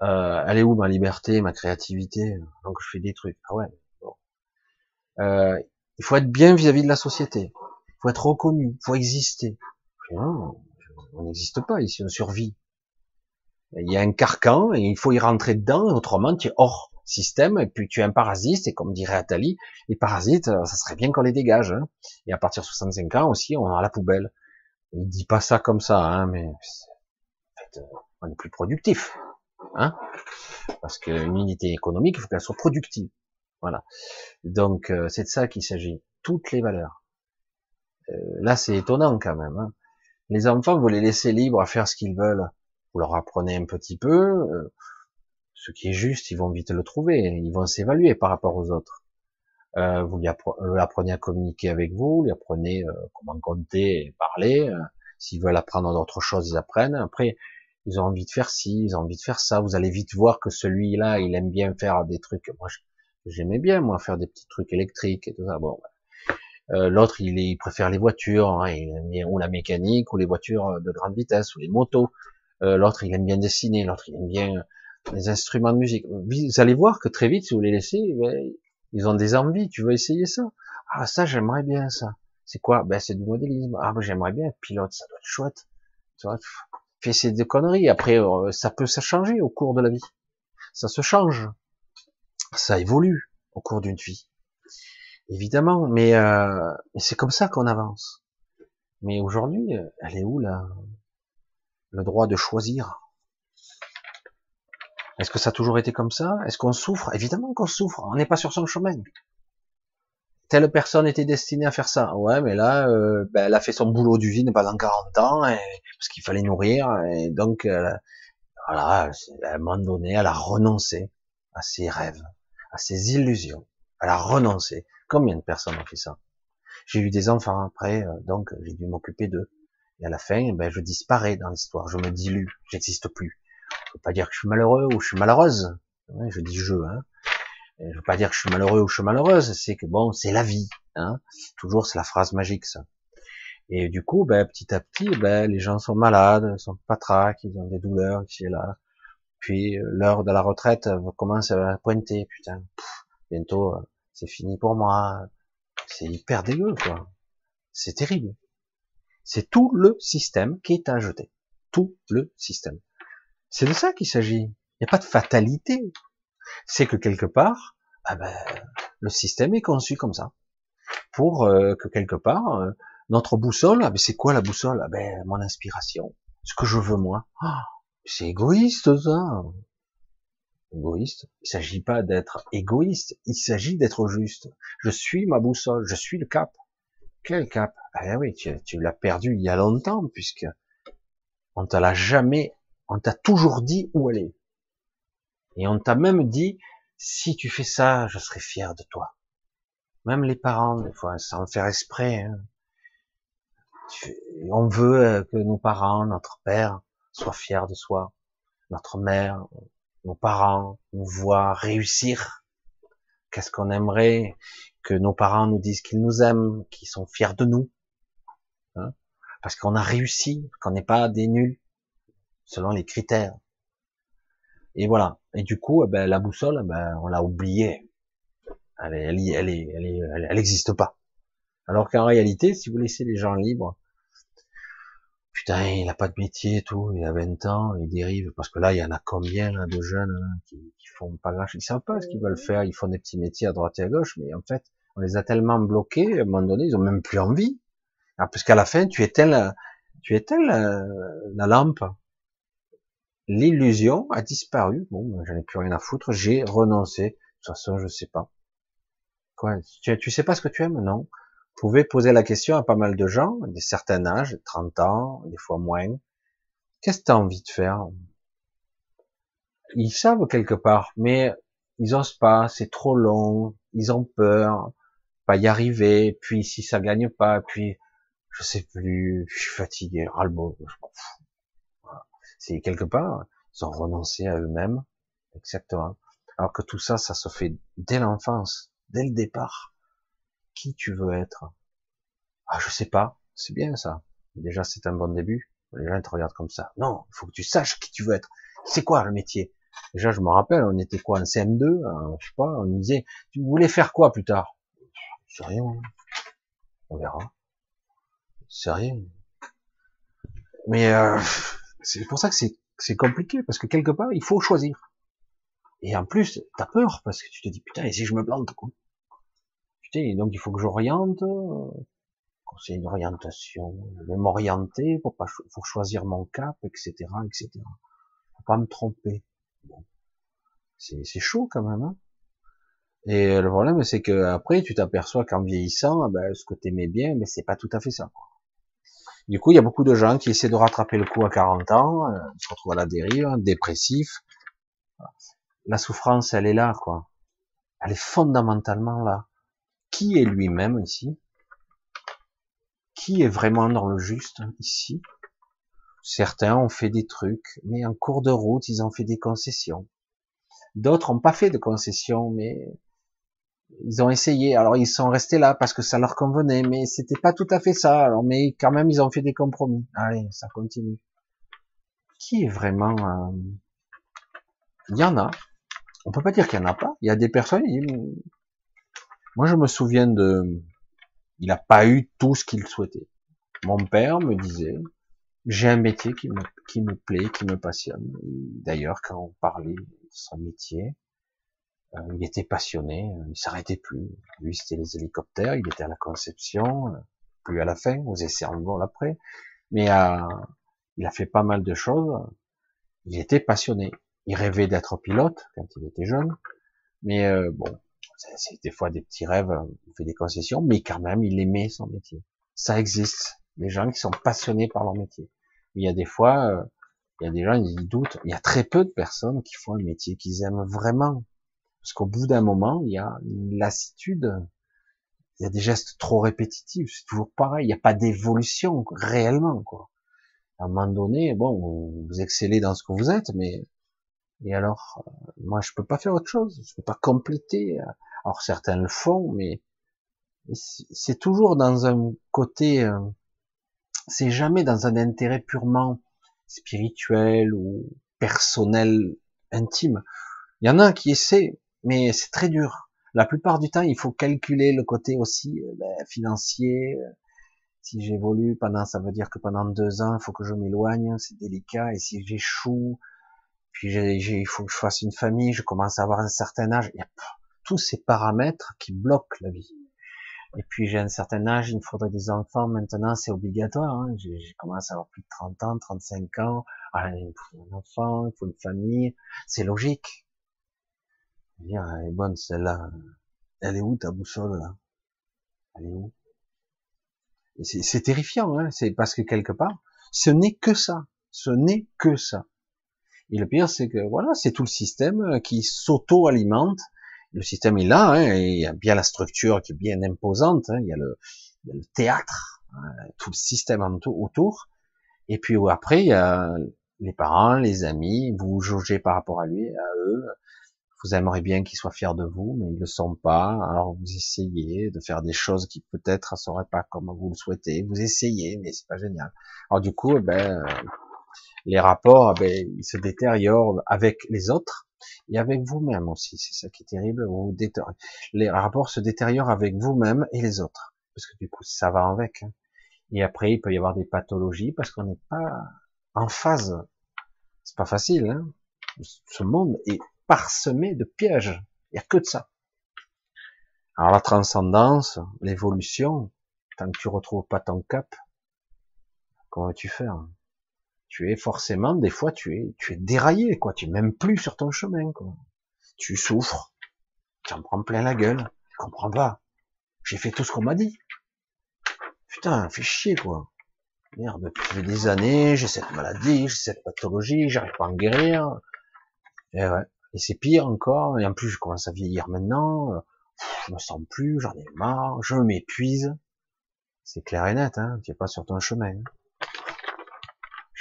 Euh, elle est où ma liberté, ma créativité? Donc, je fais des trucs. Ah ouais. Bon. Euh, il faut être bien vis-à-vis de la société. Il faut être reconnu. Il faut exister. Non, on n'existe pas ici, on survit. Il y a un carcan et il faut y rentrer dedans. Autrement, tu es hors système et puis tu es un parasite. Et comme dirait Attali, les parasites, ça serait bien qu'on les dégage. Hein. Et à partir de soixante-cinq ans aussi, on a la poubelle. Il dit pas ça comme ça, hein, mais en fait, on est plus productif, hein, parce que une unité économique, il faut qu'elle soit productive, voilà. Donc c'est de ça qu'il s'agit, toutes les valeurs. Euh, là, c'est étonnant quand même. Hein. Les enfants, vous les laissez libres à faire ce qu'ils veulent. Vous leur apprenez un petit peu, euh, ce qui est juste, ils vont vite le trouver, ils vont s'évaluer par rapport aux autres. Euh, vous lui apprenez à communiquer avec vous, vous lui apprenez euh, comment compter et parler, euh, s'ils veulent apprendre d'autres choses, ils apprennent, après ils ont envie de faire ci, ils ont envie de faire ça, vous allez vite voir que celui-là, il aime bien faire des trucs, moi j'aimais bien moi faire des petits trucs électriques et tout ça, bon, euh, l'autre il, il préfère les voitures, hein, il aime, ou la mécanique, ou les voitures de grande vitesse, ou les motos, euh, l'autre il aime bien dessiner, l'autre il aime bien les instruments de musique, vous allez voir que très vite si vous les laissez, ben, ils ont des envies, tu veux essayer ça? Ah, ça, j'aimerais bien, ça. C'est quoi? Ben, c'est du modélisme. Ah, ben, j'aimerais bien, pilote, ça doit être chouette. Tu vois, fais ces deux conneries. Après, ça peut se changer au cours de la vie. Ça se change. Ça évolue au cours d'une vie. Évidemment, mais, euh, c'est comme ça qu'on avance. Mais aujourd'hui, elle est où, là? Le droit de choisir. Est-ce que ça a toujours été comme ça? Est-ce qu'on souffre? Évidemment qu'on souffre, on n'est pas sur son chemin. Telle personne était destinée à faire ça. Ouais, mais là, euh, ben, elle a fait son boulot d'usine pendant quarante ans, et, parce qu'il fallait nourrir, et donc, euh, voilà, à un moment donné, elle a renoncé à ses rêves, à ses illusions. Elle a renoncé. Combien de personnes ont fait ça? J'ai eu des enfants après, euh, donc j'ai dû m'occuper d'eux. Et à la fin, ben, je disparais dans l'histoire, je me dilue, j'existe plus. Je veux pas dire que je suis malheureux ou je suis malheureuse. Je dis je, hein. Je veux pas dire que je suis malheureux ou je suis malheureuse. C'est que bon, c'est la vie, hein. Toujours, c'est la phrase magique, ça. Et du coup, ben, petit à petit, ben, les gens sont malades, sont patraques, ils ont des douleurs ici et là. Puis, l'heure de la retraite commence à pointer, putain. Pff, bientôt, c'est fini pour moi. C'est hyper dégueu, quoi. C'est terrible. C'est tout le système qui est à jeter. Tout le système. C'est de ça qu'il s'agit. Il n'y a pas de fatalité. C'est que quelque part, ah ben, le système est conçu comme ça. Pour euh, que quelque part, euh, notre boussole, ah ben, c'est quoi la boussole? Ah ben, mon inspiration. Ce que je veux moi. Ah, c'est égoïste ça. Égoïste. Il ne s'agit pas d'être égoïste. Il s'agit d'être juste. Je suis ma boussole. Je suis le cap. Quel cap? Ah oui, tu, tu l'as perdu il y a longtemps, puisque on t'a l'a jamais, on t'a toujours dit où aller. Et on t'a même dit, si tu fais ça, je serai fier de toi. Même les parents, des fois, sans faire exprès, hein. On veut que nos parents, notre père, soient fiers de soi. Notre mère, nos parents, nous voient réussir. Qu'est-ce qu'on aimerait que nos parents nous disent qu'ils nous aiment, qu'ils sont fiers de nous, hein, parce qu'on a réussi, qu'on n'est pas des nuls, selon les critères. Et voilà. Et du coup, eh ben, la boussole, eh ben, on l'a oubliée. Elle n'existe elle, elle, elle, elle, elle, elle pas. Alors qu'en réalité, si vous laissez les gens libres, putain, il n'a pas de métier et tout, il a vingt ans, il dérive, parce que là, il y en a combien là, de jeunes hein, qui, qui font pas lâche, ils savent pas ce qu'ils veulent faire, ils font des petits métiers à droite et à gauche, mais en fait, on les a tellement bloqués, à un moment donné, ils ont même plus envie. Alors, parce qu'à la fin, tu éteins la, tu éteins la, la lampe. L'illusion a disparu, bon, j'en ai plus rien à foutre, j'ai renoncé, de toute façon, je sais pas. Quoi, tu, tu sais pas ce que tu aimes, non? Vous pouvez poser la question à pas mal de gens, des certains âges, trente ans, des fois moins. Qu'est-ce que tu as envie de faire? Ils savent quelque part, mais ils osent pas, c'est trop long, ils ont peur, pas y arriver, puis si ça gagne pas, puis je sais plus, je suis fatigué, ras-le-bol, je m'en fous. Voilà. C'est quelque part, ils ont renoncé à eux-mêmes, exactement. Alors que tout ça, ça se fait dès l'enfance, dès le départ. Qui tu veux être? Ah, je sais pas. C'est bien, ça. Déjà, c'est un bon début. Les gens te regardent comme ça. Non, il faut que tu saches qui tu veux être. C'est quoi, le métier? Déjà, je me rappelle, on était quoi, en C M deux? Hein, je sais pas, on nous disait, tu voulais faire quoi plus tard? C'est rien. Hein. On verra. C'est rien. Mais, euh, c'est pour ça que c'est, c'est compliqué, parce que quelque part, il faut choisir. Et en plus, t'as peur, parce que tu te dis, putain, et si je me plante, quoi? Donc il faut que j'oriente, conseil d'orientation, je vais m'orienter pour pas, cho pour choisir mon cap, et cetera, et cetera. Faut pas me tromper. Bon. C'est chaud quand même. Hein. Et le problème c'est que après tu t'aperçois qu'en vieillissant, ben, ce que t'aimais bien, mais c'est pas tout à fait ça. Quoi. Du coup il y a beaucoup de gens qui essaient de rattraper le coup à quarante ans, euh, ils se retrouvent à la dérive, hein, dépressifs. Voilà. La souffrance elle est là, quoi. Elle est fondamentalement là. Qui est lui-même ici? Qui est vraiment dans le juste ici? Certains ont fait des trucs, mais en cours de route, ils ont fait des concessions. D'autres n'ont pas fait de concessions, mais ils ont essayé. Alors, ils sont restés là parce que ça leur convenait, mais c'était pas tout à fait ça. Alors, mais quand même, ils ont fait des compromis. Allez, ça continue. Qui est vraiment... Euh... Il y en a. On peut pas dire qu'il n'y en a pas. Il y a des personnes... Ils... Moi, je me souviens de, il n'a pas eu tout ce qu'il souhaitait. Mon père me disait, j'ai un métier qui me, qui me plaît, qui me passionne. D'ailleurs, quand on parlait de son métier, euh, il était passionné, euh, il s'arrêtait plus. Lui, c'était les hélicoptères, il était à la conception, euh, plus à la fin, aux essais en vol après. Mais euh, il a fait pas mal de choses. Il était passionné. Il rêvait d'être pilote quand il était jeune. Mais euh, bon. C'est des fois des petits rêves, on fait des concessions, mais quand même, il aimait son métier. Ça existe, des gens qui sont passionnés par leur métier. Il y a des fois, euh, il y a des gens qui doutent. Il y a très peu de personnes qui font un métier qu'ils aiment vraiment. Parce qu'au bout d'un moment, il y a une lassitude, il y a des gestes trop répétitifs, c'est toujours pareil. Il n'y a pas d'évolution, réellement, quoi. À un moment donné, bon, vous excellez dans ce que vous êtes, mais... Et alors, euh, moi, je peux pas faire autre chose. Je peux pas compléter. Alors, certains le font, mais c'est toujours dans un côté, euh, c'est jamais dans un intérêt purement spirituel ou personnel, intime. Il y en a qui essaient, mais c'est très dur. La plupart du temps, il faut calculer le côté aussi euh, ben, financier, Si j'évolue pendant, ça veut dire que pendant deux ans, il faut que je m'éloigne, c'est délicat. Et si j'échoue, puis il faut que je fasse une famille, je commence à avoir un certain âge. Il y a tous ces paramètres qui bloquent la vie. Et puis j'ai un certain âge, il me faudrait des enfants. Maintenant, c'est obligatoire. Hein. J'ai, j'ai commencé à avoir plus de trente ans, trente-cinq ans. Ah, il faut un enfant, il faut une famille. C'est logique. Je veux dire, elle est bonne celle-là. Elle est où ta boussole là? Elle est où? Et c'est, c'est terrifiant, hein. C'est parce que quelque part, ce n'est que ça. Ce n'est que ça. Et le pire, c'est que voilà, c'est tout le système qui s'auto-alimente. Le système est là, hein, et il y a bien la structure qui est bien imposante, hein, il y a le, il y a le théâtre, hein, tout le système autour, et puis après, il y a les parents, les amis, vous, vous jaugez par rapport à lui, à eux, vous aimeriez bien qu'ils soient fiers de vous, mais ils ne le sont pas, alors vous essayez de faire des choses qui peut-être ne seraient pas comme vous le souhaitez, vous essayez, mais c'est pas génial. Alors du coup, ben, les rapports, ben, ils se détériorent avec les autres, et avec vous-même aussi, c'est ça qui est terrible, vous détériorez. Les rapports se détériorent avec vous-même et les autres, parce que du coup ça va avec, hein. Et après il peut y avoir des pathologies, parce qu'on n'est pas en phase, c'est pas facile, hein. Ce monde est parsemé de pièges, il n'y a que de ça. Alors la transcendance, l'évolution, tant que tu retrouves pas ton cap, comment vas-tu faire? Tu es forcément, des fois, tu es, tu es déraillé, quoi. Tu es même plus sur ton chemin, quoi. Tu souffres. Tu en prends plein la gueule. Tu comprends pas. J'ai fait tout ce qu'on m'a dit. Putain, fais chier, quoi. Merde, depuis des années, j'ai cette maladie, j'ai cette pathologie, j'arrive pas à en guérir. Et ouais. Et c'est pire encore. Et en plus, je commence à vieillir maintenant. Je me sens plus, j'en ai marre, je m'épuise. C'est clair et net, hein. Tu es pas sur ton chemin. Hein.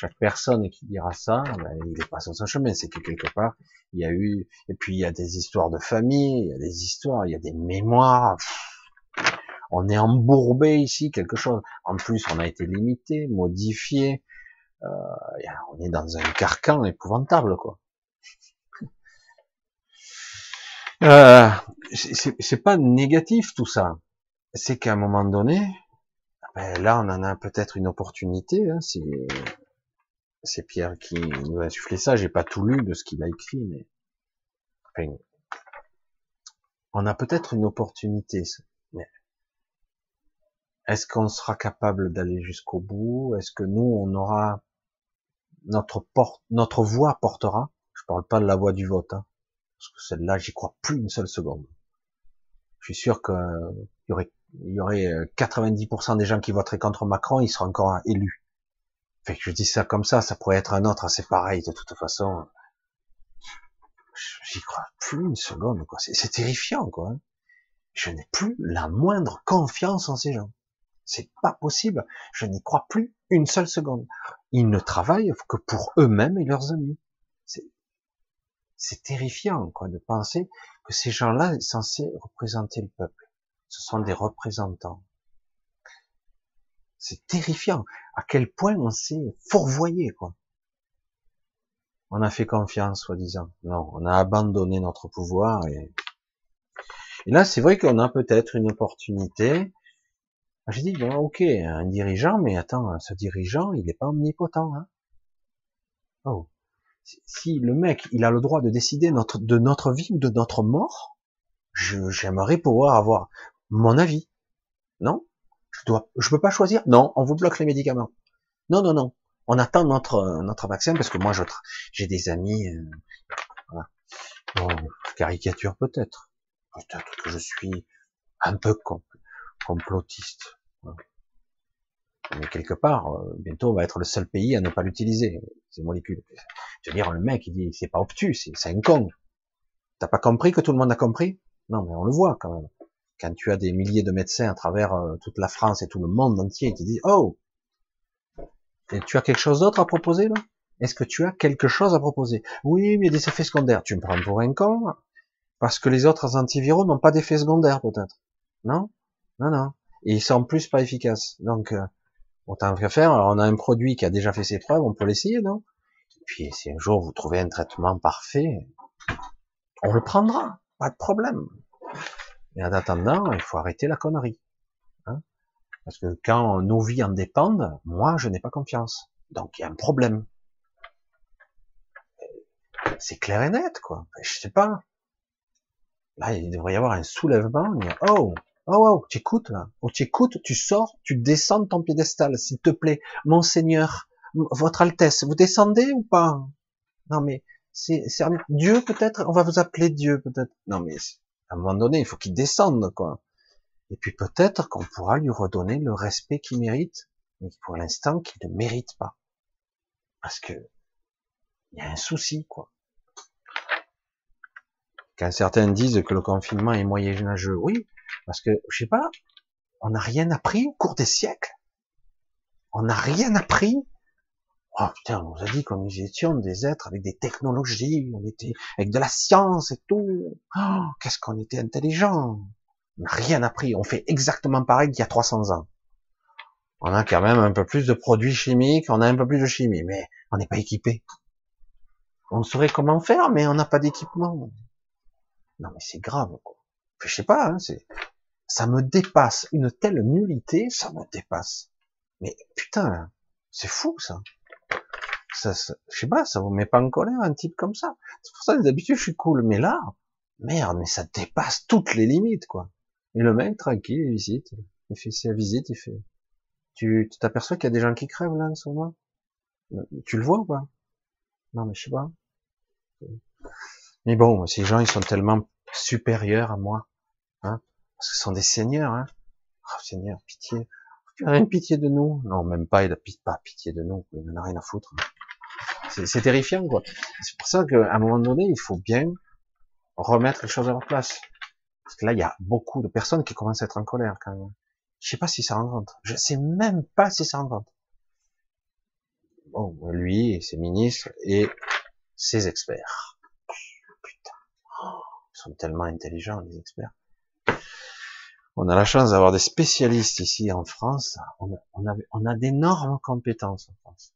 Chaque personne qui dira ça, ben, il est pas sur son chemin, c'est que quelque part, il y a eu, et puis il y a des histoires de famille, il y a des histoires, il y a des mémoires, pff, on est embourbé ici, quelque chose, en plus on a été limité, modifié, euh, on est dans un carcan épouvantable, quoi. euh, c'est, c'est pas négatif tout ça, c'est qu'à un moment donné, ben, là on en a peut-être une opportunité, hein, c'est... C'est Pierre qui nous a insufflé ça. J'ai pas tout lu de ce qu'il a écrit, mais enfin, on a peut-être une opportunité. Mais est-ce qu'on sera capable d'aller jusqu'au bout? Est-ce que nous, on aura notre porte, notre voix portera? Je parle pas de la voix du vote, hein, parce que celle-là, j'y crois plus une seule seconde. Je suis sûr que il y aurait, il y aurait quatre-vingt-dix pour cent des gens qui voteraient contre Macron, ils seraient encore élus. Fait que je dis ça comme ça, ça pourrait être un autre, c'est pareil, de toute façon. J'y crois plus une seconde, quoi. C'est, c'est terrifiant, quoi. Je n'ai plus la moindre confiance en ces gens. C'est pas possible. Je n'y crois plus une seule seconde. Ils ne travaillent que pour eux-mêmes et leurs amis. C'est, c'est terrifiant, quoi, de penser que ces gens-là sont censés représenter le peuple. Ce sont des représentants. C'est terrifiant à quel point on s'est fourvoyé, quoi. On a fait confiance, soi-disant. Non, on a abandonné notre pouvoir. Et, et là, c'est vrai qu'on a peut-être une opportunité. J'ai dit, bon, ok, un dirigeant, mais attends, ce dirigeant, il n'est pas omnipotent. Hein. Oh. Si le mec, il a le droit de décider notre, de notre vie ou de notre mort, je, j'aimerais pouvoir avoir mon avis. Non ? Je dois, je peux pas choisir. Non, on vous bloque les médicaments. Non, non, non. On attend notre notre vaccin parce que moi, je tra- j'ai des amis. Euh, voilà. Bon, caricature peut-être. Peut-être que je suis un peu complotiste. Voilà. Mais quelque part, euh, bientôt, on va être le seul pays à ne pas l'utiliser ces molécules. Je veux dire, le mec, il dit, c'est pas obtus, c'est, c'est un con. T'as pas compris que tout le monde a compris? Non, mais on le voit quand même. Quand tu as des milliers de médecins à travers toute la France et tout le monde entier qui disent « Oh, tu as quelque chose d'autre à proposer là ? Est-ce que tu as quelque chose à proposer ? Oui, mais des effets secondaires. Tu me prends pour un con parce que les autres antiviraux n'ont pas d'effets secondaires peut-être. Non ? Non, non. Et ils sont en plus pas efficaces. Donc, euh, autant que faire, alors on a un produit qui a déjà fait ses preuves, on peut l'essayer, non ? Et puis, si un jour vous trouvez un traitement parfait, on le prendra, pas de problème. » Et en attendant, il faut arrêter la connerie. Hein, Parce que quand nos vies en dépendent, moi, je n'ai pas confiance. Donc, il y a un problème. C'est clair et net, quoi. Je sais pas. Là, il devrait y avoir un soulèvement. Oh, oh, oh, tu écoutes, là. Oh, tu écoutes, tu sors, tu descends de ton piédestal, s'il te plaît. Monseigneur, votre Altesse, vous descendez ou pas? Non, mais c'est, c'est Dieu, peut-être? On va vous appeler Dieu, peut-être. Non, mais à un moment donné, il faut qu'il descende, quoi. Et puis peut-être qu'on pourra lui redonner le respect qu'il mérite, mais pour l'instant qu'il ne mérite pas. Parce que il y a un souci, quoi. Quand certains disent que le confinement est moyenâgeux, oui, parce que, je sais pas, on n'a rien appris au cours des siècles. On n'a rien appris. Oh putain, on nous a dit qu'on nous étions des êtres avec des technologies, on était avec de la science et tout. Oh, qu'est-ce qu'on était intelligents. On n'a rien appris, on fait exactement pareil qu'il y a trois cents ans. On a quand même un peu plus de produits chimiques, on a un peu plus de chimie, mais on n'est pas équipé. On saurait comment faire, mais on n'a pas d'équipement. Non mais c'est grave, quoi. Je sais pas, hein, c'est... ça me dépasse, une telle nullité, ça me dépasse. Mais putain, c'est fou ça. ça, ça... Je sais pas, ça vous met pas en colère un type comme ça. C'est pour ça que d'habitude je suis cool, mais là, merde, mais ça dépasse toutes les limites, quoi. Et le mec, tranquille, il visite, il fait sa visite, il fait, tu, tu t'aperçois qu'il y a des gens qui crèvent, là, en ce moment? Tu le vois, ou pas? Non, mais je sais pas. Mais bon, ces gens, ils sont tellement supérieurs à moi, hein. Parce que ce sont des seigneurs, hein. Oh, Seigneur, pitié. Tu as rien pitié de nous? Non, même pas, il a pas pitié de nous, il n'en a rien à foutre. C'est, c'est terrifiant, quoi. C'est pour ça qu'à un moment donné, il faut bien remettre les choses à leur place. Parce que là, il y a beaucoup de personnes qui commencent à être en colère, quand même. Je sais pas si ça rend compte. Je sais même pas si ça rend compte. Bon, lui et ses ministres et ses experts. Putain. Oh, ils sont tellement intelligents, les experts. On a la chance d'avoir des spécialistes ici en France. On a, on a, on a d'énormes compétences en France.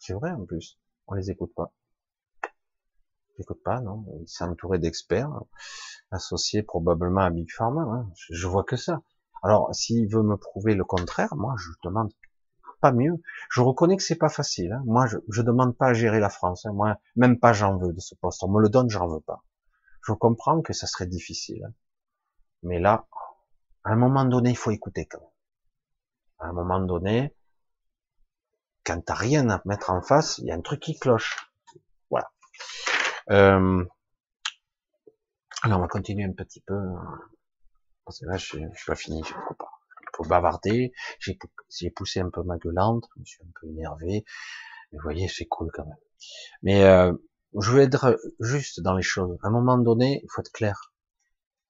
C'est vrai, en plus. On les écoute pas. Écoute pas, non, il s'est entouré d'experts, associés probablement à Big Pharma, hein. Je vois que ça. Alors, s'il veut me prouver le contraire, moi, je demande pas mieux. Je reconnais que c'est pas facile, hein. Moi, je, je demande pas à gérer la France, hein. Moi, même pas j'en veux de ce poste. On me le donne, j'en veux pas. Je comprends que ça serait difficile, hein. Mais là, à un moment donné, il faut écouter quand même. À un moment donné, quand t'as rien à mettre en face, il y a un truc qui cloche. Voilà. Euh, alors on va continuer un petit peu, parce que là je, je suis pas fini, je ne peux pas, faut bavarder, j'ai, j'ai poussé un peu ma gueulante, je me suis un peu énervé, mais vous voyez c'est cool quand même, mais euh, je veux être juste dans les choses, à un moment donné il faut être clair,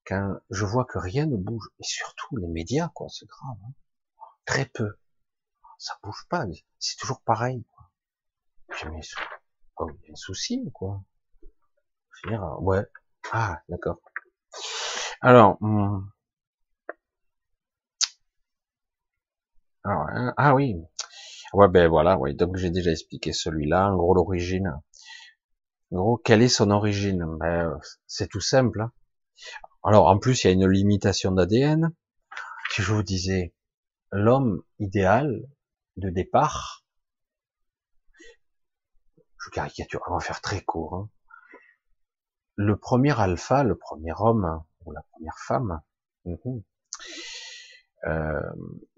quand je vois que rien ne bouge, et surtout les médias quoi, c'est grave, hein. Très peu, ça bouge pas, c'est toujours pareil, quoi. J'ai mis, oh, il y a un souci ou quoi? Ouais. Ah, d'accord. Alors, hum. Alors hein, ah oui. Ouais, ben voilà. Ouais. Donc j'ai déjà expliqué celui-là. En gros, l'origine. En gros, quelle est son origine? Ben, c'est tout simple. Hein. Alors, en plus, il y a une limitation d'A D N. Si je vous disais, l'homme idéal de départ. Je caricature. On va faire très court. Hein. Le premier alpha, le premier homme ou la première femme, mm-hmm. euh,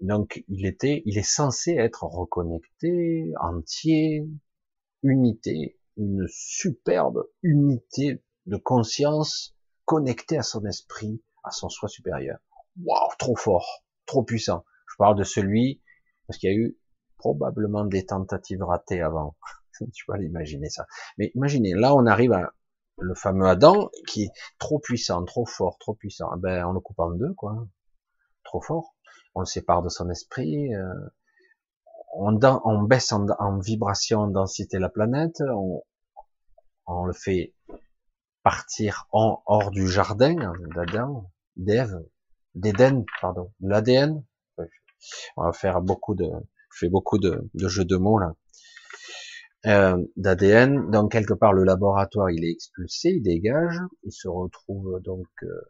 donc il était, il est censé être reconnecté, entier, unité, une superbe unité de conscience connectée à son esprit, à son soi supérieur. Waouh, trop fort, trop puissant. Je parle de celui parce qu'il y a eu probablement des tentatives ratées avant. Tu vas l'imaginer ça. Mais imaginez, là on arrive à le fameux Adam, qui est trop puissant, trop fort, trop puissant, ben, on le coupe en deux, quoi. Trop fort. On le sépare de son esprit, euh, on, dan- on baisse en, en vibration, en densité la planète, on, on le fait partir en, hors du jardin, hein, d'Adam, d'Ève, d'Éden, pardon, de l'A D N. On va faire beaucoup de, je fais beaucoup de, de jeux de mots, là. Euh, d'A D N, donc quelque part le laboratoire il est expulsé, il dégage, il se retrouve donc euh,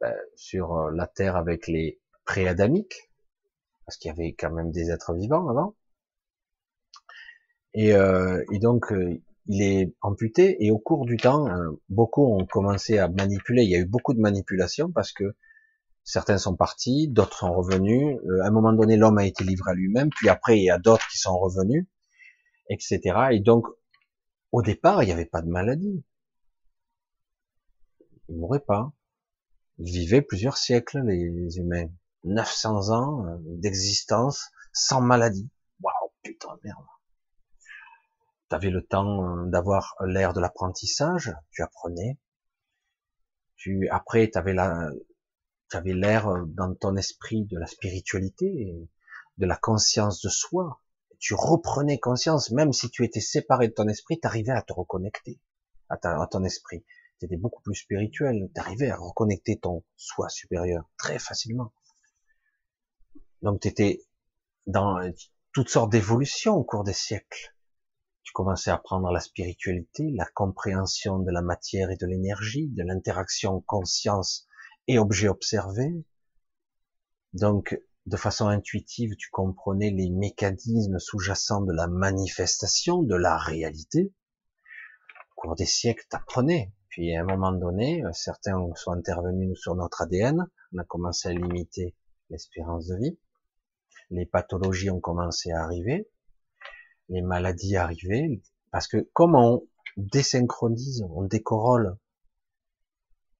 ben, sur la Terre avec les pré-adamiques, parce qu'il y avait quand même des êtres vivants avant. Et, euh, et donc, euh, il est amputé, et au cours du temps, euh, beaucoup ont commencé à manipuler. Il y a eu beaucoup de manipulations, parce que certains sont partis, d'autres sont revenus. Euh, à un moment donné, l'homme a été livré à lui-même, puis après, il y a d'autres qui sont revenus, et cetera. Et donc, au départ, il n'y avait pas de maladie. Ils ne mouraient pas. Ils vivaient plusieurs siècles, les, les humains. neuf cents ans d'existence, sans maladie. Waouh, putain, merde. Tu avais le temps d'avoir l'ère de l'apprentissage, tu apprenais. Tu, après, tu avais la, tu avais l'ère dans ton esprit de la spiritualité, de la conscience de soi. Tu reprenais conscience, même si tu étais séparé de ton esprit, tu arrivais à te reconnecter à, ta, à ton esprit. Tu étais beaucoup plus spirituel, tu arrivais à reconnecter ton soi supérieur très facilement. Donc tu étais dans toutes sortes d'évolutions au cours des siècles. Tu commençais à apprendre la spiritualité, la compréhension de la matière et de l'énergie, de l'interaction conscience et objet observé. Donc, de façon intuitive, tu comprenais les mécanismes sous-jacents de la manifestation, de la réalité. Au cours des siècles, tu apprenais. Puis, à un moment donné, certains sont intervenus sur notre A D N. On a commencé à limiter l'espérance de vie. Les pathologies ont commencé à arriver. Les maladies arrivaient, parce que comme on désynchronise, on décorole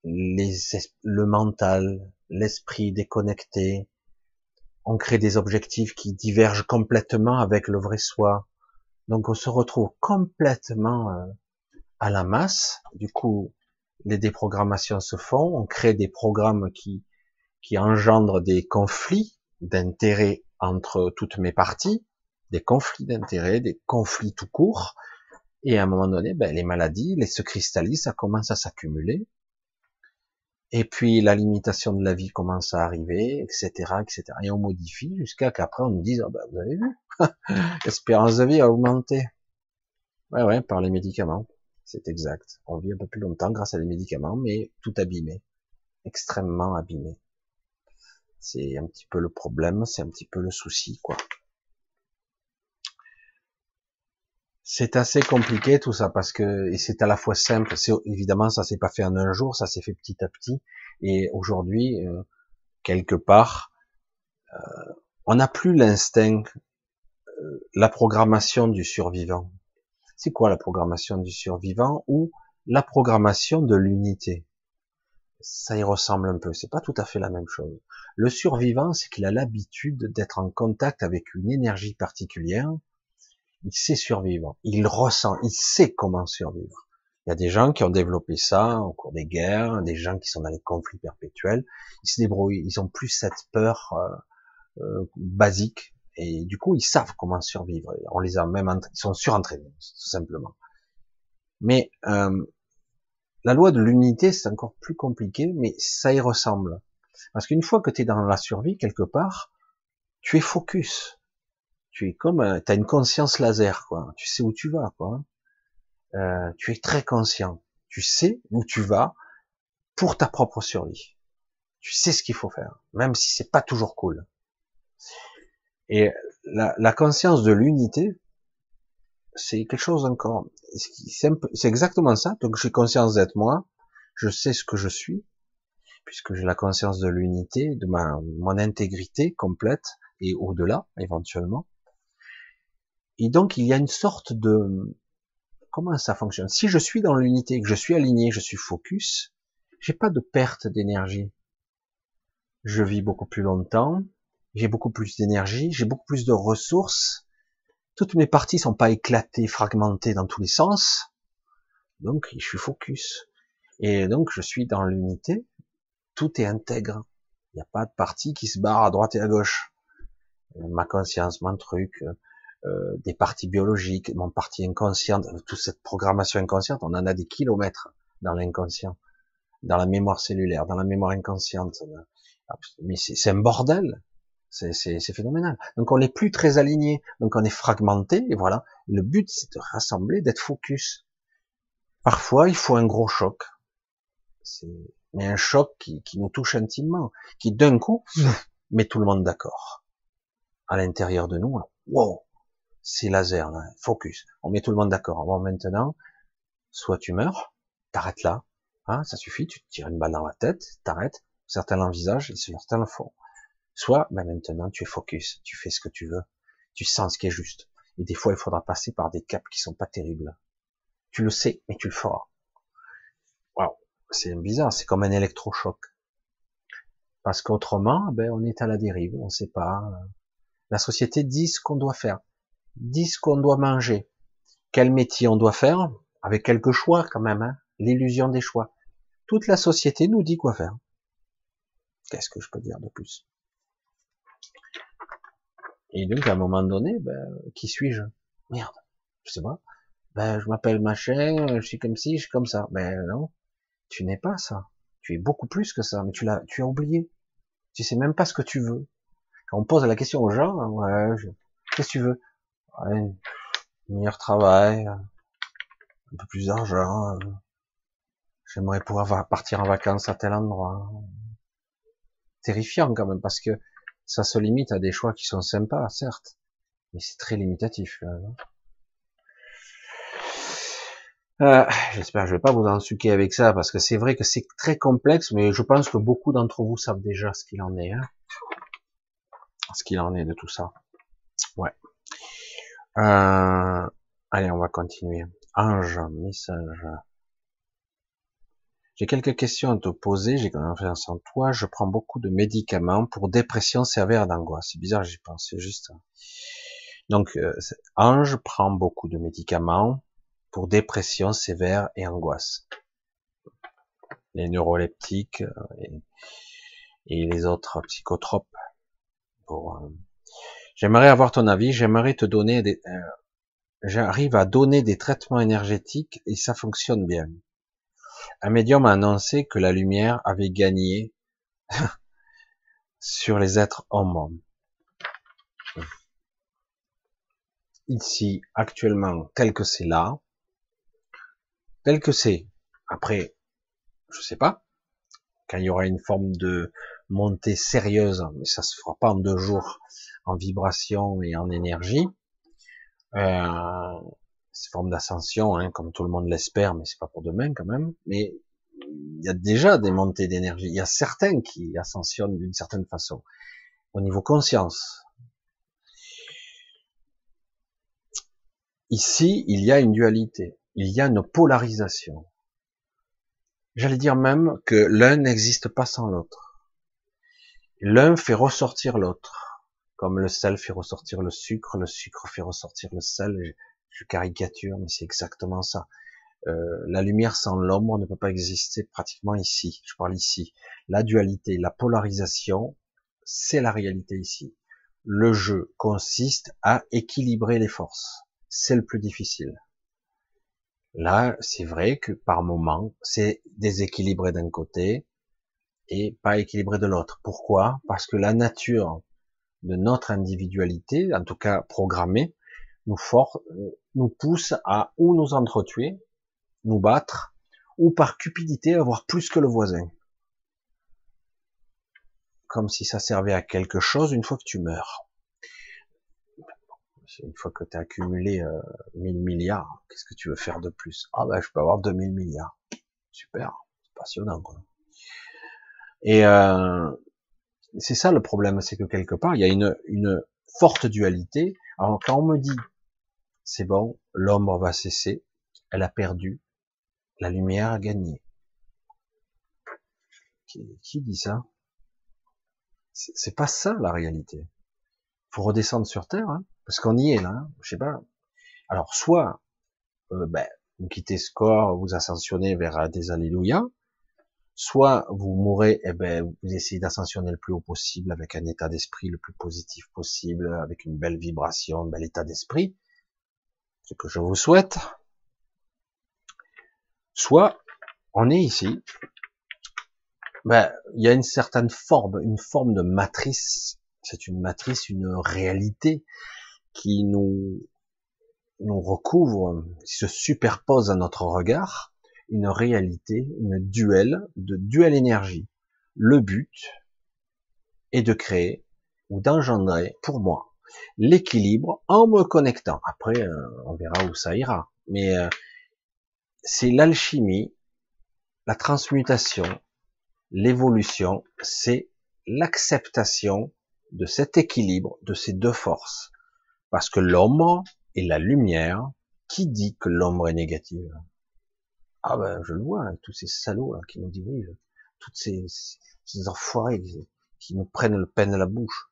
les, le mental, l'esprit déconnecté, on crée des objectifs qui divergent complètement avec le vrai soi, donc on se retrouve complètement à la masse, du coup les déprogrammations se font, on crée des programmes qui, qui engendrent des conflits d'intérêts entre toutes mes parties, des conflits d'intérêts, des conflits tout court, et à un moment donné, ben, les maladies, les se cristallisent, ça commence à s'accumuler, et puis la limitation de la vie commence à arriver, et cetera, et cetera, et on modifie jusqu'à qu'après on nous dise, oh ben, vous avez vu, l'espérance de vie a augmenté, ouais ouais, par les médicaments, c'est exact, on vit un peu plus longtemps grâce à les médicaments, mais tout abîmé, extrêmement abîmé, c'est un petit peu le problème, c'est un petit peu le souci, quoi. C'est assez compliqué tout ça parce que et c'est à la fois simple. C'est évidemment ça s'est pas fait en un jour, ça s'est fait petit à petit. Et aujourd'hui, euh, quelque part, euh, on n'a plus l'instinct, euh, la programmation du survivant. C'est quoi la programmation du survivant ou la programmation de l'unité? Ça y ressemble un peu. C'est pas tout à fait la même chose. Le survivant, c'est qu'il a l'habitude d'être en contact avec une énergie particulière. Il sait survivre, il ressent, il sait comment survivre. Il y a des gens qui ont développé ça au cours des guerres, des gens qui sont dans les conflits perpétuels, ils se débrouillent, ils ont plus cette peur euh, euh, basique, et du coup ils savent comment survivre. On les a même, ils sont surentraînés, tout simplement. Mais euh, la loi de l'unité, c'est encore plus compliqué, mais ça y ressemble. Parce qu'une fois que tu es dans la survie, quelque part, tu es focus. Tu es comme, t'as une conscience laser, quoi. Tu sais où tu vas, quoi. Euh, tu es très conscient. Tu sais où tu vas pour ta propre survie. Tu sais ce qu'il faut faire, même si c'est pas toujours cool. Et la, la conscience de l'unité, c'est quelque chose encore. C'est, c'est exactement ça. Donc j'ai conscience d'être moi. Je sais ce que je suis, puisque j'ai la conscience de l'unité, de ma mon intégrité complète et au-delà, éventuellement. Et donc, il y a une sorte de... Comment ça fonctionne? Si je suis dans l'unité, que je suis aligné, je suis focus, j'ai pas de perte d'énergie. Je vis beaucoup plus longtemps, j'ai beaucoup plus d'énergie, j'ai beaucoup plus de ressources, toutes mes parties sont pas éclatées, fragmentées dans tous les sens, donc je suis focus. Et donc, je suis dans l'unité, tout est intègre. Il n'y a pas de partie qui se barre à droite et à gauche. Ma conscience, mon truc... Euh, des parties biologiques, mon partie inconsciente, toute cette programmation inconsciente, on en a des kilomètres dans l'inconscient, dans la mémoire cellulaire, dans la mémoire inconsciente, mais c'est, c'est un bordel, c'est, c'est, c'est phénoménal, donc on n'est plus très aligné, donc on est fragmenté, et voilà, le but c'est de rassembler, d'être focus, parfois il faut un gros choc, c'est... mais un choc qui, qui nous touche intimement, qui d'un coup met tout le monde d'accord, à l'intérieur de nous. Wow, c'est laser, là. Focus. On met tout le monde d'accord. Bon, maintenant, soit tu meurs, t'arrêtes là, hein, ça suffit, tu te tires une balle dans la tête, t'arrêtes, certains l'envisagent et certains le font. Soit, ben maintenant, tu es focus, tu fais ce que tu veux, tu sens ce qui est juste. Et des fois, il faudra passer par des caps qui sont pas terribles. Tu le sais, mais tu le feras. Waouh, c'est bizarre, c'est comme un électrochoc. Parce qu'autrement, ben, on est à la dérive, on sait pas. La société dit ce qu'on doit faire, dit ce qu'on doit manger, quel métier on doit faire, avec quelques choix quand même, hein, l'illusion des choix. Toute la société nous dit quoi faire. Qu'est-ce que je peux dire de plus? Et donc, à un moment donné, ben, qui suis-je? Merde, je sais pas. Ben, je m'appelle machin, je suis comme ci, je suis comme ça. Ben non, tu n'es pas ça. Tu es beaucoup plus que ça, mais tu l'as, tu as oublié. Tu sais même pas ce que tu veux. Quand on pose la question aux gens, ouais, je... qu'est-ce que tu veux? Ouais, un meilleur travail, un peu plus d'argent. J'aimerais pouvoir partir en vacances à tel endroit. Terrifiant quand même, parce que ça se limite à des choix qui sont sympas, certes, mais c'est très limitatif, quand même. Euh, j'espère que je vais pas vous en suquer avec ça, parce que c'est vrai que c'est très complexe, mais je pense que beaucoup d'entre vous savent déjà ce qu'il en est, hein. Ce qu'il en est de tout ça. Ouais. Euh, allez, on va continuer. Ange, message. J'ai quelques questions à te poser, j'ai confiance en toi, je prends beaucoup de médicaments pour dépression sévère d'angoisse. C'est bizarre, j'y pensais juste. Donc, euh, Ange prend beaucoup de médicaments pour dépression sévère et angoisse. Les neuroleptiques et, et les autres psychotropes. Pour, euh, j'aimerais avoir ton avis, j'aimerais te donner des... Euh, j'arrive à donner des traitements énergétiques et ça fonctionne bien. Un médium a annoncé que la lumière avait gagné sur les êtres hommes. Ici, actuellement, tel que c'est là, tel que c'est, après, je sais pas, quand il y aura une forme de montée sérieuse, mais ça se fera pas en deux jours, en vibration et en énergie, euh, c'est forme d'ascension, hein, comme tout le monde l'espère, mais c'est pas pour demain quand même. Mais il y a déjà des montées d'énergie. Il y a certains qui ascensionnent d'une certaine façon, au niveau conscience. Ici, il y a une dualité, il y a une polarisation. J'allais dire même que l'un n'existe pas sans l'autre. L'un fait ressortir l'autre, comme le sel fait ressortir le sucre, le sucre fait ressortir le sel. Je caricature, mais c'est exactement ça. Euh, la lumière sans l'ombre ne peut pas exister pratiquement ici. Je parle ici. La dualité, la polarisation, c'est la réalité ici. Le jeu consiste à équilibrer les forces. C'est le plus difficile. Là, c'est vrai que par moment, c'est déséquilibré d'un côté et pas équilibré de l'autre. Pourquoi? Parce que la nature de notre individualité, en tout cas programmée, nous force, nous pousse à ou nous entretuer, nous battre, ou par cupidité avoir plus que le voisin. Comme si ça servait à quelque chose une fois que tu meurs. Une fois que tu as accumulé euh, mille milliards, qu'est-ce que tu veux faire de plus? Ah ben je peux avoir deux mille milliards. Super, c'est passionnant quoi. Et euh, c'est ça le problème, c'est que quelque part, il y a une, une forte dualité. Alors quand on me dit c'est bon, l'ombre va cesser, elle a perdu, la lumière a gagné. Qui, qui dit ça? C'est pas ça la réalité. Faut redescendre sur Terre, hein, parce qu'on y est là. Hein, je sais pas. Alors soit euh, ben, vous quittez ce corps, vous ascensionnez vers des alléluia, soit vous mourrez, et ben vous essayez d'ascensionner le plus haut possible avec un état d'esprit le plus positif possible, avec une belle vibration, un bel état d'esprit. Ce que je vous souhaite. Soit, on est ici, ben, il y a une certaine forme, une forme de matrice, c'est une matrice, une réalité qui nous, nous recouvre, qui se superpose à notre regard, une réalité, une duel, de duel énergie. Le but est de créer ou d'engendrer, pour moi, l'équilibre en me connectant. Après, on verra où ça ira. Mais c'est l'alchimie, la transmutation, l'évolution, c'est l'acceptation de cet équilibre, de ces deux forces. Parce que l'ombre et la lumière, qui dit que l'ombre est négative? Ah ben, je le vois, tous ces salauds là qui nous dirigent, toutes ces, ces enfoirés qui, qui nous prennent le pain à la bouche,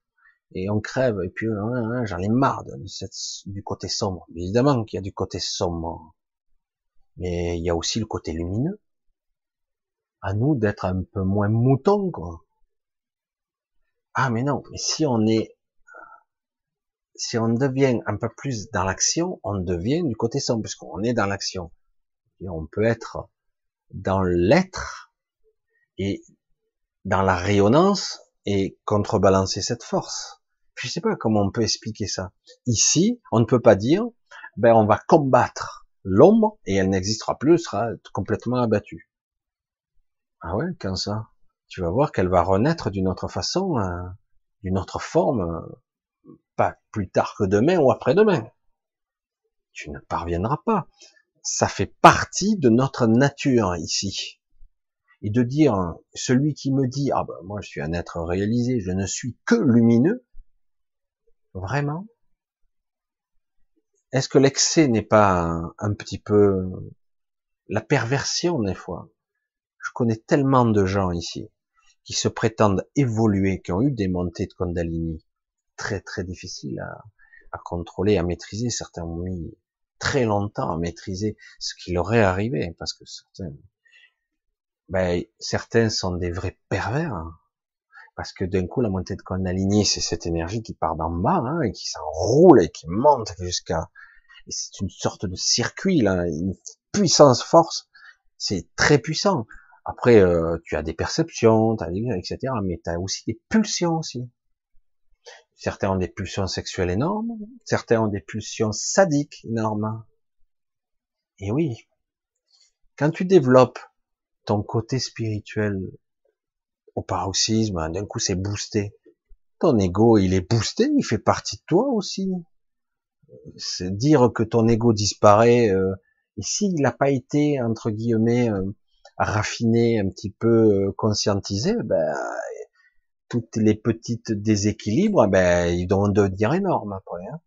et on crève, et puis euh, j'en ai marre de cette, du côté sombre. Évidemment qu'il y a du côté sombre, mais il y a aussi le côté lumineux. À nous d'être un peu moins moutons, quoi. Ah mais non, mais si on est, si on devient un peu plus dans l'action, on devient du côté sombre, puisqu'on est dans l'action. Et on peut être dans l'être et dans la rayonnance et contrebalancer cette force. Je sais pas comment on peut expliquer ça. Ici, on ne peut pas dire, ben on va combattre l'ombre et elle n'existera plus, elle sera complètement abattue. Ah ouais, quand ça? Tu vas voir qu'elle va renaître d'une autre façon, euh, d'une autre forme, euh, pas plus tard que demain ou après-demain. Tu ne parviendras pas. Ça fait partie de notre nature ici. Et de dire, celui qui me dit, ah ben moi je suis un être réalisé, je ne suis que lumineux, vraiment? Est-ce que l'excès n'est pas un, un petit peu la perversion des fois? Je connais tellement de gens ici qui se prétendent évoluer, qui ont eu des montées de Kundalini très très difficiles à, à contrôler, à maîtriser. Certains ont mis très longtemps à maîtriser ce qui leur est arrivé, parce que certains, ben, certains sont des vrais pervers, hein, parce que d'un coup la montée de Kundalini, c'est cette énergie qui part d'en bas, hein, et qui s'enroule et qui monte jusqu'à, et c'est une sorte de circuit là, une puissance force, c'est très puissant. Après, euh, tu as des perceptions, t'as des, et cetera. Mais tu as aussi des pulsions aussi. Certains ont des pulsions sexuelles énormes, certains ont des pulsions sadiques énormes. Et oui, quand tu développes ton côté spirituel au paroxysme, d'un coup c'est boosté. Ton ego, il est boosté, il fait partie de toi aussi. C'est dire que ton ego disparaît, euh, et s'il n'a pas été, entre guillemets, euh, raffiné, un petit peu conscientisé, ben, toutes les petites déséquilibres, ben, ils vont devenir énormes après. Hein.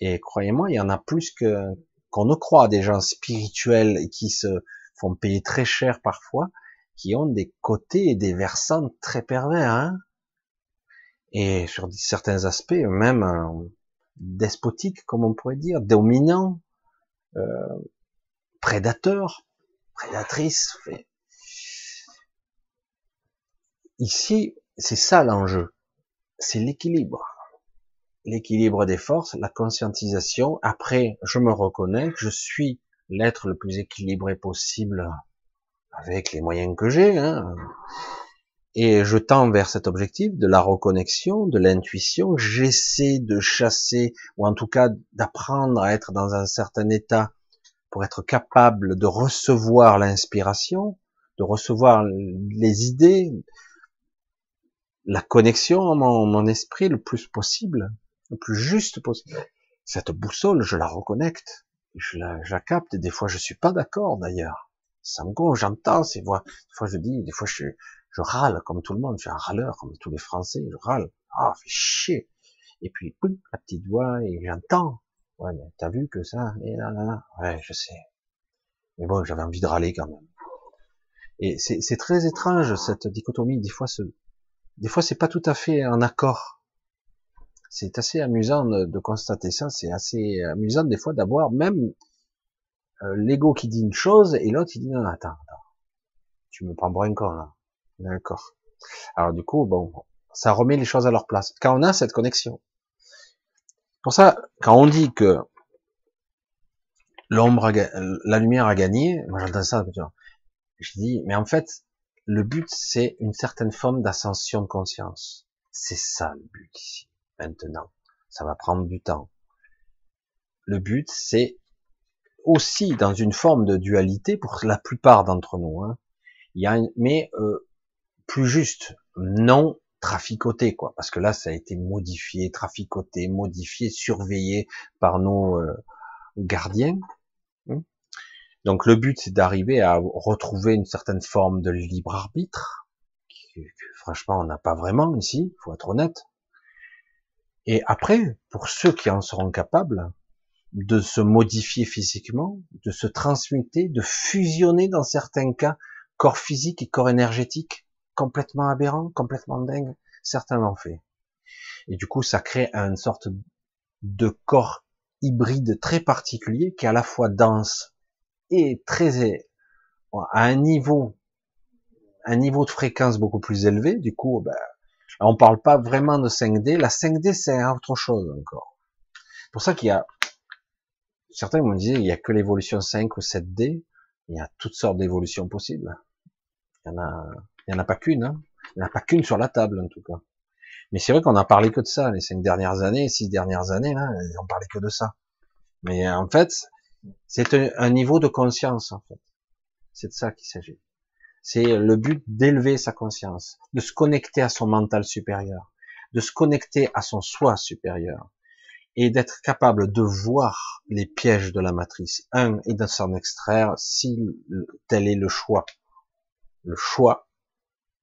Et croyez-moi, il y en a plus que qu'on ne croit, des gens spirituels et qui se font payer très cher parfois, qui ont des côtés et des versants très pervers. Hein. Et sur certains aspects, même euh, despotiques, comme on pourrait dire, dominants, euh, prédateurs, prédatrice. Ici, c'est ça l'enjeu. C'est l'équilibre. L'équilibre des forces, la conscientisation. Après, je me reconnais, je suis l'être le plus équilibré possible avec les moyens que j'ai. Hein. Et je tends vers cet objectif de la reconnexion, de l'intuition. J'essaie de chasser, ou en tout cas d'apprendre à être dans un certain état pour être capable de recevoir l'inspiration, de recevoir les idées, la connexion à mon, mon esprit le plus possible, le plus juste possible. Cette boussole, je la reconnecte, je la, je la capte, et des fois je suis pas d'accord d'ailleurs. Ça me gonfle, j'entends ces voix, des fois je dis, des fois je, je râle comme tout le monde, je suis un râleur comme tous les Français, je râle, ah, oh, fait chier. Et puis, boum, la petite voix, et j'entends. Ouais, mais t'as vu que ça, et là, là, là. Ouais, je sais. Mais bon, j'avais envie de râler quand même. Et c'est, c'est très étrange, cette dichotomie. Des fois, ce, des fois, c'est pas tout à fait en accord. C'est assez amusant de, de constater ça. C'est assez amusant, des fois, d'avoir même, euh, l'ego qui dit une chose, et l'autre, il dit, non, non, attends, attends. Tu me prends pour un con, là. D'accord. Alors, du coup, bon, ça remet les choses à leur place. Quand on a cette connexion. Pour ça, quand on dit que l'ombre, la lumière a gagné, moi j'entends ça, je dis, mais en fait, le but c'est une certaine forme d'ascension de conscience. C'est ça le but ici, maintenant. Ça va prendre du temps. Le but c'est aussi dans une forme de dualité pour la plupart d'entre nous. Hein. Il y a une, mais euh, plus juste, non traficoté, quoi, parce que là, ça a été modifié, traficoté, modifié, surveillé par nos euh, gardiens. Donc le but, c'est d'arriver à retrouver une certaine forme de libre arbitre, que, que franchement, on n'a pas vraiment ici, il faut être honnête. Et après, pour ceux qui en seront capables, de se modifier physiquement, de se transmuter, de fusionner dans certains cas, corps physique et corps énergétique, complètement aberrant, complètement dingue, certains l'ont fait. Et du coup, ça crée une sorte de corps hybride très particulier, qui est à la fois dense et très, à un niveau, un niveau de fréquence beaucoup plus élevé. Du coup, ben, on parle pas vraiment de cinq D, la cinq D c'est autre chose encore. C'est pour ça qu'il y a, certains me disaient, il n'y a que l'évolution cinq ou sept D, il y a toutes sortes d'évolutions possibles. Il n'y en a, il y en a pas qu'une, hein. Il n'y en a pas qu'une sur la table, en tout cas. Mais c'est vrai qu'on n'a parlé que de ça, les cinq dernières années, six dernières années, là, ils n'ont parlé que de ça. Mais en fait, c'est un, un niveau de conscience, en fait. C'est de ça qu'il s'agit. C'est le but d'élever sa conscience, de se connecter à son mental supérieur, de se connecter à son soi supérieur, et d'être capable de voir les pièges de la matrice, un, et de s'en extraire si tel est le choix. Le choix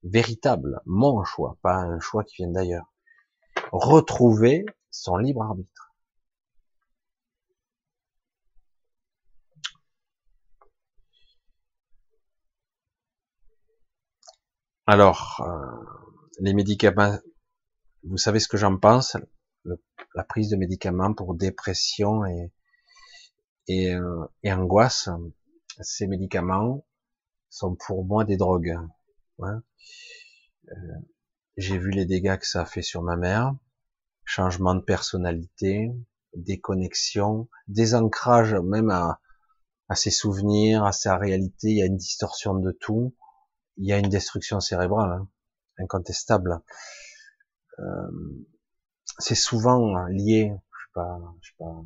véritable, mon choix, pas un choix qui vient d'ailleurs. Retrouver son libre arbitre. Alors, euh, les médicaments, vous savez ce que j'en pense, le, la prise de médicaments pour dépression et, et, euh, et angoisse, ces médicaments sont pour moi des drogues. Ouais. Euh, j'ai vu les dégâts que ça a fait sur ma mère, changement de personnalité, déconnexion, désancrage même à, à ses souvenirs, à sa réalité, il y a une distorsion de tout, il y a une destruction cérébrale, hein, incontestable. Euh, c'est souvent lié, je sais pas, je sais pas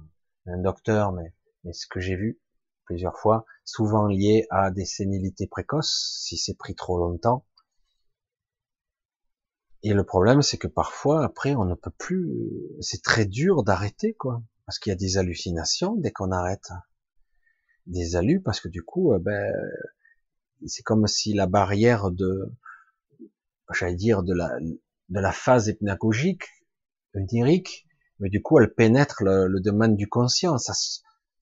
un docteur, mais, mais ce que j'ai vu plusieurs fois, souvent lié à des sénilités précoces, si c'est pris trop longtemps. Et le problème, c'est que parfois, après, on ne peut plus, c'est très dur d'arrêter, quoi. Parce qu'il y a des hallucinations dès qu'on arrête. Des halus, parce que du coup, euh, ben, c'est comme si la barrière de, j'allais dire, de la, de la phase hypnagogique, onirique, mais du coup, elle pénètre le, le domaine du conscient. Ça,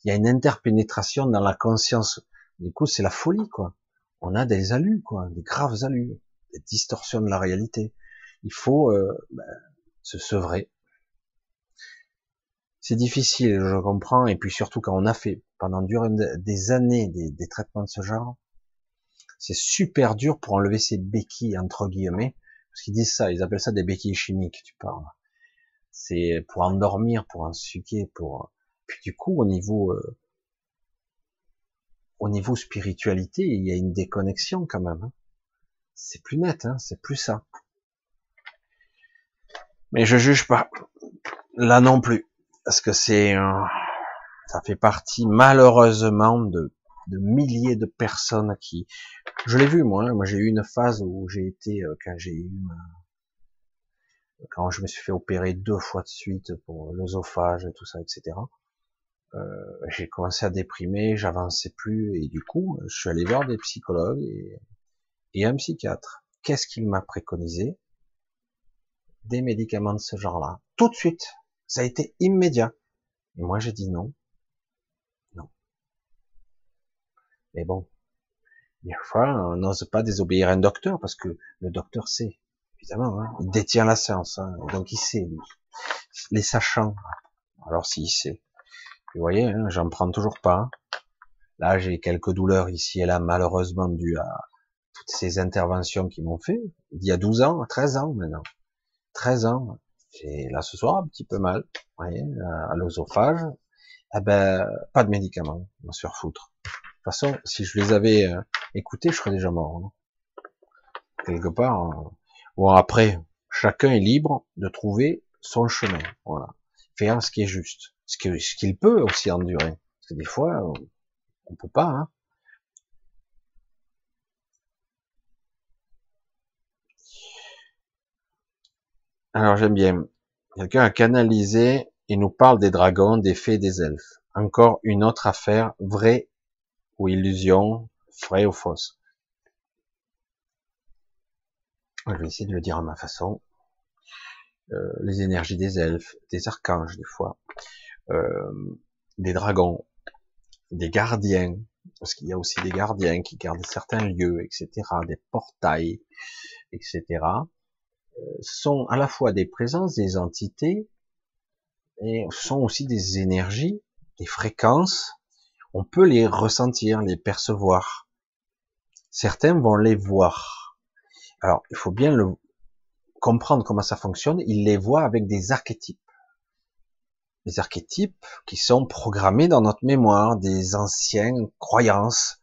il y a une interpénétration dans la conscience. Du coup, c'est la folie, quoi. On a des halus, quoi, des graves halus, des distorsions de la réalité. Il faut euh, ben, se sevrer. C'est difficile, je comprends. Et puis surtout quand on a fait pendant durant des années des, des traitements de ce genre, c'est super dur pour enlever ces béquilles entre guillemets, parce qu'ils disent ça, ils appellent ça des béquilles chimiques. Tu parles. C'est pour endormir, pour insuquer, pour puis du coup, au niveau, euh, au niveau spiritualité, il y a une déconnexion quand même. Hein. C'est plus net, hein, c'est plus ça. Mais je juge pas. Là non plus. Parce que c'est, euh, ça fait partie, malheureusement, de, de milliers de personnes qui, je l'ai vu, moi, hein, moi, j'ai eu une phase où j'ai été, euh, quand j'ai eu ma, quand je me suis fait opérer deux fois de suite pour l'œsophage et tout ça, et cetera. Euh, j'ai commencé à déprimer, j'avançais plus et du coup, je suis allé voir des psychologues et, et un psychiatre. Qu'est-ce qu'il m'a préconisé? Des médicaments de ce genre-là. Tout de suite. Ça a été immédiat. Et moi, j'ai dit non. Non. Mais bon. Des fois, on n'ose pas désobéir à un docteur parce que le docteur sait. Évidemment, hein. Il détient la science. Hein. Donc, il sait, lui. Les sachants. Alors, s'il sait. Vous voyez, hein, j'en prends toujours pas. Là, j'ai quelques douleurs ici et là, malheureusement, dues à toutes ces interventions qu'ils m'ont fait. Il y a douze ans, treize ans maintenant. treize ans. J'ai là ce soir un petit peu mal, vous voyez, à l'œsophage. Eh ben, pas de médicaments. On va se faire foutre. De toute façon, si je les avais euh, écoutés, je serais déjà mort. Non, quelque part. Euh... Bon, après, chacun est libre de trouver son chemin. Voilà. Faire ce qui est juste. Ce que, ce qu'il peut aussi endurer. Parce que des fois, on peut pas, hein. Alors j'aime bien. Quelqu'un a canalisé et nous parle des dragons, des fées, des elfes. Encore une autre affaire, vraie ou illusion, vraie ou fausse. Je vais essayer de le dire à ma façon. Euh, les énergies des elfes, des archanges des fois, euh, des dragons, des gardiens, parce qu'il y a aussi des gardiens qui gardent certains lieux, et cetera, des portails, et cetera, euh, sont à la fois des présences, des entités, et sont aussi des énergies, des fréquences. On peut les ressentir, les percevoir. Certains vont les voir. Alors, il faut bien le comprendre comment ça fonctionne. Ils les voient avec des archétypes. Des archétypes qui sont programmés dans notre mémoire, des anciennes croyances.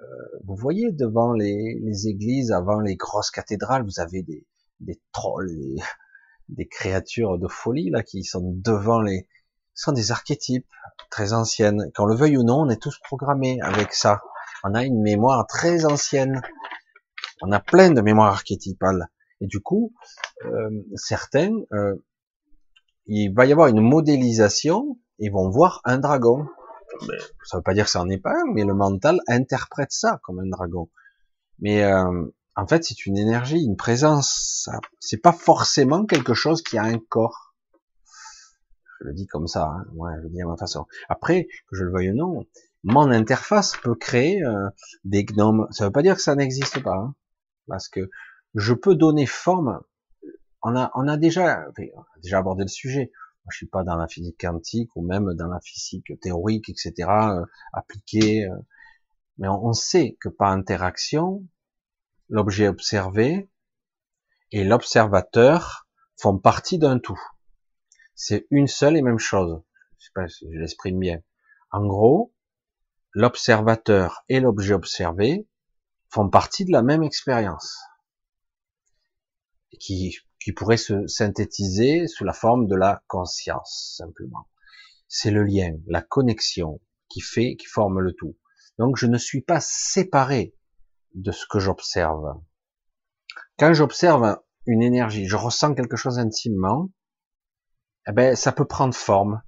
Euh, vous voyez devant les, les églises, avant les grosses cathédrales, vous avez des, des trolls, des, des créatures de folie là qui sont devant les... Ce sont des archétypes très anciennes. Qu'on le veuille ou non, on est tous programmés avec ça. On a une mémoire très ancienne. On a plein de mémoires archétypales. Et du coup, euh, certains... Euh, il va y avoir une modélisation, ils vont voir un dragon. Ça ne veut pas dire que ça n'en est pas un, mais le mental interprète ça comme un dragon. Mais euh, en fait, c'est une énergie, une présence. C'est pas forcément quelque chose qui a un corps. Je le dis comme ça, hein. Ouais, je le dis à ma façon. Après, que je le veuille ou non, mon interface peut créer euh, des gnomes. Ça ne veut pas dire que ça n'existe pas, hein, parce que je peux donner forme. On a, on a déjà, on a déjà abordé le sujet. Moi, je suis pas dans la physique quantique ou même dans la physique théorique, et cetera, euh, appliquée. Euh, mais on, on sait que par interaction, l'objet observé et l'observateur font partie d'un tout. C'est une seule et même chose. Je sais pas si je l'exprime bien. En gros, l'observateur et l'objet observé font partie de la même expérience. Qui, qui pourrait se synthétiser sous la forme de la conscience, simplement. C'est le lien, la connexion qui fait, qui forme le tout. Donc, je ne suis pas séparé de ce que j'observe. Quand j'observe une énergie, je ressens quelque chose intimement, eh ben, ça peut prendre forme.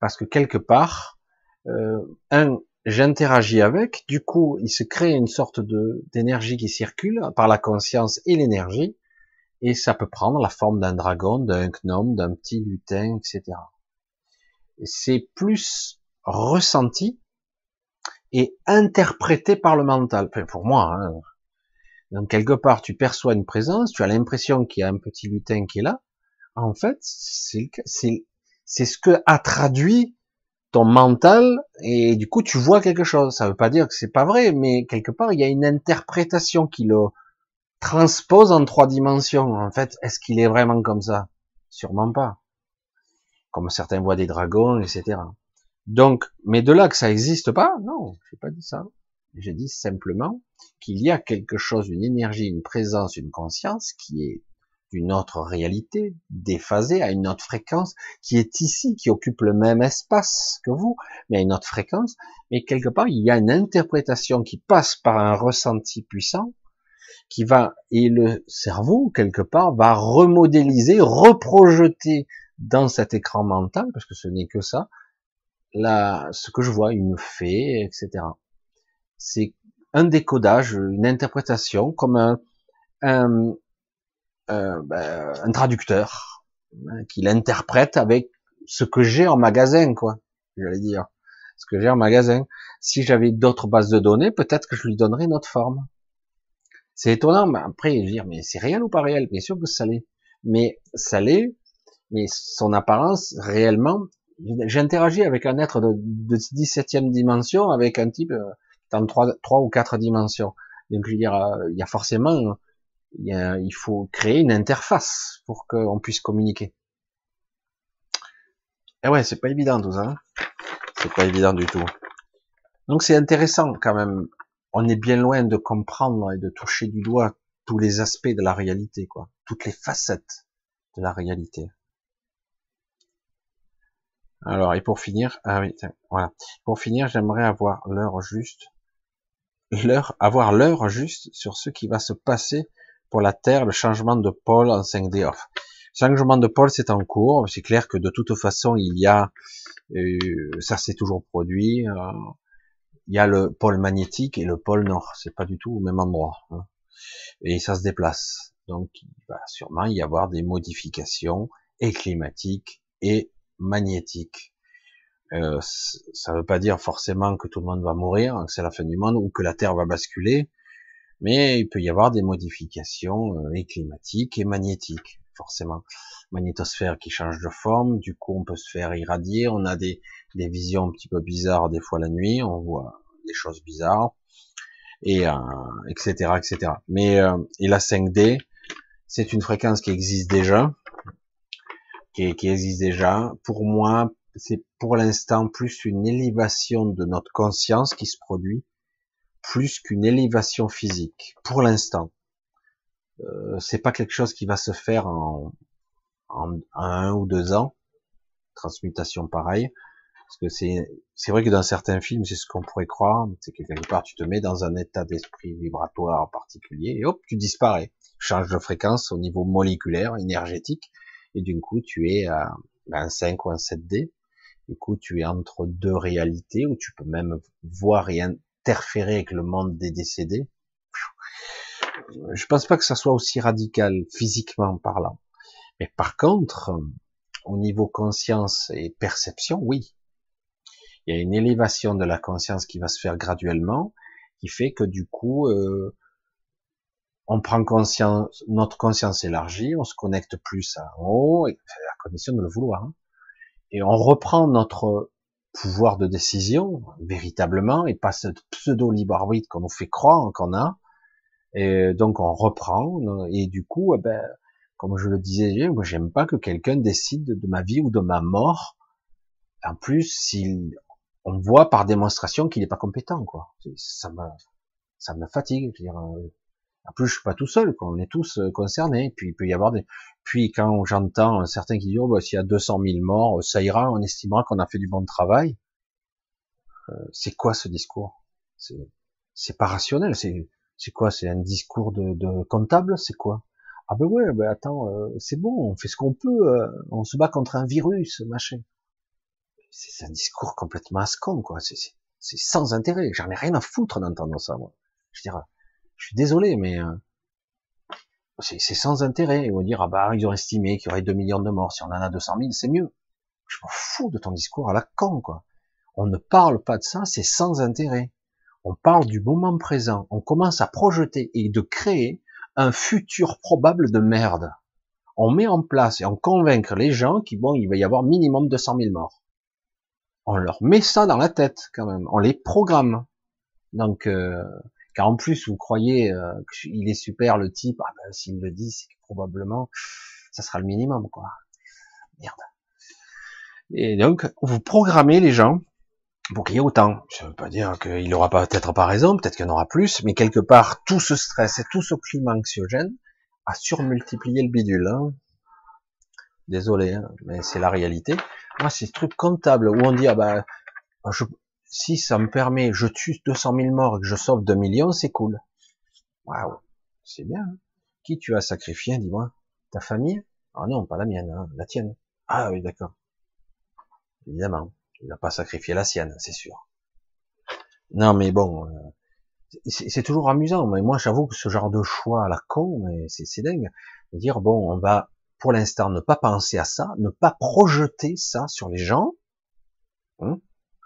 Parce que quelque part, euh, un, j'interagis avec, du coup, il se crée une sorte de, d'énergie qui circule par la conscience et l'énergie, et ça peut prendre la forme d'un dragon, d'un gnome, d'un petit lutin, et cetera. C'est plus ressenti et interprété par le mental. Enfin, pour moi, hein. Donc quelque part, tu perçois une présence, tu as l'impression qu'il y a un petit lutin qui est là. En fait, c'est c'est ce que a traduit ton mental, et du coup, tu vois quelque chose. Ça veut pas dire que c'est pas vrai, mais quelque part, il y a une interprétation qui le transpose en trois dimensions. En fait, est-ce qu'il est vraiment comme ça? Sûrement pas. Comme certains voient des dragons, et cetera. Donc, mais de là que ça n'existe pas, non, j'ai pas dit ça. J'ai dit simplement qu'il y a quelque chose, une énergie, une présence, une conscience qui est d'une autre réalité, déphasée à une autre fréquence, qui est ici, qui occupe le même espace que vous, mais à une autre fréquence. Mais quelque part, il y a une interprétation qui passe par un ressenti puissant, qui va, et le cerveau, quelque part, va remodéliser, reprojeter dans cet écran mental, parce que ce n'est que ça, la, ce que je vois, une fée, et cetera. C'est un décodage, une interprétation, comme un, un, un, un traducteur, hein, qui l'interprète avec ce que j'ai en magasin, quoi, j'allais dire, ce que j'ai en magasin. Si j'avais d'autres bases de données, peut-être que je lui donnerais une autre forme. C'est étonnant, mais après, je vais dire, mais c'est réel ou pas réel? Bien sûr que ça l'est. Mais ça l'est, mais son apparence, réellement, j'interagis avec un être de, de dix-septième dimension, avec un type dans trois ou quatre dimensions. Donc, je veux dire, il y a forcément, il, y a, il faut créer une interface pour qu'on puisse communiquer. Et ouais, c'est pas évident tout ça. C'est pas évident du tout. Donc, c'est intéressant quand même. On est bien loin de comprendre et de toucher du doigt tous les aspects de la réalité, quoi. Toutes les facettes de la réalité. Alors, et pour finir, ah oui, voilà. Pour finir, j'aimerais avoir l'heure juste, l'heure, avoir l'heure juste sur ce qui va se passer pour la Terre, le changement de pôle en cinq D off. Le changement de pôle, c'est en cours. C'est clair que de toute façon, il y a, euh, ça s'est toujours produit, euh, il y a le pôle magnétique et le pôle nord. C'est pas du tout au même endroit. Hein. Et ça se déplace. Donc, il va sûrement y avoir des modifications et climatiques et magnétiques. Euh, ça ne veut pas dire forcément que tout le monde va mourir, que c'est la fin du monde, ou que la Terre va basculer, mais il peut y avoir des modifications euh, et climatiques et magnétiques, forcément. Magnétosphère qui change de forme, du coup on peut se faire irradier, on a des, des visions un petit peu bizarres des fois la nuit, on voit des choses bizarres, et euh, etc, et cetera. Mais euh, et la cinq D, c'est une fréquence qui existe déjà, qui, qui existe déjà. Pour moi, c'est pour l'instant plus une élévation de notre conscience qui se produit, plus qu'une élévation physique. Pour l'instant, euh, c'est pas quelque chose qui va se faire en, en, en un ou deux ans. Transmutation, pareil, parce que c'est c'est vrai que dans certains films, c'est ce qu'on pourrait croire, c'est que quelque part tu te mets dans un état d'esprit vibratoire particulier et hop, tu disparais, change de fréquence au niveau moléculaire, énergétique, et du coup tu es à un cinq ou un sept D. Du coup, tu es entre deux réalités où tu peux même voir et interférer avec le monde des décédés. Je pense pas que ça soit aussi radical physiquement parlant. Mais par contre, au niveau conscience et perception, oui. Il y a une élévation de la conscience qui va se faire graduellement, qui fait que du coup, euh, on prend conscience, notre conscience élargie, on se connecte plus à en haut, et, à condition de le vouloir. Hein. Et on reprend notre pouvoir de décision, véritablement, et pas ce pseudo-libre arbitre qu'on nous fait croire qu'on a. Et donc, on reprend, et du coup, eh ben, comme je le disais, moi, j'aime pas que quelqu'un décide de ma vie ou de ma mort. En plus, il, on voit par démonstration qu'il est pas compétent, quoi. Ça me, ça me fatigue, je veux dire. En plus, je suis pas tout seul, quoi. On est tous concernés. Puis, il peut y avoir des, puis, quand j'entends certains qui disent, oh, bah, s'il y a deux cent mille morts, ça ira, on estimera qu'on a fait du bon travail. Euh, c'est quoi ce discours? C'est, c'est pas rationnel. C'est, c'est quoi? C'est un discours de, de comptable? C'est quoi? Ah, ben ouais, ben attends, euh, c'est bon, on fait ce qu'on peut, euh, on se bat contre un virus, machin. C'est un discours complètement ascon, quoi. C'est, c'est, c'est sans intérêt. J'en ai rien à foutre d'entendre ça, moi. Je veux dire, je suis désolé, mais c'est sans intérêt. Ils vont dire, ah bah, ils ont estimé qu'il y aurait deux millions de morts. Si on en a deux cent mille, c'est mieux. Je m'en fous de ton discours à la con, quoi. On ne parle pas de ça, c'est sans intérêt. On parle du moment présent. On commence à projeter et de créer un futur probable de merde. On met en place et on convainc les gens qu'il bon, il va y avoir minimum deux cent mille morts. On leur met ça dans la tête, quand même. On les programme. Donc... Euh car en plus vous croyez euh, qu'il est super le type, ah ben, s'il le dit c'est que probablement ça sera le minimum, quoi. Merde. Et donc vous programmez les gens pour qu'il y ait autant. Ça veut pas dire qu'il aura peut-être pas raison, peut-être qu'il y en aura plus, mais quelque part tout ce stress et tout ce climat anxiogène a surmultiplié le bidule, hein. Désolé, hein, mais c'est la réalité. Moi c'est ce truc comptable où on dit ah ben je... si ça me permet, je tue deux cent mille morts et que je sauve deux millions, c'est cool. Waouh, c'est bien. Hein. Qui tu as sacrifié, dis-moi? Ta famille? Ah non, pas la mienne, hein, la tienne. Ah oui, d'accord. Évidemment, il n'a pas sacrifié la sienne, c'est sûr. Non, mais bon, c'est toujours amusant. Mais moi, j'avoue que ce genre de choix à la con, mais c'est dingue. Dire bon, on va pour l'instant ne pas penser à ça, ne pas projeter ça sur les gens. Hein.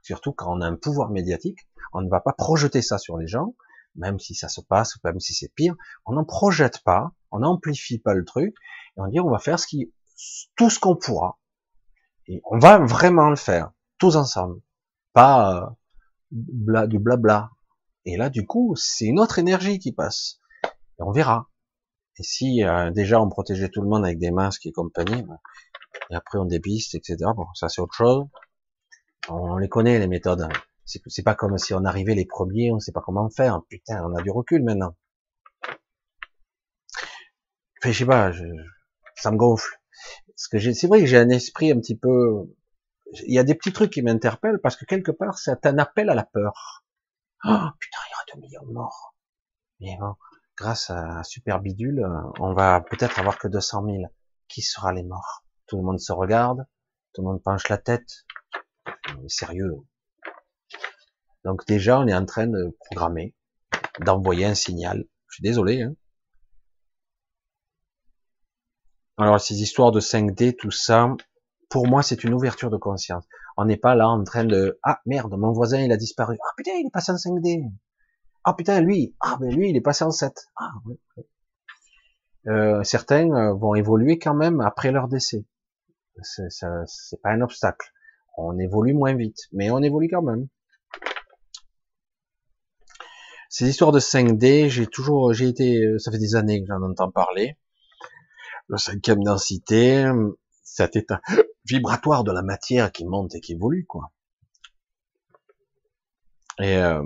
Surtout quand on a un pouvoir médiatique, on ne va pas projeter ça sur les gens, même si ça se passe, même si c'est pire, on n'en projette pas, on n'amplifie pas le truc, et on dit on va faire ce qui, tout ce qu'on pourra, et on va vraiment le faire, tous ensemble, pas euh, bla, du blabla. Et là, du coup, c'est une autre énergie qui passe, et on verra. Et si euh, déjà on protégeait tout le monde avec des masques et compagnie, et après on dépiste, et cetera. Bon, ça c'est autre chose. On les connaît, les méthodes. C'est pas comme si on arrivait les premiers, on sait pas comment faire. Putain, on a du recul maintenant. Enfin, je sais pas, je, ça me gonfle. Parce que c'est vrai que j'ai un esprit un petit peu... Il y a des petits trucs qui m'interpellent parce que quelque part, c'est un appel à la peur. Oh, putain, il y aura deux millions de morts. Mais bon, grâce à Super Bidule, on va peut-être avoir que deux cent mille. Qui sera les morts? Tout le monde se regarde, tout le monde penche la tête. Mais sérieux. Donc déjà, on est en train de programmer, d'envoyer un signal. Je suis désolé. Hein. Alors, ces histoires de cinq D, tout ça, pour moi, c'est une ouverture de conscience. On n'est pas là en train de... Ah, merde, mon voisin, il a disparu. Ah, putain, il est passé en cinq D. Ah, putain, lui. Ah, ben lui, il est passé en sept. Ah, oui. Euh, certains vont évoluer quand même après leur décès. C'est, ça, c'est pas un obstacle. On évolue moins vite, mais on évolue quand même. Ces histoires de cinq D, j'ai toujours, j'ai été, ça fait des années que j'en entends parler. La cinquième densité, cet état vibratoire de la matière qui monte et qui évolue, quoi. Et euh,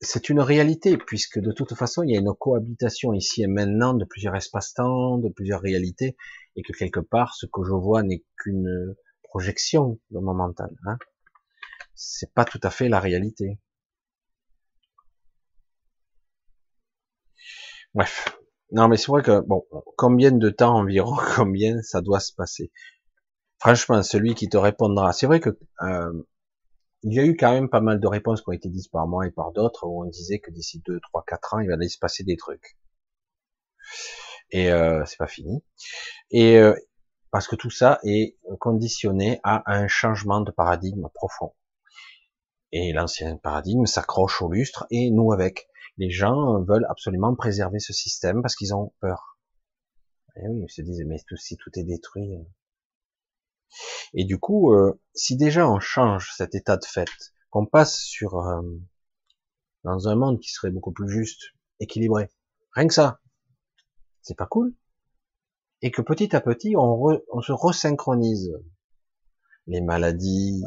c'est une réalité, puisque de toute façon, il y a une cohabitation ici et maintenant de plusieurs espaces-temps, de plusieurs réalités, et que quelque part, ce que je vois n'est qu'une projection de mon mental. Hein. C'est pas tout à fait la réalité. Bref. Non, mais c'est vrai que, bon, combien de temps environ, combien ça doit se passer? Franchement, celui qui te répondra, c'est vrai que... Euh, il y a eu quand même pas mal de réponses qui ont été dites par moi et par d'autres, où on disait que d'ici deux, trois, quatre ans, il va aller se passer des trucs. Et euh, c'est pas fini. Et euh, parce que tout ça est conditionné à un changement de paradigme profond. Et l'ancien paradigme s'accroche au lustre, et nous avec. Les gens veulent absolument préserver ce système parce qu'ils ont peur. Et oui, ils se disent, mais tout, si tout est détruit... Et du coup, euh, si déjà on change cet état de fait, qu'on passe sur euh, dans un monde qui serait beaucoup plus juste, équilibré, rien que ça, c'est pas cool. Et que petit à petit, on, re, on se resynchronise. Les maladies,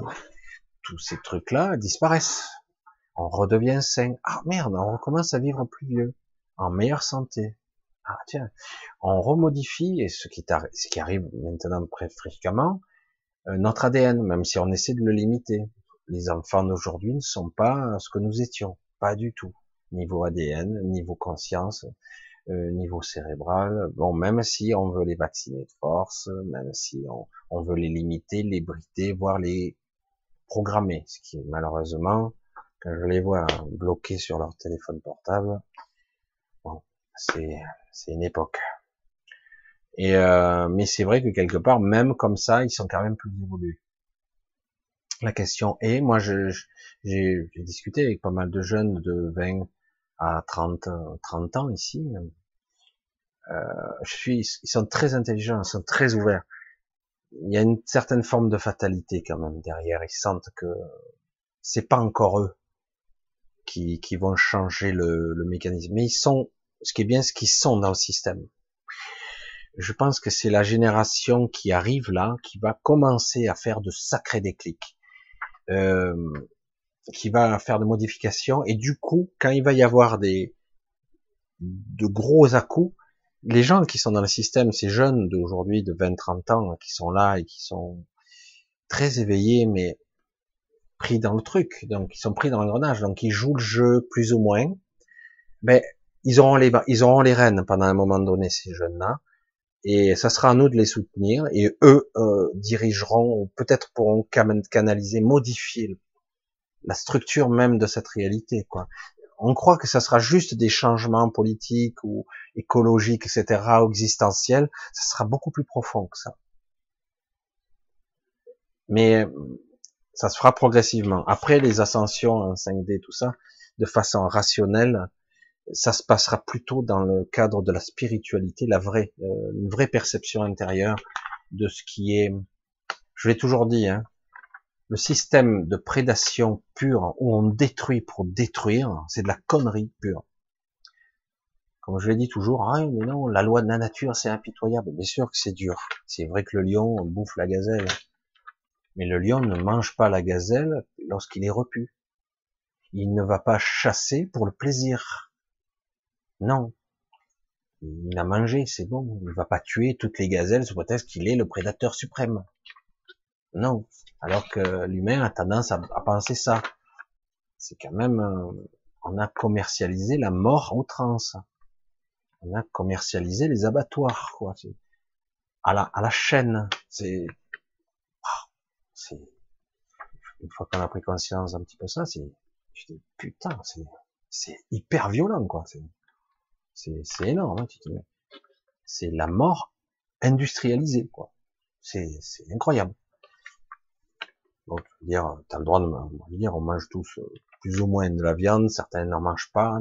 tous ces trucs-là disparaissent. On redevient sain. Ah merde, on recommence à vivre plus vieux, en meilleure santé. Ah tiens, on remodifie, et ce qui, ce qui arrive maintenant très fréquemment, notre A D N, même si on essaie de le limiter. Les enfants d'aujourd'hui ne sont pas ce que nous étions, pas du tout. Niveau A D N, niveau conscience, euh, niveau cérébral, bon, même si on veut les vacciner de force, même si on, on veut les limiter, les briter, voire les programmer, ce qui malheureusement, quand je les vois bloqués sur leur téléphone portable, bon, c'est c'est une époque. Et euh, mais c'est vrai que quelque part, même comme ça, ils sont quand même plus évolués. La question est, moi, je, je, j'ai, j'ai discuté avec pas mal de jeunes de vingt à trente ans ici. Euh, je suis, ils sont très intelligents, ils sont très ouverts. Il y a une certaine forme de fatalité quand même derrière. Ils sentent que c'est pas encore eux qui, qui vont changer le, le mécanisme. Mais ils sont, ce qui est bien, ce qu'ils sont dans le système. Je pense que c'est la génération qui arrive là, qui va commencer à faire de sacrés déclics, euh, qui va faire de modifications, et du coup, quand il va y avoir des de gros à-coups, les gens qui sont dans le système, ces jeunes d'aujourd'hui de vingt à trente ans, qui sont là et qui sont très éveillés, mais pris dans le truc, donc ils sont pris dans l'engrenage, donc ils jouent le jeu plus ou moins, ben, ils auront les, ils auront les rênes pendant un moment donné, ces jeunes-là, et ça sera à nous de les soutenir, et eux euh, dirigeront, ou peut-être pourront canaliser, modifier la structure même de cette réalité, quoi. On croit que ça sera juste des changements politiques, ou écologiques, et cetera, ou existentiels, ça sera beaucoup plus profond que ça. Mais ça se fera progressivement. Après, les ascensions en cinq D, tout ça, de façon rationnelle, ça se passera plutôt dans le cadre de la spiritualité, la vraie, euh, une vraie perception intérieure de ce qui est, je l'ai toujours dit, hein, le système de prédation pure où on détruit pour détruire, c'est de la connerie pure. Comme je l'ai dit toujours, ah mais non, la loi de la nature c'est impitoyable, bien sûr que c'est dur. C'est vrai que le lion bouffe la gazelle, mais le lion ne mange pas la gazelle lorsqu'il est repu. Il ne va pas chasser pour le plaisir. Non, il a mangé, c'est bon, il va pas tuer toutes les gazelles sous prétexte qu'il est le prédateur suprême. Non, alors que l'humain a tendance à, à penser ça. C'est quand même, euh, on a commercialisé la mort à outrance. On a commercialisé les abattoirs, quoi. À la, à la chaîne. C'est, c'est, une fois qu'on a pris conscience un petit peu ça, c'est, tu te dis, putain, c'est, c'est hyper violent, quoi. C'est, c'est, c'est énorme, hein, tu te dis. C'est la mort industrialisée, quoi. C'est, c'est incroyable. Donc, dire, t'as le droit de me dire, on mange tous plus ou moins de la viande, certains n'en mangent pas,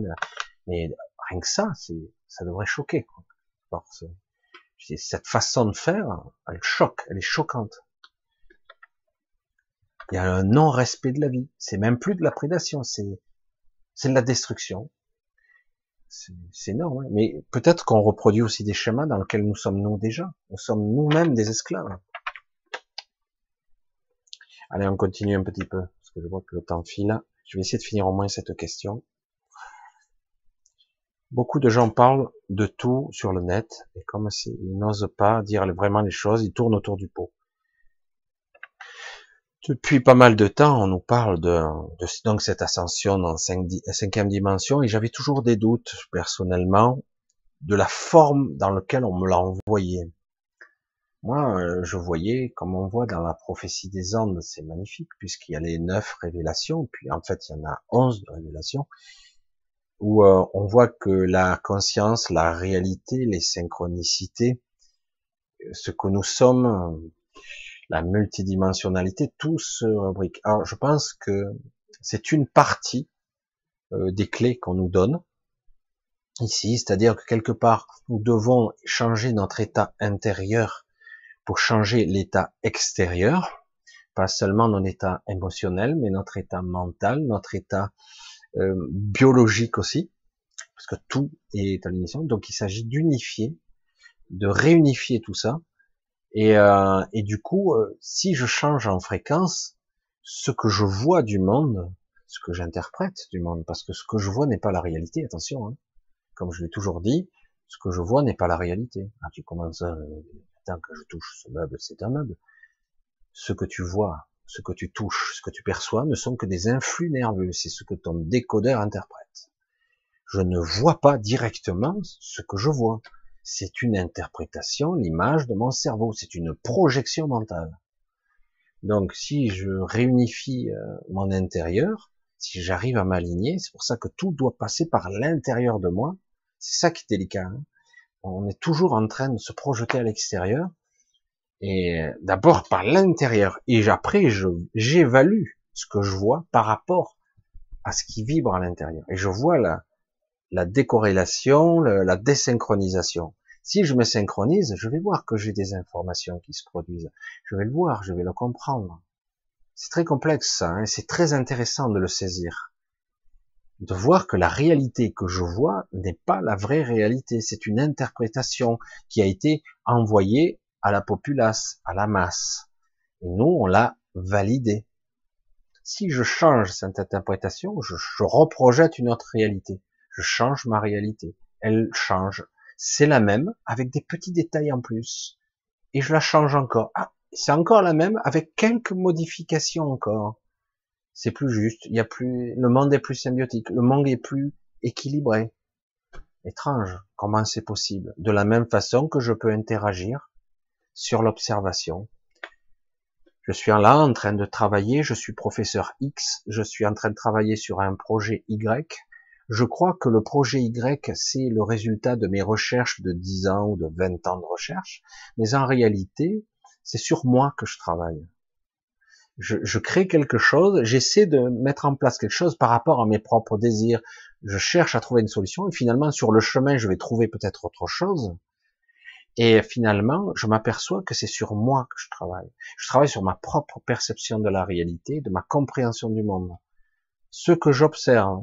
mais rien que ça, c'est, ça devrait choquer, quoi. Alors, c'est, cette façon de faire, elle choque, elle est choquante. Il y a un non-respect de la vie. C'est même plus de la prédation, c'est, c'est de la destruction. C'est, c'est énorme, hein. Mais peut-être qu'on reproduit aussi des schémas dans lesquels nous sommes nous déjà. Nous sommes nous-mêmes des esclaves. Allez, on continue un petit peu, parce que je vois que le temps file. Je vais essayer de finir au moins cette question. Beaucoup de gens parlent de tout sur le net, et comme ils n'osent pas dire vraiment les choses, ils tournent autour du pot. Depuis pas mal de temps, on nous parle de, de donc cette ascension dans la cinquième dimension, et j'avais toujours des doutes, personnellement, de la forme dans laquelle on me l'a envoyé. Moi, je voyais, comme on voit dans la prophétie des Andes, c'est magnifique, puisqu'il y a les neuf révélations, puis en fait, il y en a onze de révélations, où euh, on voit que la conscience, la réalité, les synchronicités, ce que nous sommes, la multidimensionnalité, tout se rubrique. Alors, je pense que c'est une partie euh, des clés qu'on nous donne ici, c'est-à-dire que quelque part, nous devons changer notre état intérieur pour changer l'état extérieur, pas seulement notre état émotionnel, mais notre état mental, notre état euh, biologique aussi, parce que tout est à l'unisson. Donc il s'agit d'unifier, de réunifier tout ça, et, euh, et du coup, euh, si je change en fréquence, ce que je vois du monde, ce que j'interprète du monde, parce que ce que je vois n'est pas la réalité, attention, hein. Comme je l'ai toujours dit, ce que je vois n'est pas la réalité. Ah, tu commences à... tant que je touche ce meuble, c'est un meuble. Ce que tu vois, ce que tu touches, ce que tu perçois ne sont que des influx nerveux. C'est ce que ton décodeur interprète. Je ne vois pas directement ce que je vois. C'est une interprétation, l'image de mon cerveau. C'est une projection mentale. Donc, si je réunifie mon intérieur, si j'arrive à m'aligner, c'est pour ça que tout doit passer par l'intérieur de moi. C'est ça qui est délicat, hein. On est toujours en train de se projeter à l'extérieur, et d'abord par l'intérieur, et après je j'évalue ce que je vois par rapport à ce qui vibre à l'intérieur, et je vois la, la décorrélation, la, la désynchronisation. Si je me synchronise, je vais voir que j'ai des informations qui se produisent, je vais le voir, je vais le comprendre. C'est très complexe, hein, c'est très intéressant de le saisir, de voir que la réalité que je vois n'est pas la vraie réalité, c'est une interprétation qui a été envoyée à la populace, à la masse. Et nous, on l'a validée. Si je change cette interprétation, je, je reprojette une autre réalité. Je change ma réalité. Elle change. C'est la même, avec des petits détails en plus. Et je la change encore. Ah, c'est encore la même, avec quelques modifications encore. C'est plus juste, il y a plus, le monde est plus symbiotique, le monde est plus équilibré. Étrange, comment c'est possible? De la même façon que je peux interagir sur l'observation. Je suis là en train de travailler, je suis professeur X, je suis en train de travailler sur un projet Y. Je crois que le projet Y, c'est le résultat de mes recherches de dix ans ou de vingt ans de recherche, mais en réalité, c'est sur moi que je travaille. Je, je crée quelque chose, j'essaie de mettre en place quelque chose par rapport à mes propres désirs, je cherche à trouver une solution, et finalement, sur le chemin, je vais trouver peut-être autre chose, et finalement, je m'aperçois que c'est sur moi que je travaille. Je travaille sur ma propre perception de la réalité, de ma compréhension du monde. Ce que j'observe,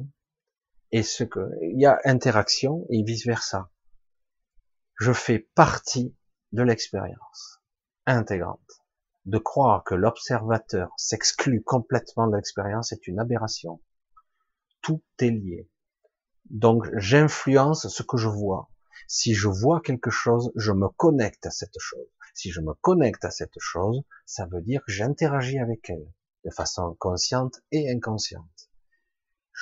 et ce que... il y a interaction, et vice-versa. Je fais partie de l'expérience intégrante. De croire que l'observateur s'exclut complètement de l'expérience est une aberration. Tout est lié. Donc, j'influence ce que je vois. Si je vois quelque chose, je me connecte à cette chose. Si je me connecte à cette chose, ça veut dire que j'interagis avec elle, de façon consciente et inconsciente.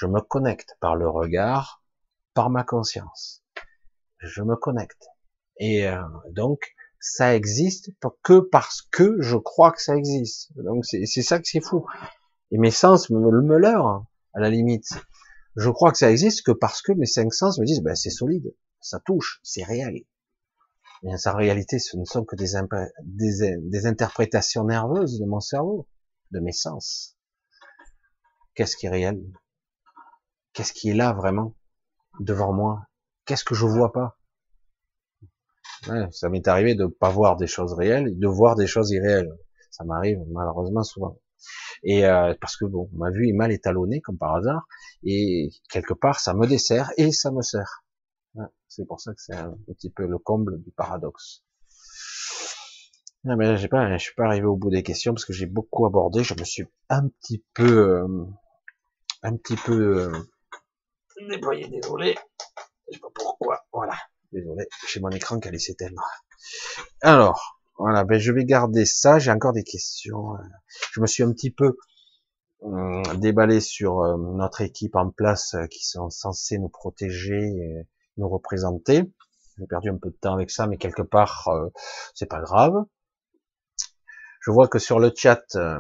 Je me connecte par le regard, par ma conscience. Je me connecte. Et euh, donc, ça existe que parce que je crois que ça existe. Donc, c'est ça que c'est fou. Et mes sens me, me leurrent, à la limite. Je crois que ça existe que parce que mes cinq sens me disent, ben, c'est solide, ça touche, c'est réel. Mais en réalité, ce ne sont que des, des, des interprétations nerveuses de mon cerveau, de mes sens. Qu'est-ce qui est réel? Qu'est-ce qui est là vraiment devant moi? Qu'est-ce que je vois pas? Ouais, ça m'est arrivé de pas voir des choses réelles et de voir des choses irréelles. Ça m'arrive malheureusement souvent. Et euh, parce que bon, ma vue est mal étalonnée comme par hasard, et quelque part ça me dessert et ça me sert. Ouais, c'est pour ça que c'est un petit peu le comble du paradoxe. Non, mais là, j'ai pas, je suis pas arrivé au bout des questions parce que j'ai beaucoup abordé. Je me suis un petit peu, euh, un petit peu euh, déployé. Désolé, je sais pas pourquoi. Voilà. Désolé, j'ai mon écran qui a laissé tellement. Alors, voilà, ben je vais garder ça. J'ai encore des questions. Je me suis un petit peu euh, déballé sur euh, notre équipe en place euh, qui sont censés nous protéger, et nous représenter. J'ai perdu un peu de temps avec ça, mais quelque part, euh, c'est pas grave. Je vois que sur le chat, euh,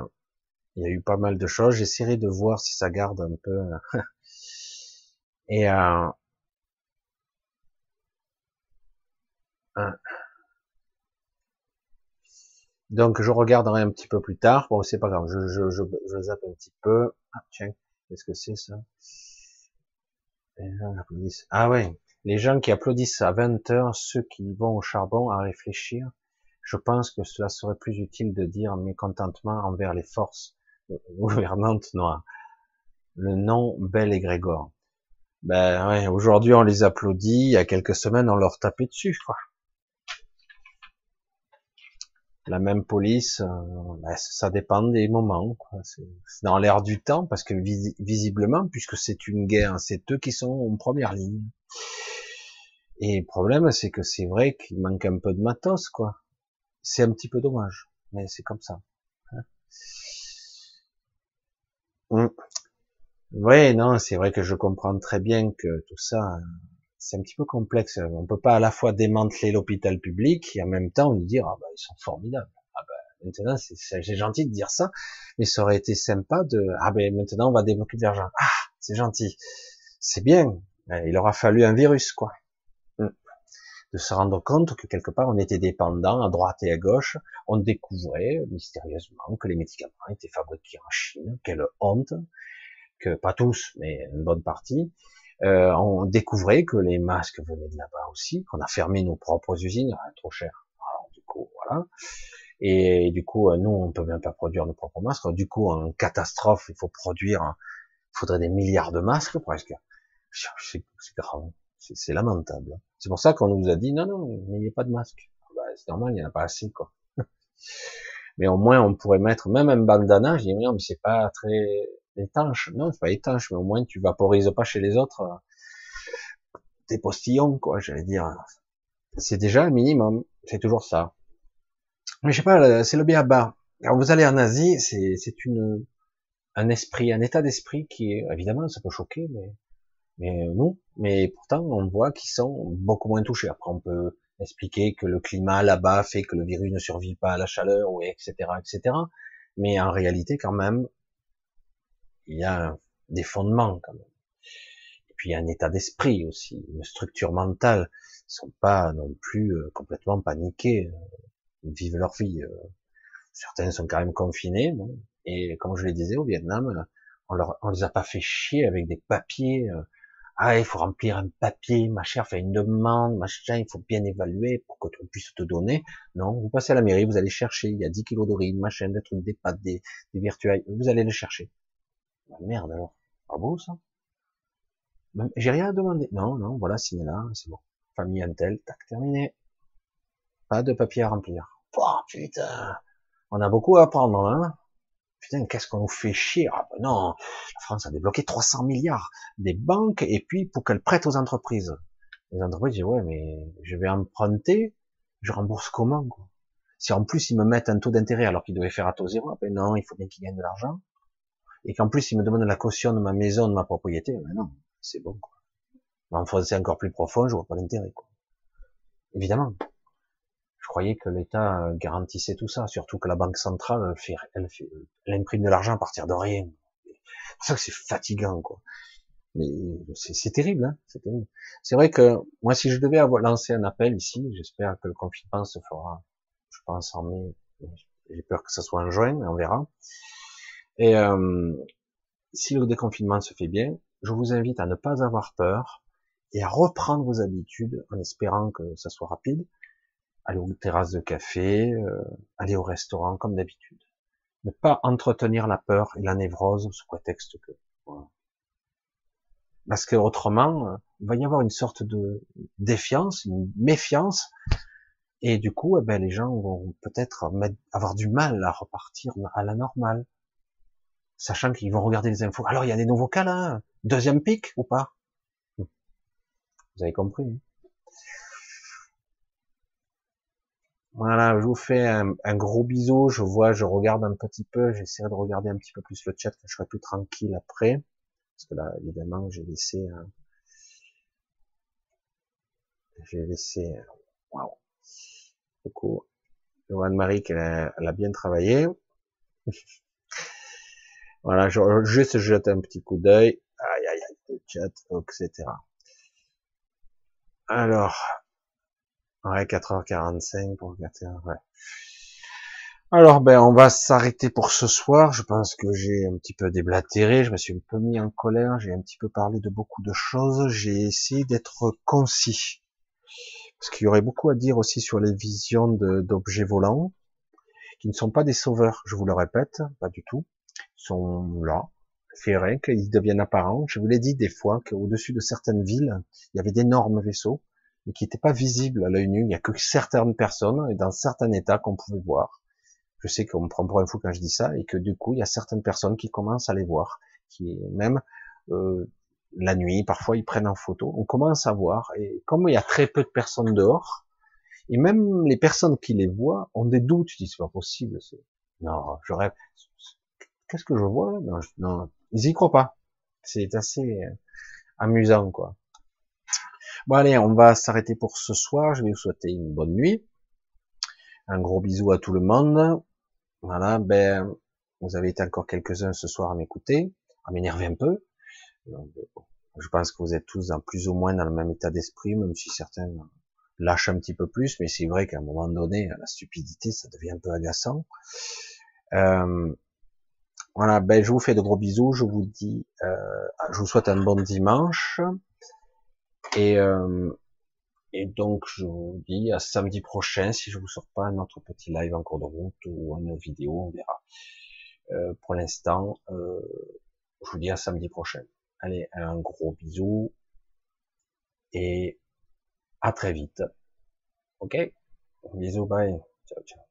il y a eu pas mal de choses. J'essaierai de voir si ça garde un peu. Et euh, donc je regarderai un petit peu plus tard. Bon, c'est pas grave, je, je, je, je zappe un petit peu. Ah tiens, qu'est-ce que c'est ça? Les gens applaudissent. Ah ouais, les gens qui applaudissent à vingt heures, ceux qui vont au charbon à réfléchir, je pense que cela serait plus utile de dire mécontentement envers les forces gouvernantes noires. Le nom Bel et Grégor. Ben ouais, aujourd'hui on les applaudit, il y a quelques semaines on leur tapait dessus, quoi. La même police, ben, ça dépend des moments, quoi. C'est dans l'air du temps, parce que vis visiblement, puisque c'est une guerre, c'est eux qui sont en première ligne. Et le problème, c'est que c'est vrai qu'il manque un peu de matos, quoi. C'est un petit peu dommage, mais c'est comme ça. Hein. Mm. Ouais, non, c'est vrai que je comprends très bien que tout ça, c'est un petit peu complexe. On peut pas à la fois démanteler l'hôpital public et en même temps nous dire, ah bah, ils sont formidables. Ah bah, maintenant, c'est gentil de dire ça, mais ça aurait été sympa de, ah ben, bah, maintenant, on va débloquer de l'argent. Ah, c'est gentil. C'est bien. Il aura fallu un virus, quoi. De se rendre compte que quelque part, on était dépendant à droite et à gauche. On découvrait, mystérieusement, que les médicaments étaient fabriqués en Chine. Quelle honte. Que pas tous, mais une bonne partie, euh, on découvrait que les masques venaient de là-bas aussi, qu'on a fermé nos propres usines, ah, trop cher. Alors du coup, voilà. Et, et du coup, nous, on peut même pas produire nos propres masques. Alors, du coup, en catastrophe, il faut produire, il faudrait des milliards de masques presque. C'est grave, c'est lamentable. C'est pour ça qu'on nous a dit non, non, n'ayez pas de masques. Ben, c'est normal, il n'y en a pas assez, quoi. Mais au moins, on pourrait mettre même un bandana. Je dis non, mais c'est pas très étanche, non, c'est pas étanche, mais au moins tu vaporises pas chez les autres euh, tes postillons, quoi, j'allais dire. C'est déjà le minimum, c'est toujours ça. Mais je sais pas, c'est le b a ba. Quand vous allez en Asie, c'est c'est une un esprit, un état d'esprit qui est, évidemment, ça peut choquer, mais mais non, mais pourtant on voit qu'ils sont beaucoup moins touchés. Après, on peut expliquer que le climat là-bas fait que le virus ne survit pas à la chaleur, ou et cetera, et cetera. Mais en réalité, quand même, il y a des fondements quand même. Et puis il y a un état d'esprit aussi, une structure mentale. Ils sont pas non plus euh, complètement paniqués. Ils vivent leur vie. Euh. Certains sont quand même confinés. Bon. Et comme je le disais, au Vietnam, on, leur, on les a pas fait chier avec des papiers. Euh, ah, il faut remplir un papier, ma chère, faire une demande, machin. Il faut bien évaluer pour que tu puisses te donner. Non, vous passez à la mairie, vous allez chercher. Il y a dix kilos de riz, machin, des trucs, des pâtes, des, des virtuailles. Vous allez les chercher. Ah merde alors, pas beau ça. J'ai rien à demander. Non, non, voilà, signé là, c'est bon. Famille Intel, tac, terminé. Pas de papier à remplir. Oh putain, on a beaucoup à apprendre, hein. Putain, qu'est-ce qu'on nous fait chier. Ah ben non, la France a débloqué trois cents milliards des banques, et puis pour qu'elles prêtent aux entreprises. Les entreprises disent, ouais, mais je vais emprunter, je rembourse comment, quoi. Si en plus ils me mettent un taux d'intérêt alors qu'ils devaient faire à taux zéro, ben non, il faut bien qu'ils gagnent de l'argent. et qu'en plus il me demande la caution de ma maison, de ma propriété, ben non, c'est bon, quoi. M'enfoncer encore plus profond, je vois pas l'intérêt, quoi. Évidemment. Je croyais que l'État garantissait tout ça, surtout que la Banque centrale, elle fait, elle fait, elle imprime de l'argent à partir de rien. C'est pour ça que c'est fatigant, quoi. Mais c'est terrible, hein, c'est terrible. C'est vrai que moi, si je devais avoir lancé un appel ici, j'espère que le confinement se fera, je pense en mai, j'ai peur que ça soit en juin, on verra. Et euh, si le déconfinement se fait bien, je vous invite à ne pas avoir peur et à reprendre vos habitudes en espérant que ça soit rapide. Aller aux terrasses de café, euh, aller au restaurant comme d'habitude. Ne pas entretenir la peur et la névrose sous prétexte que... Voilà. Parce que autrement, il va y avoir une sorte de défiance, une méfiance, et du coup, eh ben, les gens vont peut-être avoir du mal à repartir à la normale, sachant qu'ils vont regarder les infos. Alors, il y a des nouveaux cas là, deuxième pic ou pas? Vous avez compris. Hein, voilà, je vous fais un, un gros bisou. Je vois, je regarde un petit peu, j'essaierai de regarder un petit peu plus le chat quand je serai plus tranquille après. Parce que là, évidemment, j'ai laissé, hein, j'ai laissé, waouh, beaucoup. Je vois Anne-Marie qu'elle a, elle a bien travaillé. Voilà, je, juste je jette un petit coup d'œil, aïe, aïe, aïe, le chat, et cetera. Alors, ouais, quatre heures quarante-cinq pour regarder, ouais. Alors, ben, on va s'arrêter pour ce soir. Je pense que j'ai un petit peu déblatéré. Je me suis un peu mis en colère. J'ai un petit peu parlé de beaucoup de choses. J'ai essayé d'être concis. Parce qu'il y aurait beaucoup à dire aussi sur les visions d'objets volants, qui ne sont pas des sauveurs. Je vous le répète, pas du tout. Ils sont là. C'est vrai qu'ils deviennent apparents. Je vous l'ai dit des fois qu'au-dessus de certaines villes, il y avait d'énormes vaisseaux, mais qui n'étaient pas visibles à l'œil nu. Il n'y a que certaines personnes et dans certains états qu'on pouvait voir. Je sais qu'on me prend pour un fou quand je dis ça, et que du coup, il y a certaines personnes qui commencent à les voir, qui même euh, la nuit, parfois, ils prennent en photo. On commence à voir, et comme il y a très peu de personnes dehors, et même les personnes qui les voient ont des doutes, ils disent, c'est pas possible. Non, je rêve. Qu'est-ce que je vois là? Non, je... non, ils y croient pas. C'est assez amusant, quoi. Bon, allez, on va s'arrêter pour ce soir. Je vais vous souhaiter une bonne nuit. Un gros bisou à tout le monde. Voilà, ben, vous avez été encore quelques-uns ce soir à m'écouter, à m'énerver un peu. Donc, bon, je pense que vous êtes tous en plus ou moins dans le même état d'esprit, même si certains lâchent un petit peu plus, mais c'est vrai qu'à un moment donné, la stupidité, ça devient un peu agaçant. Euh, voilà, ben, je vous fais de gros bisous, je vous dis, euh, je vous souhaite un bon dimanche, et, euh, et donc, je vous dis à samedi prochain, si je vous sors pas notre petit live en cours de route ou une vidéo, on verra. Euh, pour l'instant, euh, je vous dis à samedi prochain. Allez, un gros bisou et à très vite. Ok? Bisous, bye. Ciao, ciao.